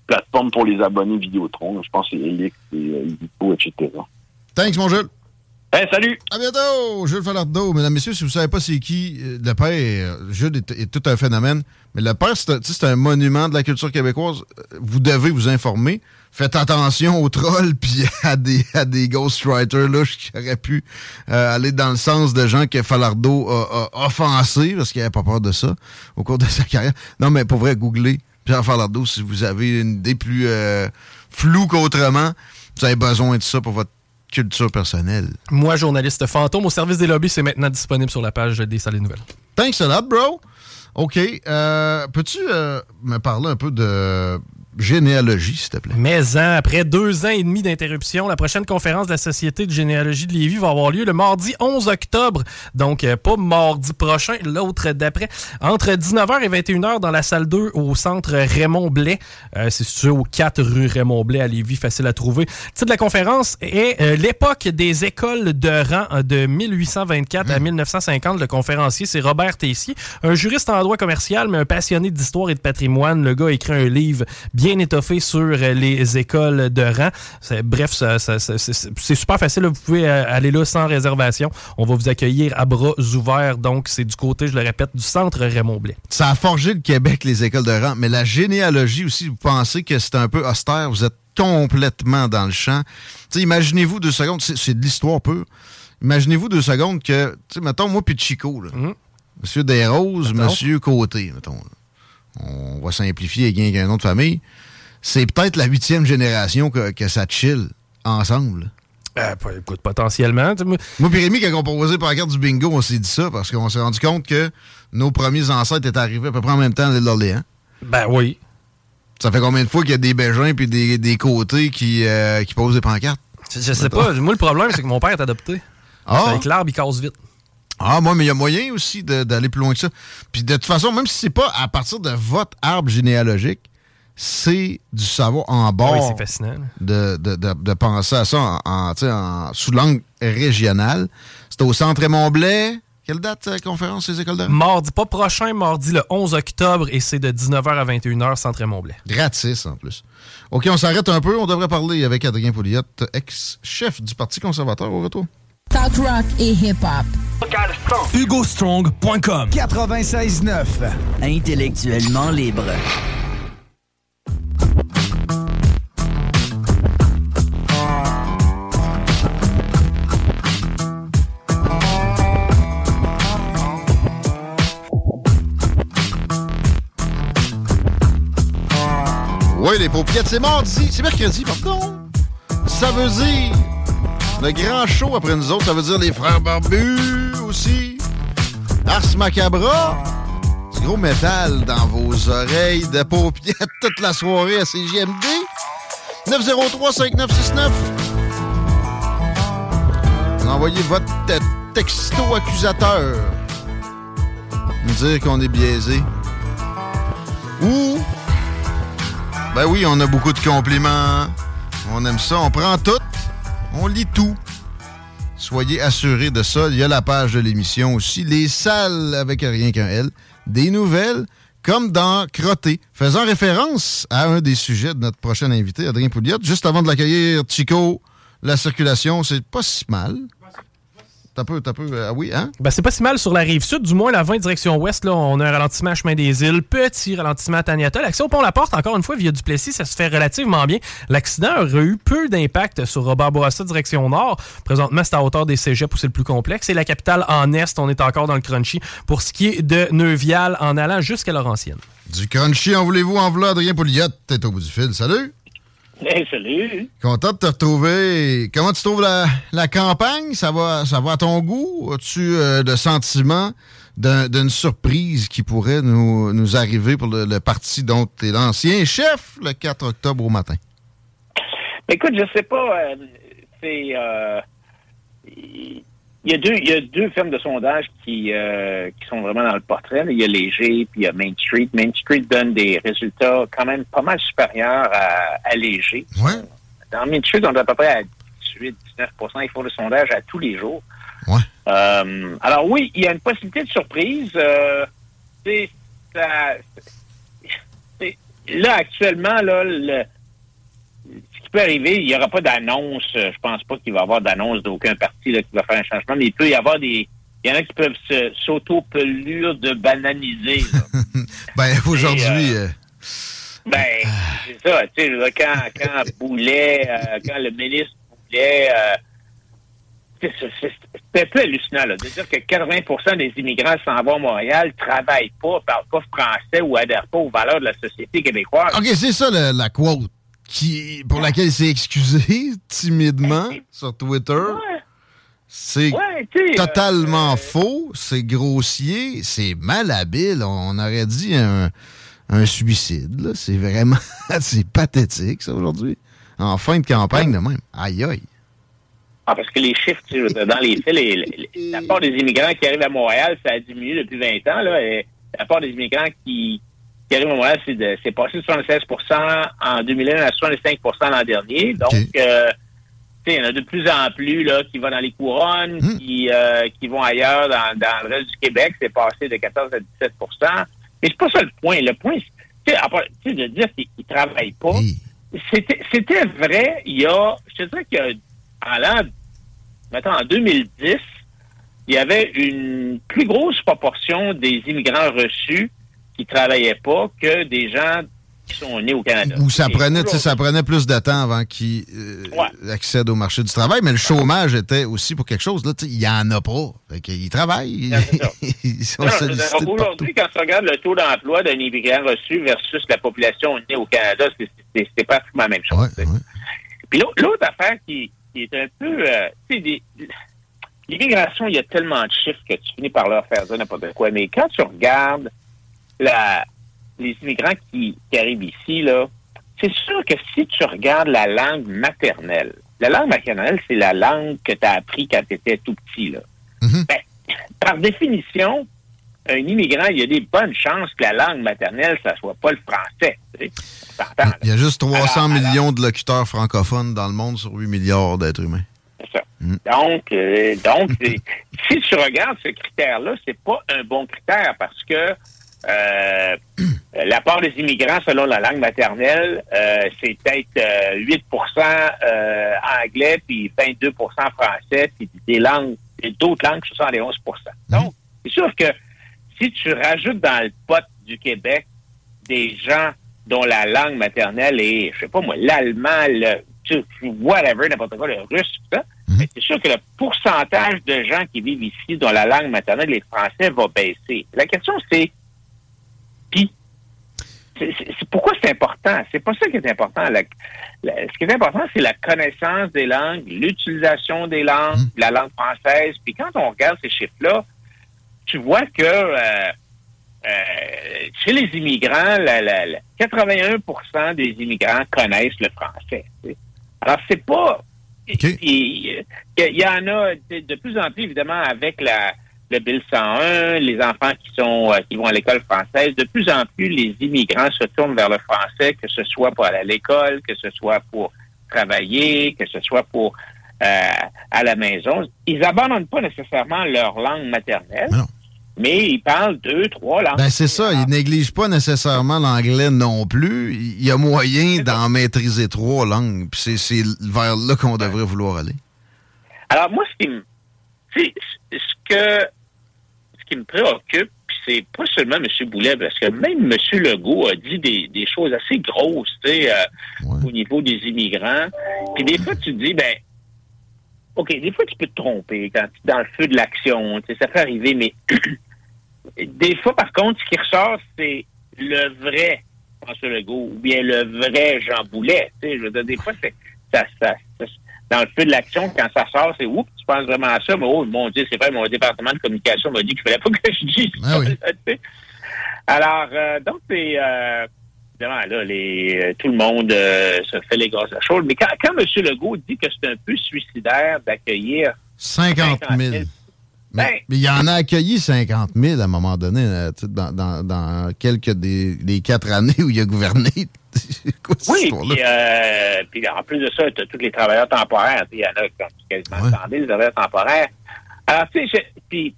plateformes pour les abonnés Vidéotron. Je pense que c'est Elix, c'est Vipo, et cetera. Thanks mon Jules. Hey, salut! À bientôt! Jules Falardeau. Mesdames, messieurs, si vous savez pas c'est qui, le père, Jules est, est tout un phénomène, mais le père, c'est un, c'est un monument de la culture québécoise. Vous devez vous informer. Faites attention aux trolls puis à des, à des ghostwriters là, qui auraient pu euh, aller dans le sens de gens que Falardeau a, a offensés, parce qu'il n'avait pas peur de ça au cours de sa carrière. Non, mais pour vrai, googlez Pierre Falardeau si vous avez une idée plus euh, floue qu'autrement. Vous avez besoin de ça pour votre culture personnelle. Moi, journaliste fantôme au service des lobbies, c'est maintenant disponible sur la page des salles des nouvelles. Thanks a lot, bro. OK. Euh, peux-tu euh, me parler un peu de généalogie, s'il te plaît? Mais hein, après deux ans et demi d'interruption, la prochaine conférence de la Société de généalogie de Lévis va avoir lieu le mardi onze octobre. Donc, euh, pas mardi prochain, l'autre d'après. Entre dix-neuf heures et vingt et une heures dans la salle deux au centre Raymond Blais. Euh, c'est situé au quatre rue Raymond Blais à Lévis, facile à trouver. Le titre de la conférence est euh, « L'époque des écoles de rang de mille huit cent vingt-quatre mmh. à mille neuf cent cinquante ». Le conférencier, c'est Robert Tessier, un juriste en droit commercial, mais un passionné d'histoire et de patrimoine. Le gars a écrit un livre bien étoffé sur les écoles de rang. C'est, bref, ça, ça, ça, c'est, c'est super facile. Vous pouvez aller là sans réservation. On va vous accueillir à bras ouverts. Donc, c'est du côté, je le répète, du centre Raymond Blais. Ça a forgé le Québec, les écoles de rang. Mais la généalogie aussi, vous pensez que c'est un peu austère. Vous êtes complètement dans le champ. T'sais, imaginez-vous deux secondes, c'est, c'est de l'histoire pure. Imaginez-vous deux secondes que, mettons, moi puis Chico, là, mm-hmm. Monsieur Desroses, mettons. Monsieur Côté, mettons, là. On va simplifier et gagner un nom de famille. C'est peut-être la huitième génération que, que ça chill ensemble. Euh, écoute, potentiellement. Moi, moi et Rémi, quand on proposait par la carte du bingo, on s'est dit ça parce qu'on s'est rendu compte que nos premiers ancêtres étaient arrivés à peu près en même temps à l'île d'Orléans. Ben oui. Ça fait combien de fois qu'il y a des Bégins et des, des Côtés qui, euh, qui posent des pancartes? Je, je sais pas. Moi, le problème, c'est que mon père est adopté. Ah. Avec l'arbre, il casse vite. Ah, moi, mais il y a moyen aussi de, d'aller plus loin que ça. Puis de toute façon, même si c'est pas à partir de votre arbre généalogique, c'est du savoir en bord. Oui, c'est fascinant. De, de, de, de penser à ça en, en, en, sous langue régionale. C'était au centre Raymond-Blais. Quelle date la conférence des écoles de mardi, pas prochain, mardi le onze octobre, et c'est de dix-neuf heures à vingt et une heures, centre Raymond-Blais. Gratis, en plus. OK, on s'arrête un peu. On devrait parler avec Adrien Pouliot, ex-chef du Parti conservateur, au retour. Talk rock et hip-hop. Hugo Strong point com quatre-vingt-seize neuf Intellectuellement libre. Oui, les paupiètes, c'est mardi, c'est mercredi, pardon. Ça veut dire le grand show après nous autres, ça veut dire les frères barbus aussi. Ars Macabra, du gros métal dans vos oreilles de paupiètes toute la soirée à C J M D. neuf zéro trois cinq neuf six neuf. Envoyez votre texto accusateur. Nous dire qu'on est biaisé. Ou, ben oui, on a beaucoup de compliments. On aime ça. On prend tout. On lit tout. Soyez assurés de ça. Il y a la page de l'émission aussi. Les salles avec rien qu'un L. Des nouvelles comme dans Crotté. Faisant référence à un des sujets de notre prochain invité, Adrien Pouliot. Juste avant de l'accueillir, Chico, la circulation, c'est pas si mal. T'as peu, t'as peu, ah oui, hein? Ben, c'est pas si mal sur la Rive-Sud, du moins la vingt direction ouest, là, on a un ralentissement à Chemin des Îles, petit ralentissement à Taniata. L'accès au pont La Porte, encore une fois, via Duplessis, ça se fait relativement bien. L'accident aurait eu peu d'impact sur Robert Bourassa, direction nord. Présentement, c'est à hauteur des cégeps où c'est le plus complexe. Et la capitale en est, on est encore dans le crunchy pour ce qui est de Neuvial en allant jusqu'à Laurentienne. Du crunchy, en voulez-vous, en v'là, Adrien Pouliot, t'es au bout du fil, salut! Hey, salut! Content de te retrouver. Comment tu trouves la, la campagne? Ça va, ça va à ton goût? As-tu euh, le sentiment d'un, d'une surprise qui pourrait nous, nous arriver pour le, le parti dont tu es l'ancien chef le quatre octobre au matin? Écoute, je sais pas. Euh, c'est, euh, y, y a deux, y a deux firmes de sondage qui, euh, qui sont vraiment dans le portrait. Il y a Léger, puis il y a Main Street. Main Street donne des résultats quand même pas mal supérieurs à, à Léger. Ouais. Dans Main Street, on est à peu près à dix-huit à dix-neuf pour cent. Ils font le sondage à tous les jours. Ouais. Euh, alors oui, il y a une possibilité de surprise. Euh, c'est, ça, c'est, là, actuellement, là, le... peut arriver, il n'y aura pas d'annonce. Je pense pas qu'il va y avoir d'annonce d'aucun parti là, qui va faire un changement, mais il peut y avoir des... Il y en a qui peuvent se, s'auto-pelure de bananiser. Ben, aujourd'hui... Euh, euh... Ben, c'est ça. Tu sais, quand, quand Boulet, euh, quand le ministre Boulet... Euh, c'est, c'est, c'est un peu hallucinant, là, de dire que quatre-vingts pour cent des immigrants s'en vont à Montréal, travaillent pas, parlent pas français ou adhèrent pas aux valeurs de la société québécoise. OK, c'est ça le, la quote. Qui, pour laquelle il s'est excusé timidement sur Twitter. Ouais. C'est ouais, totalement euh, faux, c'est grossier, c'est malhabile. On aurait dit un, un suicide. Là. C'est vraiment c'est pathétique, ça, aujourd'hui. En fin de campagne, de même. Aïe, aïe. Ah, parce que les chiffres, tu sais, dans les faits, les, les, la part des immigrants qui arrivent à Montréal, ça a diminué depuis vingt ans. Là, et la part des immigrants qui... C'est, de, c'est passé de soixante-seize pour cent en deux mille un à soixante-cinq pour cent l'an dernier. Donc, okay. euh, il y en a de plus en plus là, qui vont dans les couronnes, mmh. qui, euh, qui vont ailleurs dans, dans le reste du Québec. C'est passé de quatorze à dix-sept pour cent. Mais c'est pas ça le point. Le point, c'est de dire qu'ils ne travaillent pas. Mmh. C'était, c'était vrai il y a... Je te dirais qu'il y a... En, l'an, mettons, en deux mille dix, il y avait une plus grosse proportion des immigrants reçus qui travaillaient pas que des gens qui sont nés au Canada. Ou ça prenait, ça prenait plus de temps avant qu'ils euh, ouais. accèdent au marché du travail, mais le chômage était aussi pour quelque chose. Là, il n'y en a pas. Fait qu'ils travaillent. Non, ils sont non, sollicités non, aujourd'hui, partout. Quand on regarde le taux d'emploi d'un immigrant reçu versus la population née au Canada, c'est, c'est, c'est pratiquement la même chose. Ouais, ouais. Puis l'autre, l'autre affaire qui, qui est un peu... Euh, tu sais, des... L'immigration, il y a tellement de chiffres que tu finis par leur faire dire n'importe quoi. Mais quand tu regardes La, les immigrants qui, qui arrivent ici, là, c'est sûr que si tu regardes la langue maternelle, la langue maternelle, c'est la langue que tu as appris quand tu étais tout petit. Là. Mm-hmm. Ben, par définition, un immigrant, il y a des bonnes chances que la langue maternelle, ça soit pas le français. Tu sais, on s'entend, là. Il y a juste trois cents alors, millions alors, de locuteurs francophones dans le monde sur huit milliards d'êtres humains. C'est ça. Mm. Donc, euh, donc si tu regardes ce critère-là, c'est pas un bon critère parce que Euh, la part des immigrants selon la langue maternelle, euh, c'est peut-être euh, huit pour cent euh, anglais, puis vingt-deux pour cent français, puis des langues, d'autres langues, soixante et onze pour cent. Donc, c'est sûr que si tu rajoutes dans le pot du Québec des gens dont la langue maternelle est, je sais pas moi, l'allemand, le whatever, n'importe quoi, le russe, tout ça, mais c'est sûr que le pourcentage de gens qui vivent ici dont la langue maternelle est français va baisser. La question, c'est C'est, c'est, c'est pourquoi c'est important? C'est pas ça qui est important. La, la, ce qui est important, c'est la connaissance des langues, l'utilisation des langues, mmh. de la langue française. Puis quand on regarde ces chiffres-là, tu vois que euh, euh, chez les immigrants, la, la, la, quatre-vingt-un pour cent des immigrants connaissent le français. T'sais. Alors, c'est pas... Okay. Il, il y en a de plus en plus, évidemment, avec la... le Bill cent un, les enfants qui sont qui vont à l'école française, de plus en plus, les immigrants se tournent vers le français, que ce soit pour aller à l'école, que ce soit pour travailler, que ce soit pour euh, à la maison. Ils abandonnent pas nécessairement leur langue maternelle, non. mais ils parlent deux, trois langues. Ben c'est ça, ils négligent pas nécessairement l'anglais non plus. Il y a moyen d'en maîtriser trois langues, puis c'est, c'est vers là qu'on devrait vouloir aller. Alors moi, ce qui me... ce que... qui me préoccupe, puis c'est pas seulement M. Boulet, parce que même M. Legault a dit des, des choses assez grosses, tu sais, euh, ouais. au niveau des immigrants. Puis des fois, tu te dis, ben, OK, des fois, tu peux te tromper quand tu es dans le feu de l'action, tu sais, ça peut arriver, mais des fois, par contre, ce qui ressort, c'est le vrai François Legault, ou bien le vrai Jean Boulet, tu sais, je veux dire, des fois, c'est ça, ça, ça, dans le feu de l'action, quand ça sort, c'est « Oups, tu penses vraiment à ça? » Mais oh, mon Dieu, c'est vrai, mon département de communication m'a dit qu'il ne fallait pas que je dise ah ça. Oui. Là, alors, euh, donc, c'est... Euh, évidemment, là, les, tout le monde euh, se fait les grosses choses. Mais quand, quand M. Legault dit que c'est un peu suicidaire d'accueillir... cinquante mille. cinquante mille. Ben, mais il y en a accueilli cinquante mille à un moment donné, dans, dans, dans quelques des, des quatre années où il a gouverné. Quoi, oui, puis euh, en plus de ça, tu as tous les travailleurs temporaires. Il y en a qui ont quasiment cent mille, les travailleurs temporaires. Alors, tu sais, puis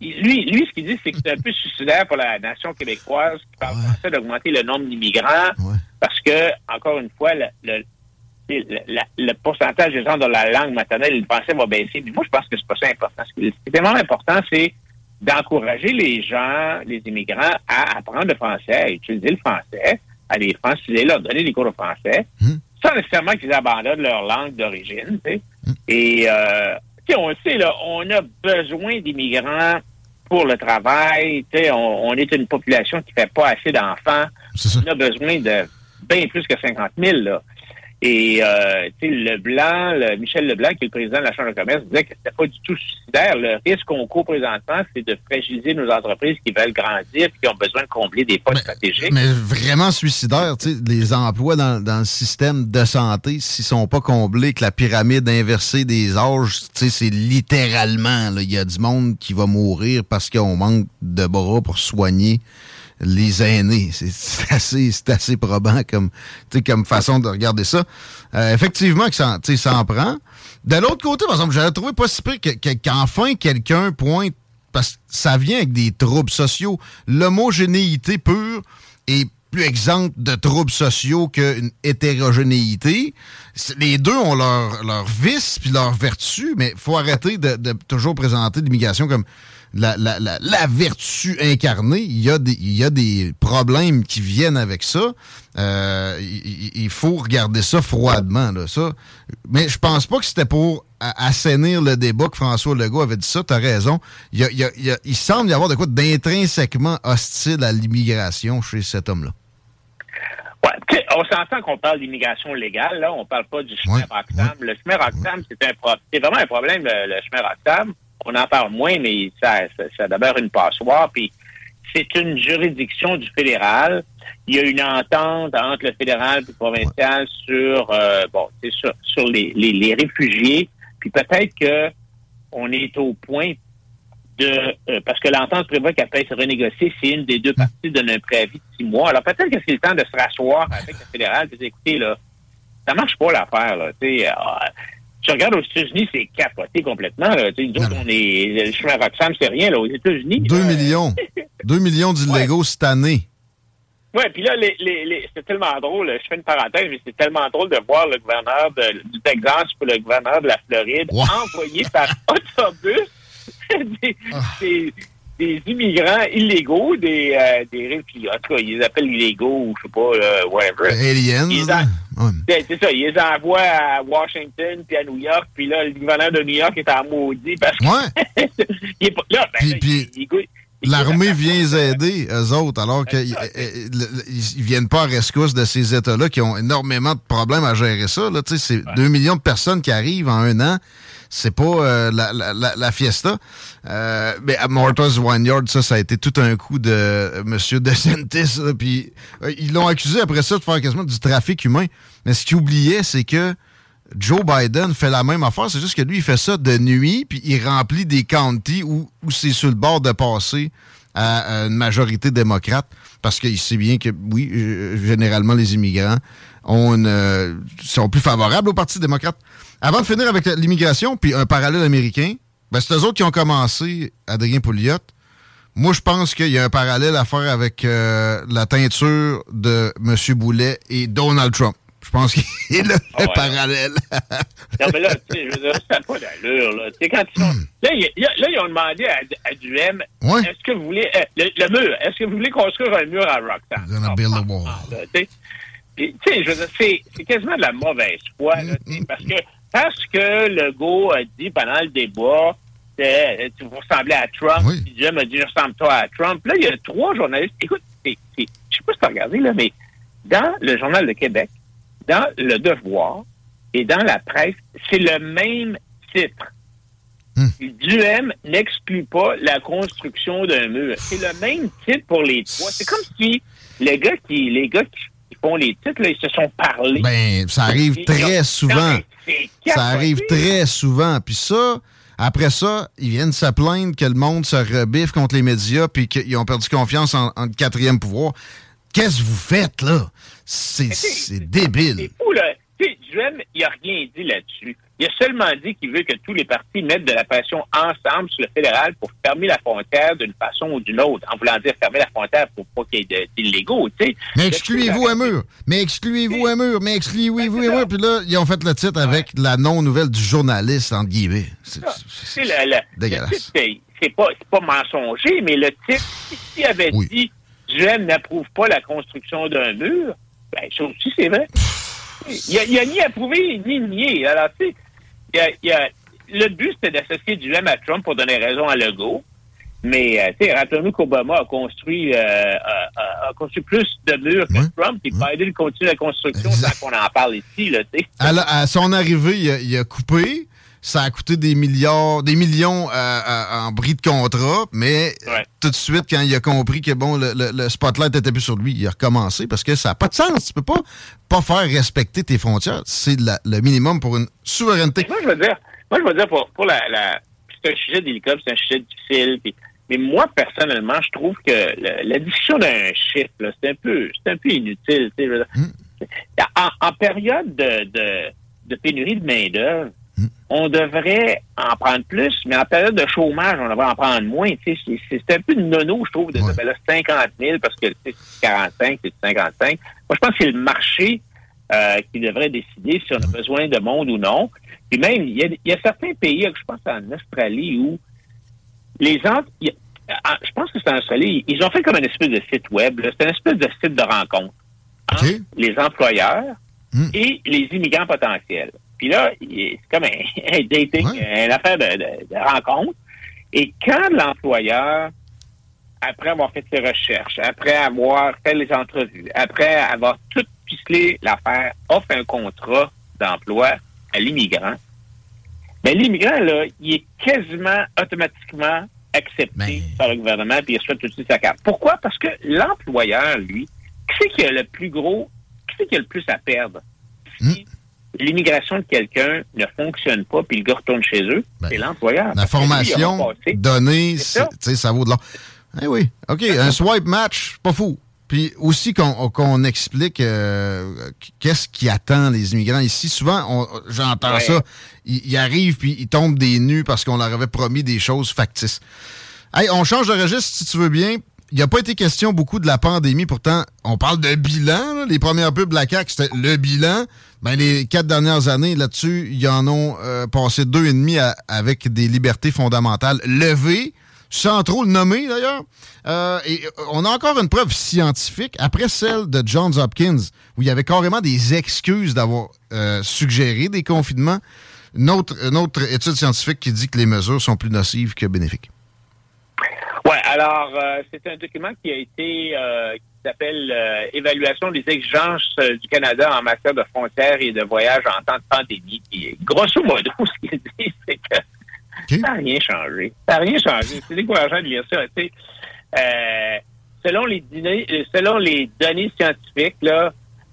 lui, lui, ce qu'il dit, c'est que c'est un peu suicidaire pour la nation québécoise qui parle ouais. français d'augmenter le nombre d'immigrants ouais. parce que, encore une fois, le, le, le, la, le pourcentage des gens dans la langue maternelle et le français va baisser. Mais moi, je pense que c'est pas ça important. Ce qui est vraiment important, c'est d'encourager les gens, les immigrants, à apprendre le français, à utiliser le français, à les franciser, leur donner des cours de français, mmh. sans nécessairement qu'ils abandonnent leur langue d'origine. Tu sais. Mmh. Et, euh, tu sais, on le sait, là, on a besoin d'immigrants pour le travail. Tu sais, on, on est une population qui fait pas assez d'enfants. On a besoin de bien plus que cinquante mille, là. Et, euh, tu sais, Leblanc, le, Michel Leblanc, qui est le président de la Chambre de commerce, disait que c'était pas du tout suicidaire. Le risque qu'on court présentement, c'est de fragiliser nos entreprises qui veulent grandir et qui ont besoin de combler des postes mais, stratégiques. Mais vraiment suicidaire, tu sais, les emplois dans, dans le système de santé, s'ils sont pas comblés, que la pyramide inversée des âges, tu sais, c'est littéralement, là, il y a du monde qui va mourir parce qu'on manque de bras pour soigner les aînés. C'est, c'est assez, c'est assez probant comme, comme façon de regarder ça. Euh, effectivement, que ça, ça en prend. De l'autre côté, par exemple, j'avais trouvé pas si pire que, que, qu'enfin quelqu'un pointe, parce que ça vient avec des troubles sociaux. L'homogénéité pure est plus exempte de troubles sociaux qu'une hétérogénéité. Les deux ont leur, leur vice puis leur vertu, mais faut arrêter de, de toujours présenter l'immigration comme La, la, la, la vertu incarnée. Il y a des, il y a des problèmes qui viennent avec ça. Euh, il, il faut regarder ça froidement, là, ça. Mais je pense pas que c'était pour assainir le débat que François Legault avait dit ça. T'as raison. Il, y a, il, y a, il, y a, il semble y avoir de quoi d'intrinsèquement hostile à l'immigration chez cet homme-là. Ouais, on s'entend qu'on parle d'immigration légale, là. On parle pas du chemin ouais, Roxham. Ouais, le chemin Roxham, ouais. c'est un pro- c'est vraiment un problème, le, le chemin Roxham. On en parle moins, mais ça, ça, ça demeure une passoire. Puis c'est une juridiction du fédéral. Il y a une entente entre le fédéral et le provincial sur euh, bon, c'est sur, sur les, les, les réfugiés. Puis peut-être que on est au point de euh, parce que l'entente prévoit qu'elle peut être renégociée si une des deux parties donne un préavis de six mois. Alors peut-être que c'est le temps de se rasseoir avec le fédéral et de dire, écoutez, là, ça marche pas l'affaire, là. Tu sais, tu regardes aux États-Unis, c'est capoté complètement. Là. Nous autres, on est, le chemin Roxham, c'est rien. Là, aux États-Unis... Deux là, millions. Deux millions d'illégaux ouais. cette année. Oui, puis là, les, les, les, c'est tellement drôle. Je fais une parenthèse, mais c'est tellement drôle de voir le gouverneur de, du Texas ou le gouverneur de la Floride wow. envoyer par autobus des, ah. des, des immigrants illégaux, des... Euh, des en tout cas, ils les appellent illégaux ou je sais pas, euh, whatever. Aliens. C'est, c'est ça, ils les envoient à Washington puis à New York, puis là, le gouverneur de New York est en maudit parce que... Ouais. il est pas... Là, ben, puis, là puis, il, il, L'armée vient les aider, eux autres, alors qu'ils ne viennent pas à rescousse de ces États-là qui ont énormément de problèmes à gérer ça. Là, c'est ouais. deux millions de personnes qui arrivent en un an. C'est pas euh, la, la, la, la fiesta. Euh, mais à Martha's Vineyard, ça, ça a été tout un coup de euh, M. DeSantis. Là, puis, euh, ils l'ont accusé après ça de faire quasiment du trafic humain. Mais ce qu'ils oubliaient, c'est que Joe Biden fait la même affaire. C'est juste que lui, il fait ça de nuit, puis il remplit des counties où, où c'est sur le bord de passer à une majorité démocrate. Parce qu'il sait bien que, oui, généralement, les immigrants ont une, euh, sont plus favorables au Parti démocrate. Avant de finir avec l'immigration, puis un parallèle américain, ben c'est eux autres qui ont commencé, Adrien Pouliot. Moi, je pense qu'il y a un parallèle à faire avec euh, la teinture de M. Boulet et Donald Trump. Je pense qu'il est le oh, ouais, parallèle. Non, mais là, tu sais, je veux dire, ça n'a pas d'allure, là. Tu sais, quand ils sont... Là, y a, y a, là, ils ont demandé à, à Duhaime, ouais. est-ce que vous voulez... Euh, le, le mur, est-ce que vous voulez construire un mur à Roxanne? We're gonna build a wall. Tu sais, je veux dire, c'est, c'est quasiment de la mauvaise foi, là, parce que parce que Legault a dit pendant le débat, tu ressemblais à Trump, oui. puis Duhaime a dit, ressemble-toi à Trump. Là, il y a trois journalistes... Écoute, je ne sais pas si tu as regardé, là, mais dans le Journal de Québec, dans Le Devoir et dans la presse, c'est le même titre. Mmh. Duhaime n'exclut pas la construction d'un mur. C'est le même titre pour les trois. C'est comme si les gars qui, les gars qui font les titres, là, ils se sont parlé. Ben, ça arrive et très ont... souvent. Non, ça arrive très souvent. Puis ça, après ça, ils viennent se plaindre que le monde se rebiffe contre les médias puis qu'ils ont perdu confiance en, en quatrième pouvoir. Qu'est-ce que vous faites, là? C'est, c'est débile. C'est fou, là. Tu sais, Duhaime, il n'a rien dit là-dessus. Il a seulement dit qu'il veut que tous les partis mettent de la pression ensemble sur le fédéral pour fermer la frontière d'une façon ou d'une autre. En voulant dire fermer la frontière pour pas qu'il y ait d'illégaux, tu sais. Mais excluez-vous un mur. Mais excluez-vous un mur. Mais excluez-vous un mur. Puis là, ils ont fait le titre avec ouais. la non-nouvelle du journaliste, entre guillemets. C'est, c'est, c'est, c'est le, dégueulasse. Le titre, c'est, c'est, pas, c'est pas mensonger, mais le titre, s'il avait oui. dit Duhaime n'approuve pas la construction d'un mur, bien, ça aussi, c'est vrai. Il n'a ni approuvé, ni nié. Alors, tu sais, il a, il a, le but, c'était d'associer Duhaime à Trump pour donner raison à Legault. Mais, tu sais, rappelons-nous qu'Obama a construit, euh, a, a construit plus de murs que oui, Trump, puis oui. Biden continue la construction exact. Sans qu'on en parle ici, là, tu sais. À, à son arrivée, il a, il a coupé. Ça a coûté des milliards, des millions euh, euh, en bris de contrat, mais ouais. tout de suite, quand il a compris que bon, le, le, le spotlight n'était plus sur lui, il a recommencé parce que ça n'a pas de sens. Tu peux pas, pas faire respecter tes frontières. C'est la, le minimum pour une souveraineté. Moi, je veux dire, moi, je veux dire pour, pour la, la. C'est un sujet délicat, c'est un sujet difficile. Pis, mais moi, personnellement, je trouve que le, la discussion d'un chiffre, là, c'est un peu, c'est un peu inutile. Je veux dire. Mm. En, en période de, de, de pénurie de main-d'œuvre, on devrait en prendre plus, mais en période de chômage, on devrait en prendre moins. C'est, c'est, c'est un peu de nono, je trouve, de ouais. dire, ben là, cinquante mille, parce que c'est quarante-cinq, c'est cinquante-cinq. Moi, je pense que c'est le marché euh, qui devrait décider si on a ouais. besoin de monde ou non. Puis même, il y, y a certains pays, je pense en Australie, où les gens... Je pense que c'est en Australie, ils ont fait comme une espèce de site web. Là. C'est une espèce de site de rencontre entre okay. les employeurs mmh. et les immigrants potentiels. Puis là, c'est comme un, un dating, ouais. une affaire de, de, de rencontre. Et quand l'employeur, après avoir fait ses recherches, après avoir fait les entrevues, après avoir tout ficelé l'affaire, offre un contrat d'emploi à l'immigrant, bien, l'immigrant, là, il est quasiment automatiquement accepté Mais... par le gouvernement puis il reçoit tout de suite sa carte. Pourquoi? Parce que l'employeur, lui, qui c'est qui a le plus gros, qui c'est qui a le plus à perdre? Mm. L'immigration de quelqu'un ne fonctionne pas, puis le gars retourne chez eux, ben, c'est l'employeur. La formation lui, donnée, c'est c'est, ça. ça vaut de l'or. Eh oui, OK, un swipe match, pas fou. Puis aussi qu'on, qu'on explique euh, qu'est-ce qui attend les immigrants ici. Souvent, on, j'entends ouais. ça, ils, ils arrivent, puis ils tombent des nues parce qu'on leur avait promis des choses factices. Hey, on change de registre, si tu veux bien. Il n'y a pas été question beaucoup de la pandémie. Pourtant, on parle de bilan. Là. Les premières pubs de la C A Q, c'était le bilan. Ben, les quatre dernières années, là-dessus, ils en ont euh, passé deux et demi à, avec des libertés fondamentales levées, sans trop le nommer, d'ailleurs. Euh, et on a encore une preuve scientifique, après celle de Johns Hopkins, où il y avait carrément des excuses d'avoir euh, suggéré des confinements. Une autre, une autre étude scientifique qui dit que les mesures sont plus nocives que bénéfiques. Ouais, alors... Alors, euh, c'est un document qui a été, euh, qui s'appelle euh, « Évaluation des exigences du Canada en matière de frontières et de voyages en temps de pandémie ». Qui, grosso modo, ce qu'il dit, c'est que okay. ça n'a rien changé. Ça n'a rien changé. C'est décourageant de lire ça. Tu sais, euh, selon les données, selon les données scientifiques, là,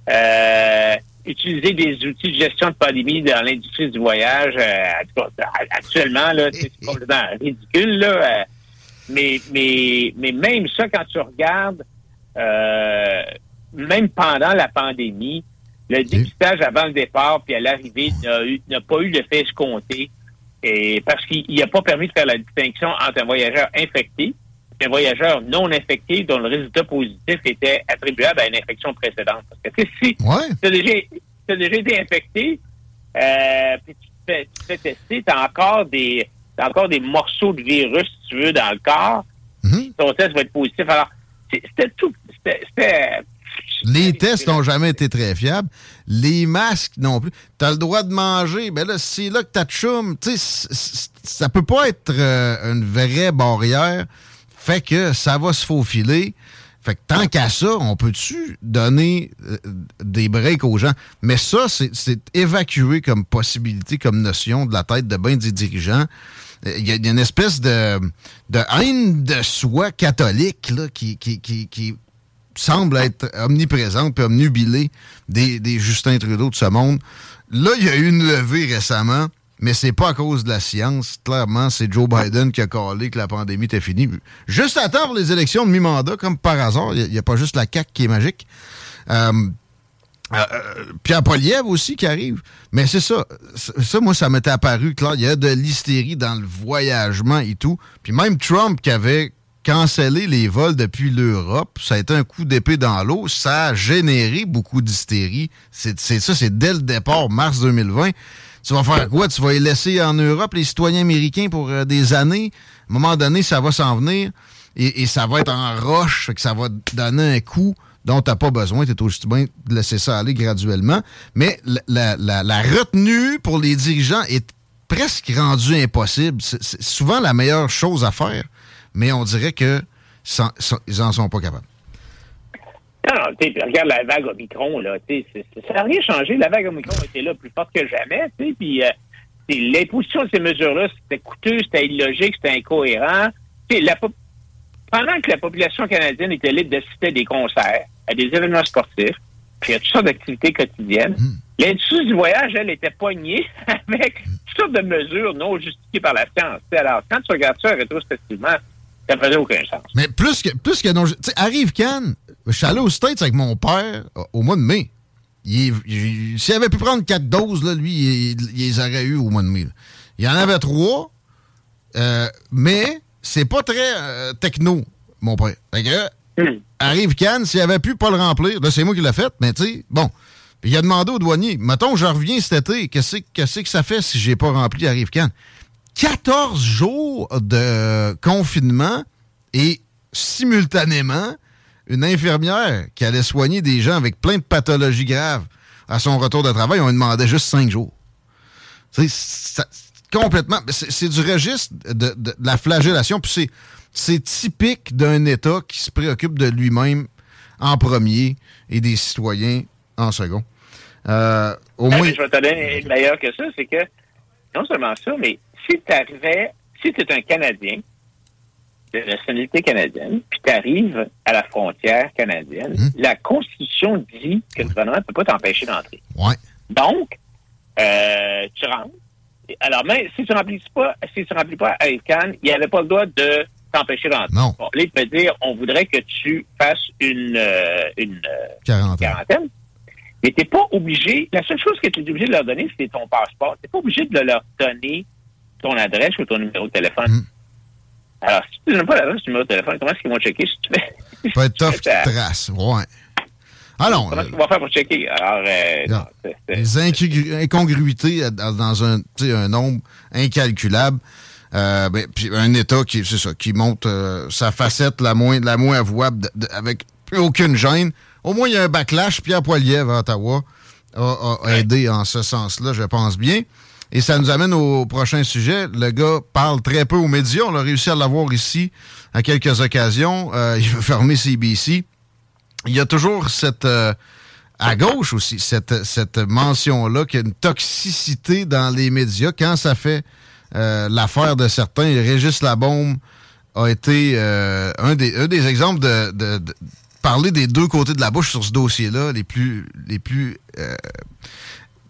euh, utiliser des outils de gestion de pandémie dans l'industrie du voyage, euh, actuellement, là, c'est complètement ridicule, là. Euh, mais, mais, mais même ça, quand tu regardes, euh, même pendant la pandémie, le dépistage avant le départ puis à l'arrivée n'a, eu, n'a pas eu l'effet escompté, et parce qu'il n'a pas permis de faire la distinction entre un voyageur infecté et un voyageur non infecté dont le résultat positif était attribuable à une infection précédente. Parce que si ouais. tu as déjà, t'as déjà été infecté, euh, puis tu te fais, tu fais tester, tu as encore des... T'as encore des morceaux de virus, si tu veux, dans le corps. Mm-hmm. Ton test va être positif. Alors, c'était tout... C'était, c'était, les tests n'ont jamais été très fiables. Les masques non plus. T'as le droit de manger. Ben là, c'est là que t'as de choum. Tu sais, ça peut pas être euh, une vraie barrière. Fait que ça va se faufiler. Fait que tant qu'à ça, on peut-tu donner euh, des breaks aux gens? Mais ça, c'est, c'est évacué comme possibilité, comme notion de la tête de bien des dirigeants. Il y a une espèce de, de haine de soi catholique là, qui, qui, qui, qui semble être omniprésente puis omnubilée des, des Justin Trudeau de ce monde. Là, il y a eu une levée récemment, mais c'est pas à cause de la science. Clairement, c'est Joe Biden qui a callé que la pandémie était finie. Juste à temps pour les élections de mi-mandat, comme par hasard. Il n'y a, a pas juste la C A Q qui est magique. Euh, Euh, Pierre Poilievre aussi qui arrive. Mais c'est ça. C'est, ça, moi, ça m'était apparu, clair. Il y a de l'hystérie dans le voyagement et tout. Puis même Trump qui avait cancellé les vols depuis l'Europe, ça a été un coup d'épée dans l'eau. Ça a généré beaucoup d'hystérie. C'est, c'est ça, c'est dès le départ, mars deux mille vingt. Tu vas faire quoi? Tu vas les laisser en Europe, les citoyens américains, pour euh, des années. À un moment donné, ça va s'en venir. Et, et ça va être en roche, que ça va donner un coup dont tu n'as pas besoin, tu es aussi bien de laisser ça aller graduellement. Mais la, la, la retenue pour les dirigeants est presque rendue impossible. C'est, c'est souvent la meilleure chose à faire, mais on dirait que sans, sans, ils n'en sont pas capables. Non, non, tu sais, regarde la vague Omicron, là, tu sais, ça n'a rien changé. La vague Omicron était là plus forte que jamais, tu sais, puis euh, l'imposition de ces mesures-là, c'était coûteux, c'était illogique, c'était incohérent. Tu sais, la pendant que la population canadienne était libre d'assister à des concerts, à des événements sportifs, puis à toutes sortes d'activités quotidiennes, mmh. l'industrie du voyage, elle, était poignée avec toutes sortes de mesures non justifiées par la science. T'sais, alors, quand tu regardes ça rétrospectivement, ça ne faisait aucun sens. Mais plus que... Plus que non, arrive Cannes, je suis allé aux States avec mon père au mois de mai. Il, il, s'il avait pu prendre quatre doses, là, lui, il, il les aurait eues au mois de mai. Là. Il en avait trois, euh, mais... C'est pas très euh, techno, mon père. Fait que, mm. arrive Cannes, s'il avait pu pas le remplir, là, c'est moi qui l'ai fait, mais tu sais, bon. Puis il a demandé au douanier, mettons, je reviens cet été, qu'est-ce, qu'est-ce que ça fait si j'ai pas rempli arrive Cannes? quatorze jours de confinement et simultanément, une infirmière qui allait soigner des gens avec plein de pathologies graves à son retour de travail, on lui demandait juste cinq jours. Tu sais, ça... Complètement. C'est, c'est du registre de, de, de la flagellation. Puis c'est, c'est typique d'un État qui se préoccupe de lui-même en premier et des citoyens en second. Euh, au moins... Ah, je vais te donner meilleur que ça, c'est que non seulement ça, mais si tu arrivais, si tu es un Canadien de nationalité canadienne, puis tu arrives à la frontière canadienne, mmh. la Constitution dit que le gouvernement ne peut pas t'empêcher d'entrer. Ouais. Donc, euh, tu rentres. Alors, même si tu ne remplis pas, si tu remplis pas Arrive Cannes, il n'y avait pas le droit de t'empêcher d'entrer. Non. Bon, là, il peut dire, on voudrait que tu fasses une, euh, une quarantaine. quarantaine. Mais tu n'es pas obligé. La seule chose que tu es obligé de leur donner, c'est ton passeport. Tu n'es pas obligé de leur donner ton adresse ou ton numéro de téléphone. Mm. Alors, si tu ne donnes pas l'adresse du numéro de téléphone, comment est-ce qu'ils vont checker si tu fais... Ça peut être tough qu'ils te tracent, ouais. Ah non, comment est-ce qu'on va faire pour checker? Alors, euh, non, c'est, c'est, les incongru- incongruités dans un, un nombre incalculable. Euh, ben, puis un État qui, c'est ça, qui monte euh, sa facette la moins, la moins avouable de, de, avec plus aucune gêne. Au moins, il y a un backlash. Pierre Poilievre à Ottawa a, a aidé en ce sens-là, je pense bien. Et ça nous amène au prochain sujet. Le gars parle très peu aux médias. On a réussi à l'avoir ici à quelques occasions. Euh, il veut fermer C B C. Il y a toujours cette... Euh, à gauche aussi, cette, cette mention-là qu'il y a une toxicité dans les médias. Quand ça fait euh, l'affaire de certains, Régis Labeaume a été euh, un, des, un des exemples de, de, de parler des deux côtés de la bouche sur ce dossier-là, les plus... Les plus euh,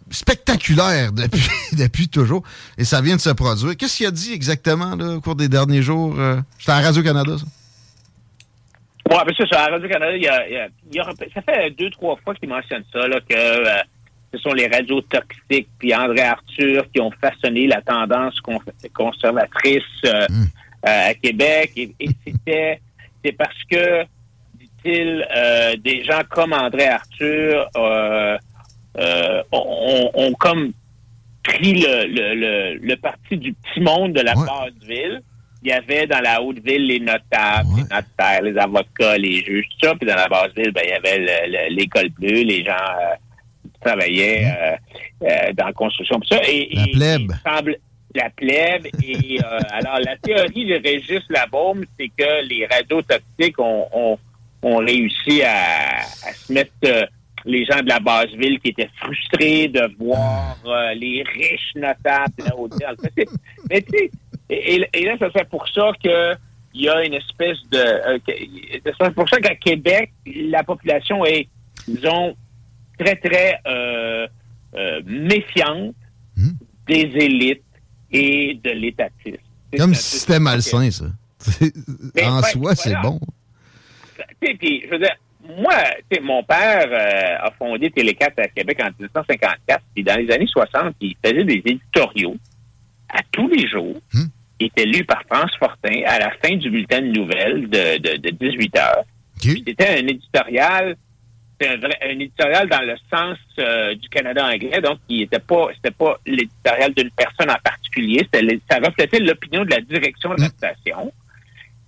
spectaculaire depuis, depuis toujours. Et ça vient de se produire. Qu'est-ce qu'il a dit exactement là, au cours des derniers jours? Euh, c'était à Radio-Canada, ça? Oui, bien sûr, à Radio-Canada, il y a, il y a, il y a, ça fait deux, trois fois qu'il mentionne ça, là, que euh, ce sont les radios toxiques puis André Arthur qui ont façonné la tendance con- conservatrice euh, mmh. euh, à Québec. Et, et c'était c'est parce que, dit-il, euh, des gens comme André Arthur... Euh, Euh, on, on comme pris le, le, le, le parti du petit monde de la ouais. basse ville. Il y avait dans la haute ville les notables, ouais. les notaires, les avocats, les juges, tout ça. Puis dans la basse ville, ben il y avait le, le, l'école bleue, les gens euh, qui travaillaient ouais. euh, euh, dans la construction, tout ça. Et, la et, plèbe. Et semble, la plèbe. Et euh, alors la théorie de Régis Labeaume, c'est que les radios toxiques ont, ont, ont réussi à, à se mettre. Euh, les gens de la basse ville qui étaient frustrés de voir euh, les riches notables là au mais tu sais, et, et là, ça fait pour ça que il y a une espèce de... Euh, que, c'est pour ça qu'à Québec, la population est, disons, très, très euh, euh, méfiante mmh. des élites et de l'étatisme. C'est comme système malsain, ça. Mais, en ben, soi, voilà. C'est bon. Tu sais, puis, je veux dire, moi, tu sais, mon père euh, a fondé Télé quatre à Québec en dix-neuf cent cinquante-quatre, puis dans les années soixante, il faisait des éditoriaux à tous les jours, mmh. qui étaient lus par France Fortin à la fin du bulletin de nouvelles de, de, de dix-huit heures. Okay. C'était un éditorial, c'était un, vrai, un éditorial dans le sens euh, du Canada anglais, donc il était pas, c'était pas l'éditorial d'une personne en particulier, c'était, ça reflétait l'opinion de la direction de la station.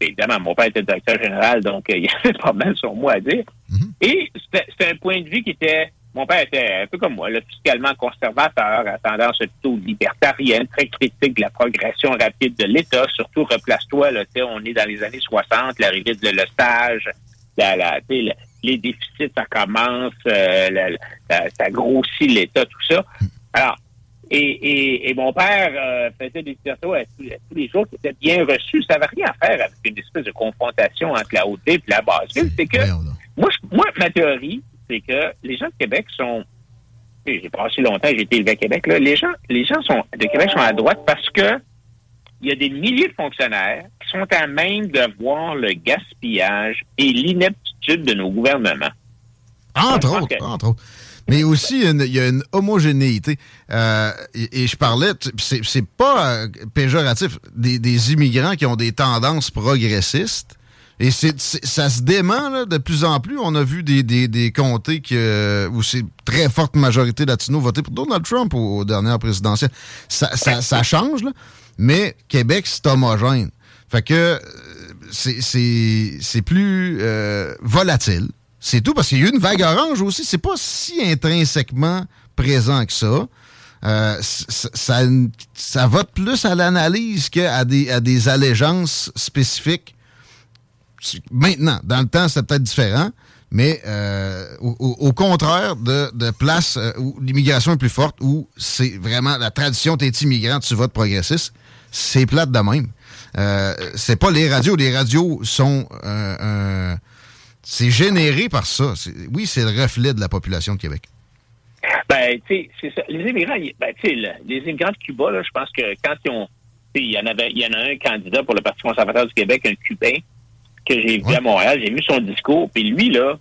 Évidemment, mon père était directeur général, donc euh, il y avait pas mal sur moi à dire. Mm-hmm. Et c'était, c'était un point de vue qui était... Mon père était un peu comme moi, là, fiscalement conservateur, à tendance plutôt libertarienne, très critique de la progression rapide de l'État. Surtout, replace-toi, là, on est dans les années soixante, l'arrivée de Le Sage, la, la, la, les déficits, ça commence, euh, la, la, ça grossit l'État, tout ça. Alors, Et, et, et mon père euh, faisait des éditoriaux à, à tous les jours qui étaient bien reçus. Ça n'avait rien à faire avec une espèce de confrontation entre la haute ville et la basse ville. C'est que moi, je, moi, ma théorie, c'est que les gens de Québec sont... J'ai passé longtemps, j'ai été élevé à Québec. Là. Les gens, les gens sont, de Québec sont à droite parce que il y a des milliers de fonctionnaires qui sont à même de voir le gaspillage et l'ineptitude de nos gouvernements. Entre autres, que... entre autres. Mais aussi, il y a une homogénéité. Euh, et, et je parlais, c'est, c'est pas euh, péjoratif, des, des immigrants qui ont des tendances progressistes. Et c'est, c'est, ça se dément là, de plus en plus. On a vu des, des, des comtés qui, euh, où c'est très forte majorité latino votée pour Donald Trump aux, aux dernières présidentielles. Ça, ça, ça change, là. Mais Québec, c'est homogène. Fait que c'est, c'est, c'est plus euh, volatile. C'est tout, parce qu'il y a eu une vague orange aussi. C'est pas si intrinsèquement présent que ça. Euh, ça, ça, ça vote plus à l'analyse qu'à des, à des allégeances spécifiques. Maintenant, dans le temps, c'est peut-être différent, mais euh, au, au contraire de, de places où l'immigration est plus forte, où c'est vraiment la tradition, t'es immigrant, tu votes progressiste, c'est plate de même. Euh, c'est pas les radios. Les radios sont... Euh, euh, C'est généré par ça. C'est, oui, c'est le reflet de la population de Québec. Ben, tu sais, c'est ça. Les immigrants, ben, tu sais, le, les immigrants de Cuba, là, je pense que quand ils ont... Il y en avait, il y en a un candidat pour le Parti conservateur du Québec, un Cubain, que j'ai ouais. vu à Montréal, j'ai vu son discours, puis lui, là,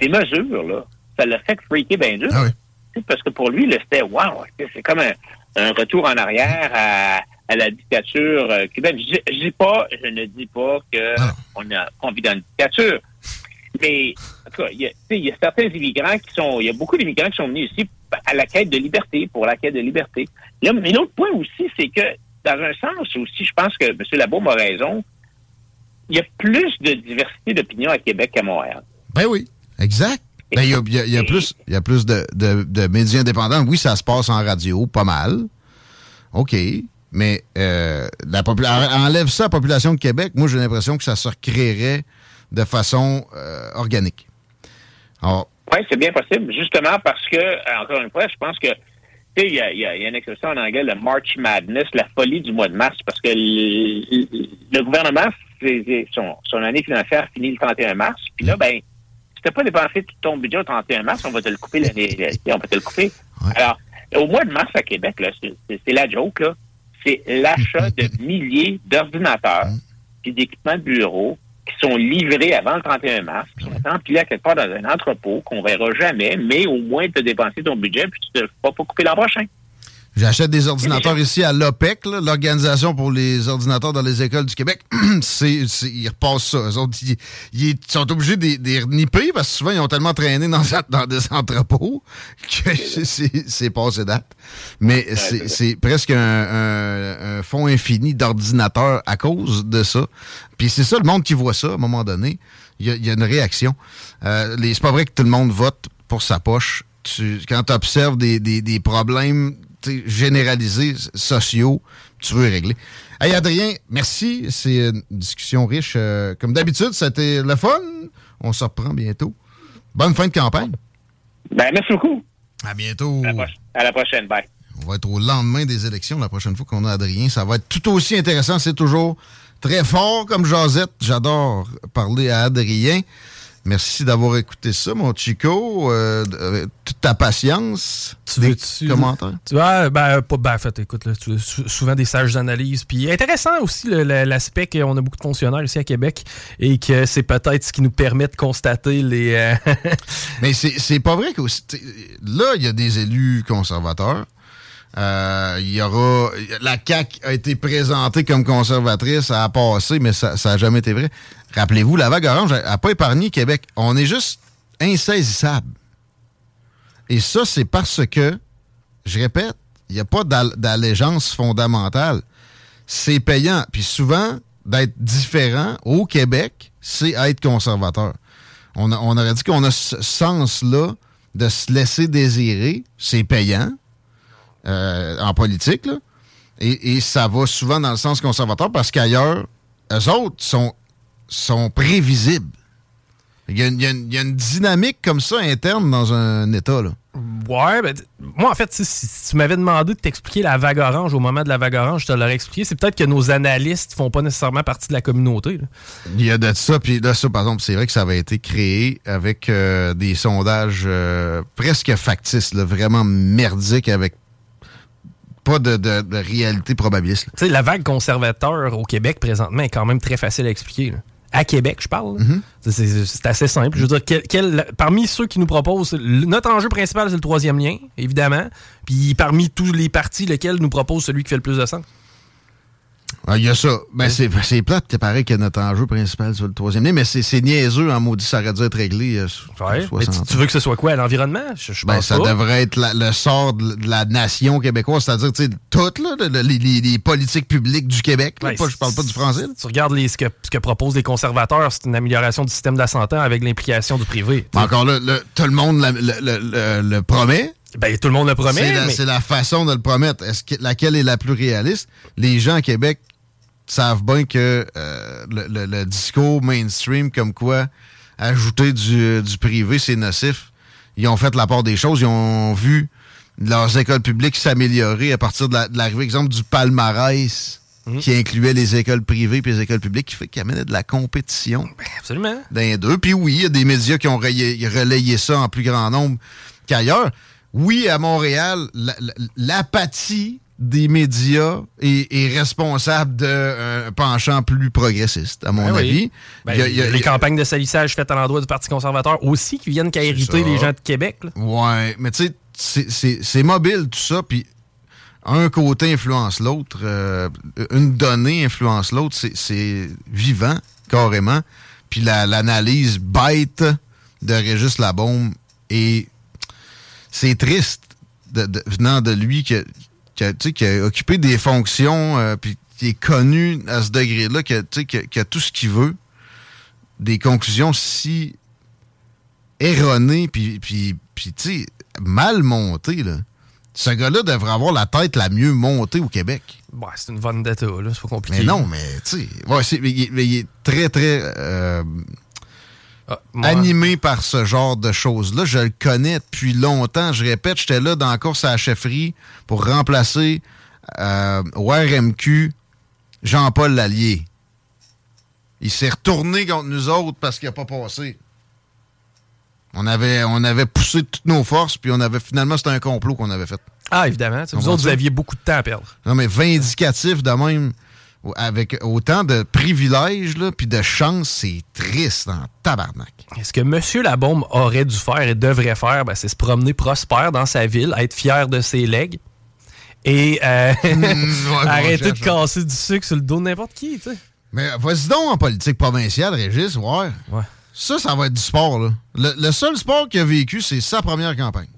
les mesures, là, ça l'a fait freaker bien dur. Ah oui. Parce que pour lui, là, c'était, wow, c'est comme un, un retour en arrière à... à la dictature euh, cubaine. Je, je dis pas, je ne dis pas que ah. on a qu'on vit dans une dictature. Mais en tout cas, il y a certains immigrants qui sont, il y a beaucoup d'immigrants qui sont venus ici à la quête de liberté, pour la quête de liberté. Là, mais l'autre point aussi, c'est que dans un sens aussi, je pense que M. Labeaume a raison. Il y a plus de diversité d'opinion à Québec qu'à Montréal. Ben oui, exact. Ben il y a, y a, y a plus, il y a plus de, de, de médias indépendants. Oui, ça se passe en radio, pas mal. OK, mais euh, la popula- enlève ça à la population de Québec, moi j'ai l'impression que ça se recréerait de façon euh, organique. Alors, oui, c'est bien possible, justement parce que, encore une fois, je pense que il y, y, y a une expression en anglais, le March Madness, la folie du mois de mars, parce que le, le gouvernement, son, son année financière finit le trente et un mars, puis là, ben, si t'as pas dépensé tout ton budget au trente et un mars, on va te le couper l'année, on va te le couper. Ouais. Alors, au mois de mars à Québec, là, c'est, c'est, c'est la joke, là, c'est l'achat de milliers d'ordinateurs puis d'équipements de bureau qui sont livrés avant le trente et un mars, qui sont empilés à quelque part dans un entrepôt qu'on verra jamais, mais au moins tu as dépensé ton budget puis tu ne te vas pas couper l'an prochain. J'achète des ordinateurs déjà... ici à l'O P E C, là, l'Organisation pour les ordinateurs dans les écoles du Québec. c'est, c'est, ils repassent ça. Ils sont, ils, ils sont obligés de, de les reniper parce que souvent, ils ont tellement traîné dans, dans des entrepôts que c'est, c'est, c'est passé date. Mais ouais, c'est, ouais. c'est presque un, un, un fonds infini d'ordinateurs à cause de ça. Puis c'est ça, le monde qui voit ça, à un moment donné. Il y, y a une réaction. Euh, les, c'est pas vrai que tout le monde vote pour sa poche. Tu, quand tu observes des, des, des problèmes... généralisés, sociaux, tu veux régler. Hey Adrien, merci. C'est une discussion riche. Euh, comme d'habitude, c'était le fun. On se reprend bientôt. Bonne fin de campagne. Ben, merci beaucoup. À bientôt. À la, pro- à la prochaine. Bye. On va être au lendemain des élections la prochaine fois qu'on a Adrien. Ça va être tout aussi intéressant. C'est toujours très fort comme Josette. J'adore parler à Adrien. Merci d'avoir écouté ça, mon Chico. Euh, euh, toute ta patience. Tu veux tu commentaires? Tu vois, ben, pas baffette, écoute, là, tu, souvent des sages analyses. Puis intéressant aussi le, le, l'aspect qu'on a beaucoup de fonctionnaires ici à Québec et que c'est peut-être ce qui nous permet de constater les... Euh... Mais c'est, c'est pas vrai que... Là, il y a des élus conservateurs. Il euh, y aura... La C A Q a été présentée comme conservatrice à passer, mais ça n'a jamais été vrai. Rappelez-vous, la vague orange n'a pas épargné Québec. On est juste insaisissable. Et ça, c'est parce que, je répète, il n'y a pas d'allégeance fondamentale. C'est payant. Puis souvent, d'être différent au Québec, c'est être conservateur. On, a, on aurait dit qu'on a ce sens-là de se laisser désirer. C'est payant. Euh, en politique, là. Et, et ça va souvent dans le sens conservateur parce qu'ailleurs, eux autres sont, sont prévisibles. Il y, a une, il, y a une, il y a une dynamique comme ça interne dans un État, là. Ouais, ben, moi, en fait, si, si tu m'avais demandé de t'expliquer la vague orange au moment de la vague orange, je te l'aurais expliqué. C'est peut-être que nos analystes font pas nécessairement partie de la communauté, là. Il y a de ça. Puis là, ça, par exemple, c'est vrai que ça avait été créé avec euh, des sondages euh, presque factices, là, vraiment merdiques avec pas de, de, de réalité probabiliste. Tu sais, la vague conservateur au Québec, présentement, est quand même très facile à expliquer, là. À Québec, je parle. Mm-hmm. C'est, c'est, c'est assez simple. Je veux dire, quel, quel, parmi ceux qui nous proposent, le, notre enjeu principal, c'est le troisième lien, évidemment. Puis parmi tous les partis, lequel nous propose celui qui fait le plus de sens? Il ah, y a ça. Ben, ouais. c'est, c'est plate, c'est pareil que notre enjeu principal, c'est le troisième lien, mais c'est, c'est niaiseux, en hein, maudit, ça aurait dû être réglé. Euh, ouais. Mais tu, tu veux que ce soit quoi, l'environnement? Je, je ben, pense ça pas. devrait être la, le sort de, de la nation québécoise, c'est-à-dire, tu sais, toutes là, de, de, les, les politiques publiques du Québec. Là, ouais, pas, je parle pas du français. Là. Tu regardes les, ce, que, ce que proposent les conservateurs, c'est une amélioration du système de la santé avec l'implication du privé. Ben, encore là, le, tout le monde la, le, le, le, le promet. Ben, tout le monde le promet. C'est la, mais... c'est la façon de le promettre. Est-ce que, laquelle est la plus réaliste? Les gens à Québec savent bien que euh, le, le, le discours mainstream, comme quoi ajouter du, du privé, c'est nocif. Ils ont fait la part des choses. Ils ont vu leurs écoles publiques s'améliorer à partir de, la, de l'arrivée, exemple, du palmarès mmh. qui incluait les écoles privées et les écoles publiques, qui fait qu'il amenait de la compétition. Ben, absolument. Dans les deux. Puis oui, il y a des médias qui ont relayé, relayé ça en plus grand nombre qu'ailleurs. Oui, à Montréal, la, la, l'apathie des médias est, est responsable d'un euh, penchant plus progressiste, à mon ben avis. Oui. Ben, il y a, il y a, les campagnes de salissage faites à l'endroit du Parti conservateur aussi qui viennent qu'à hériter les gens de Québec. Oui, mais tu sais, c'est, c'est, c'est mobile tout ça, puis un côté influence l'autre, euh, une donnée influence l'autre, c'est, c'est vivant, carrément. Puis la, l'analyse bête de Régis Labeaume est... C'est triste, de, de, venant de lui, qui a, qui a, qui a occupé des fonctions, euh, puis qui est connu à ce degré-là, qui a, qui a, qui a tout ce qu'il veut, des conclusions si erronées, puis mal montées. Là. Ce gars-là devrait avoir la tête la mieux montée au Québec. Bah, c'est une vendetta, là. C'est pas compliqué. Mais non, mais tu sais... Ouais, mais il, il est très, très... Euh, ah, moi, animé par ce genre de choses-là. Je le connais depuis longtemps. Je répète, j'étais là dans la course à la chefferie pour remplacer euh, au R M Q Jean-Paul Lallier. Il s'est retourné contre nous autres parce qu'il n'a pas passé. On avait, on avait poussé de toutes nos forces, puis on avait finalement, c'était un complot qu'on avait fait. Ah, évidemment. Vous autres, vous aviez beaucoup de temps à perdre. Non, mais vindicatif de même, avec autant de privilèges, puis de chance, c'est triste en tabarnak. Ce que M. Labeaume aurait dû faire et devrait faire, ben, c'est se promener prospère dans sa ville, être fier de ses legs et euh, mmh, ouais, arrêter de casser du sucre sur le dos de n'importe qui. T'sais. Mais vas-y donc en politique provinciale, Régis, ouais. ouais. Ça, ça va être du sport, là. Le, le seul sport qu'il a vécu, c'est sa première campagne.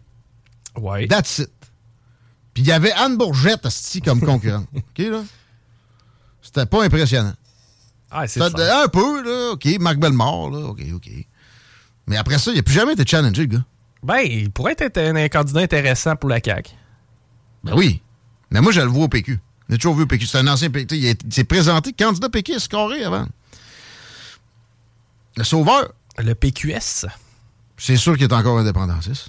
Ouais. That's it. Puis il y avait Anne Bourgette, asti, comme concurrente. OK, là? C'était pas impressionnant. Ah, c'est ça. Un peu, là. OK, Marc Bellemare, là. OK, OK. Mais après ça, il n'a plus jamais été challengé, le gars. Ben, il pourrait être un, un candidat intéressant pour la C A Q. Ben oui. Mais moi, je le vois au P Q. J'ai toujours vu au P Q. C'est un ancien P Q. Il s'est présenté candidat P Q, scoré avant. Le sauveur. Le P Q S. C'est sûr qu'il est encore indépendantiste.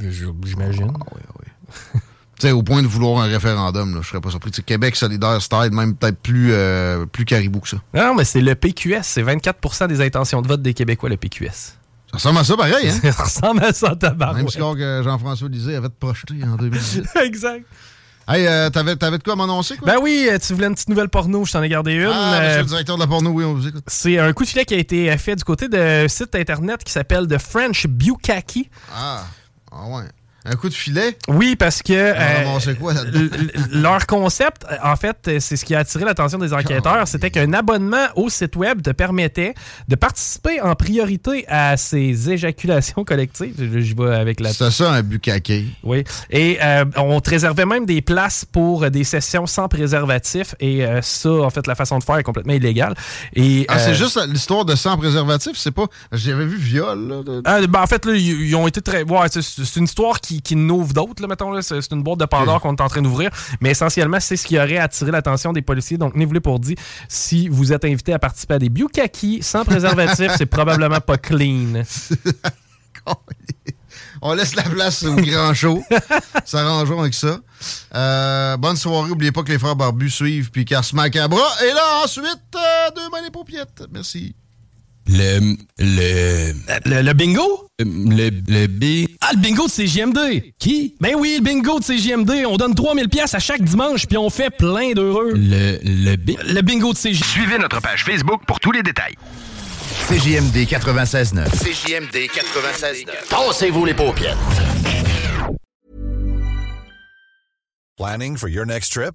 J'imagine. Ah, oui, oui. T'sais, au point de vouloir un référendum, là, je serais pas surpris. T'sais, Québec solidaire, style, même peut-être plus, euh, plus caribou que ça. Non, mais c'est le P Q S. C'est vingt-quatre pour cent des intentions de vote des Québécois, le P Q S. Ça ressemble à ça pareil, hein? Ça ressemble à ça, tabarouette. Même score que Jean-François Lisée avait projeté en deux mille dix. Exact. Hey, euh, t'avais, t'avais de quoi m'annoncer, quoi? Ben oui, tu voulais une petite nouvelle porno, je t'en ai gardé une. Ah, euh, monsieur le directeur de la porno, oui, on vous écoute. C'est un coup de filet qui a été fait du côté d'un site internet qui s'appelle The French Bukkake. Ah, ah ouais. Un coup de filet? Oui, parce que euh, quoi, leur concept, en fait, c'est ce qui a attiré l'attention des enquêteurs, c'était qu'un abonnement au site web te permettait de participer en priorité à ces éjaculations collectives. J'y vais avec la... C'est ça, un bukkake. Oui. Et euh, on te réservait même des places pour des sessions sans préservatif. Et euh, ça, en fait, la façon de faire est complètement illégale. Et, ah, euh, c'est juste l'histoire de sans préservatif? C'est pas... J'avais vu viol, là. De... Ah, ben, en fait, là, ils ont été très... Ouais, c'est, c'est une histoire qui Qui, qui n'ouvre d'autres, là, mettons. Là. C'est une boîte de Pandore oui. qu'on est en train d'ouvrir. Mais essentiellement, c'est ce qui aurait attiré l'attention des policiers. Donc, n'évoulez pour dire, si vous êtes invité à participer à des bukkake sans préservatif, c'est probablement pas clean. On laisse la place au grand show. S'arrangeons avec ça. Euh, bonne soirée. N'oubliez pas que les frères barbus suivent puis cassent Macabra. Et là, ensuite, euh, deux mains les paupiettes. Merci. Le, le... Le... Le bingo? Le... Le B... Ah, le bingo de C J M D! Qui? Ben oui, le bingo de C J M D! On donne trois mille dollars à chaque dimanche, puis on fait plein d'heureux! Le... Le B... Le bingo de C J M D! Suivez notre page Facebook pour tous les détails. C J M D quatre-vingt-seize neuf. C J M D quatre-vingt-seize neuf. Tassez-vous les paupières! Planning for your next trip?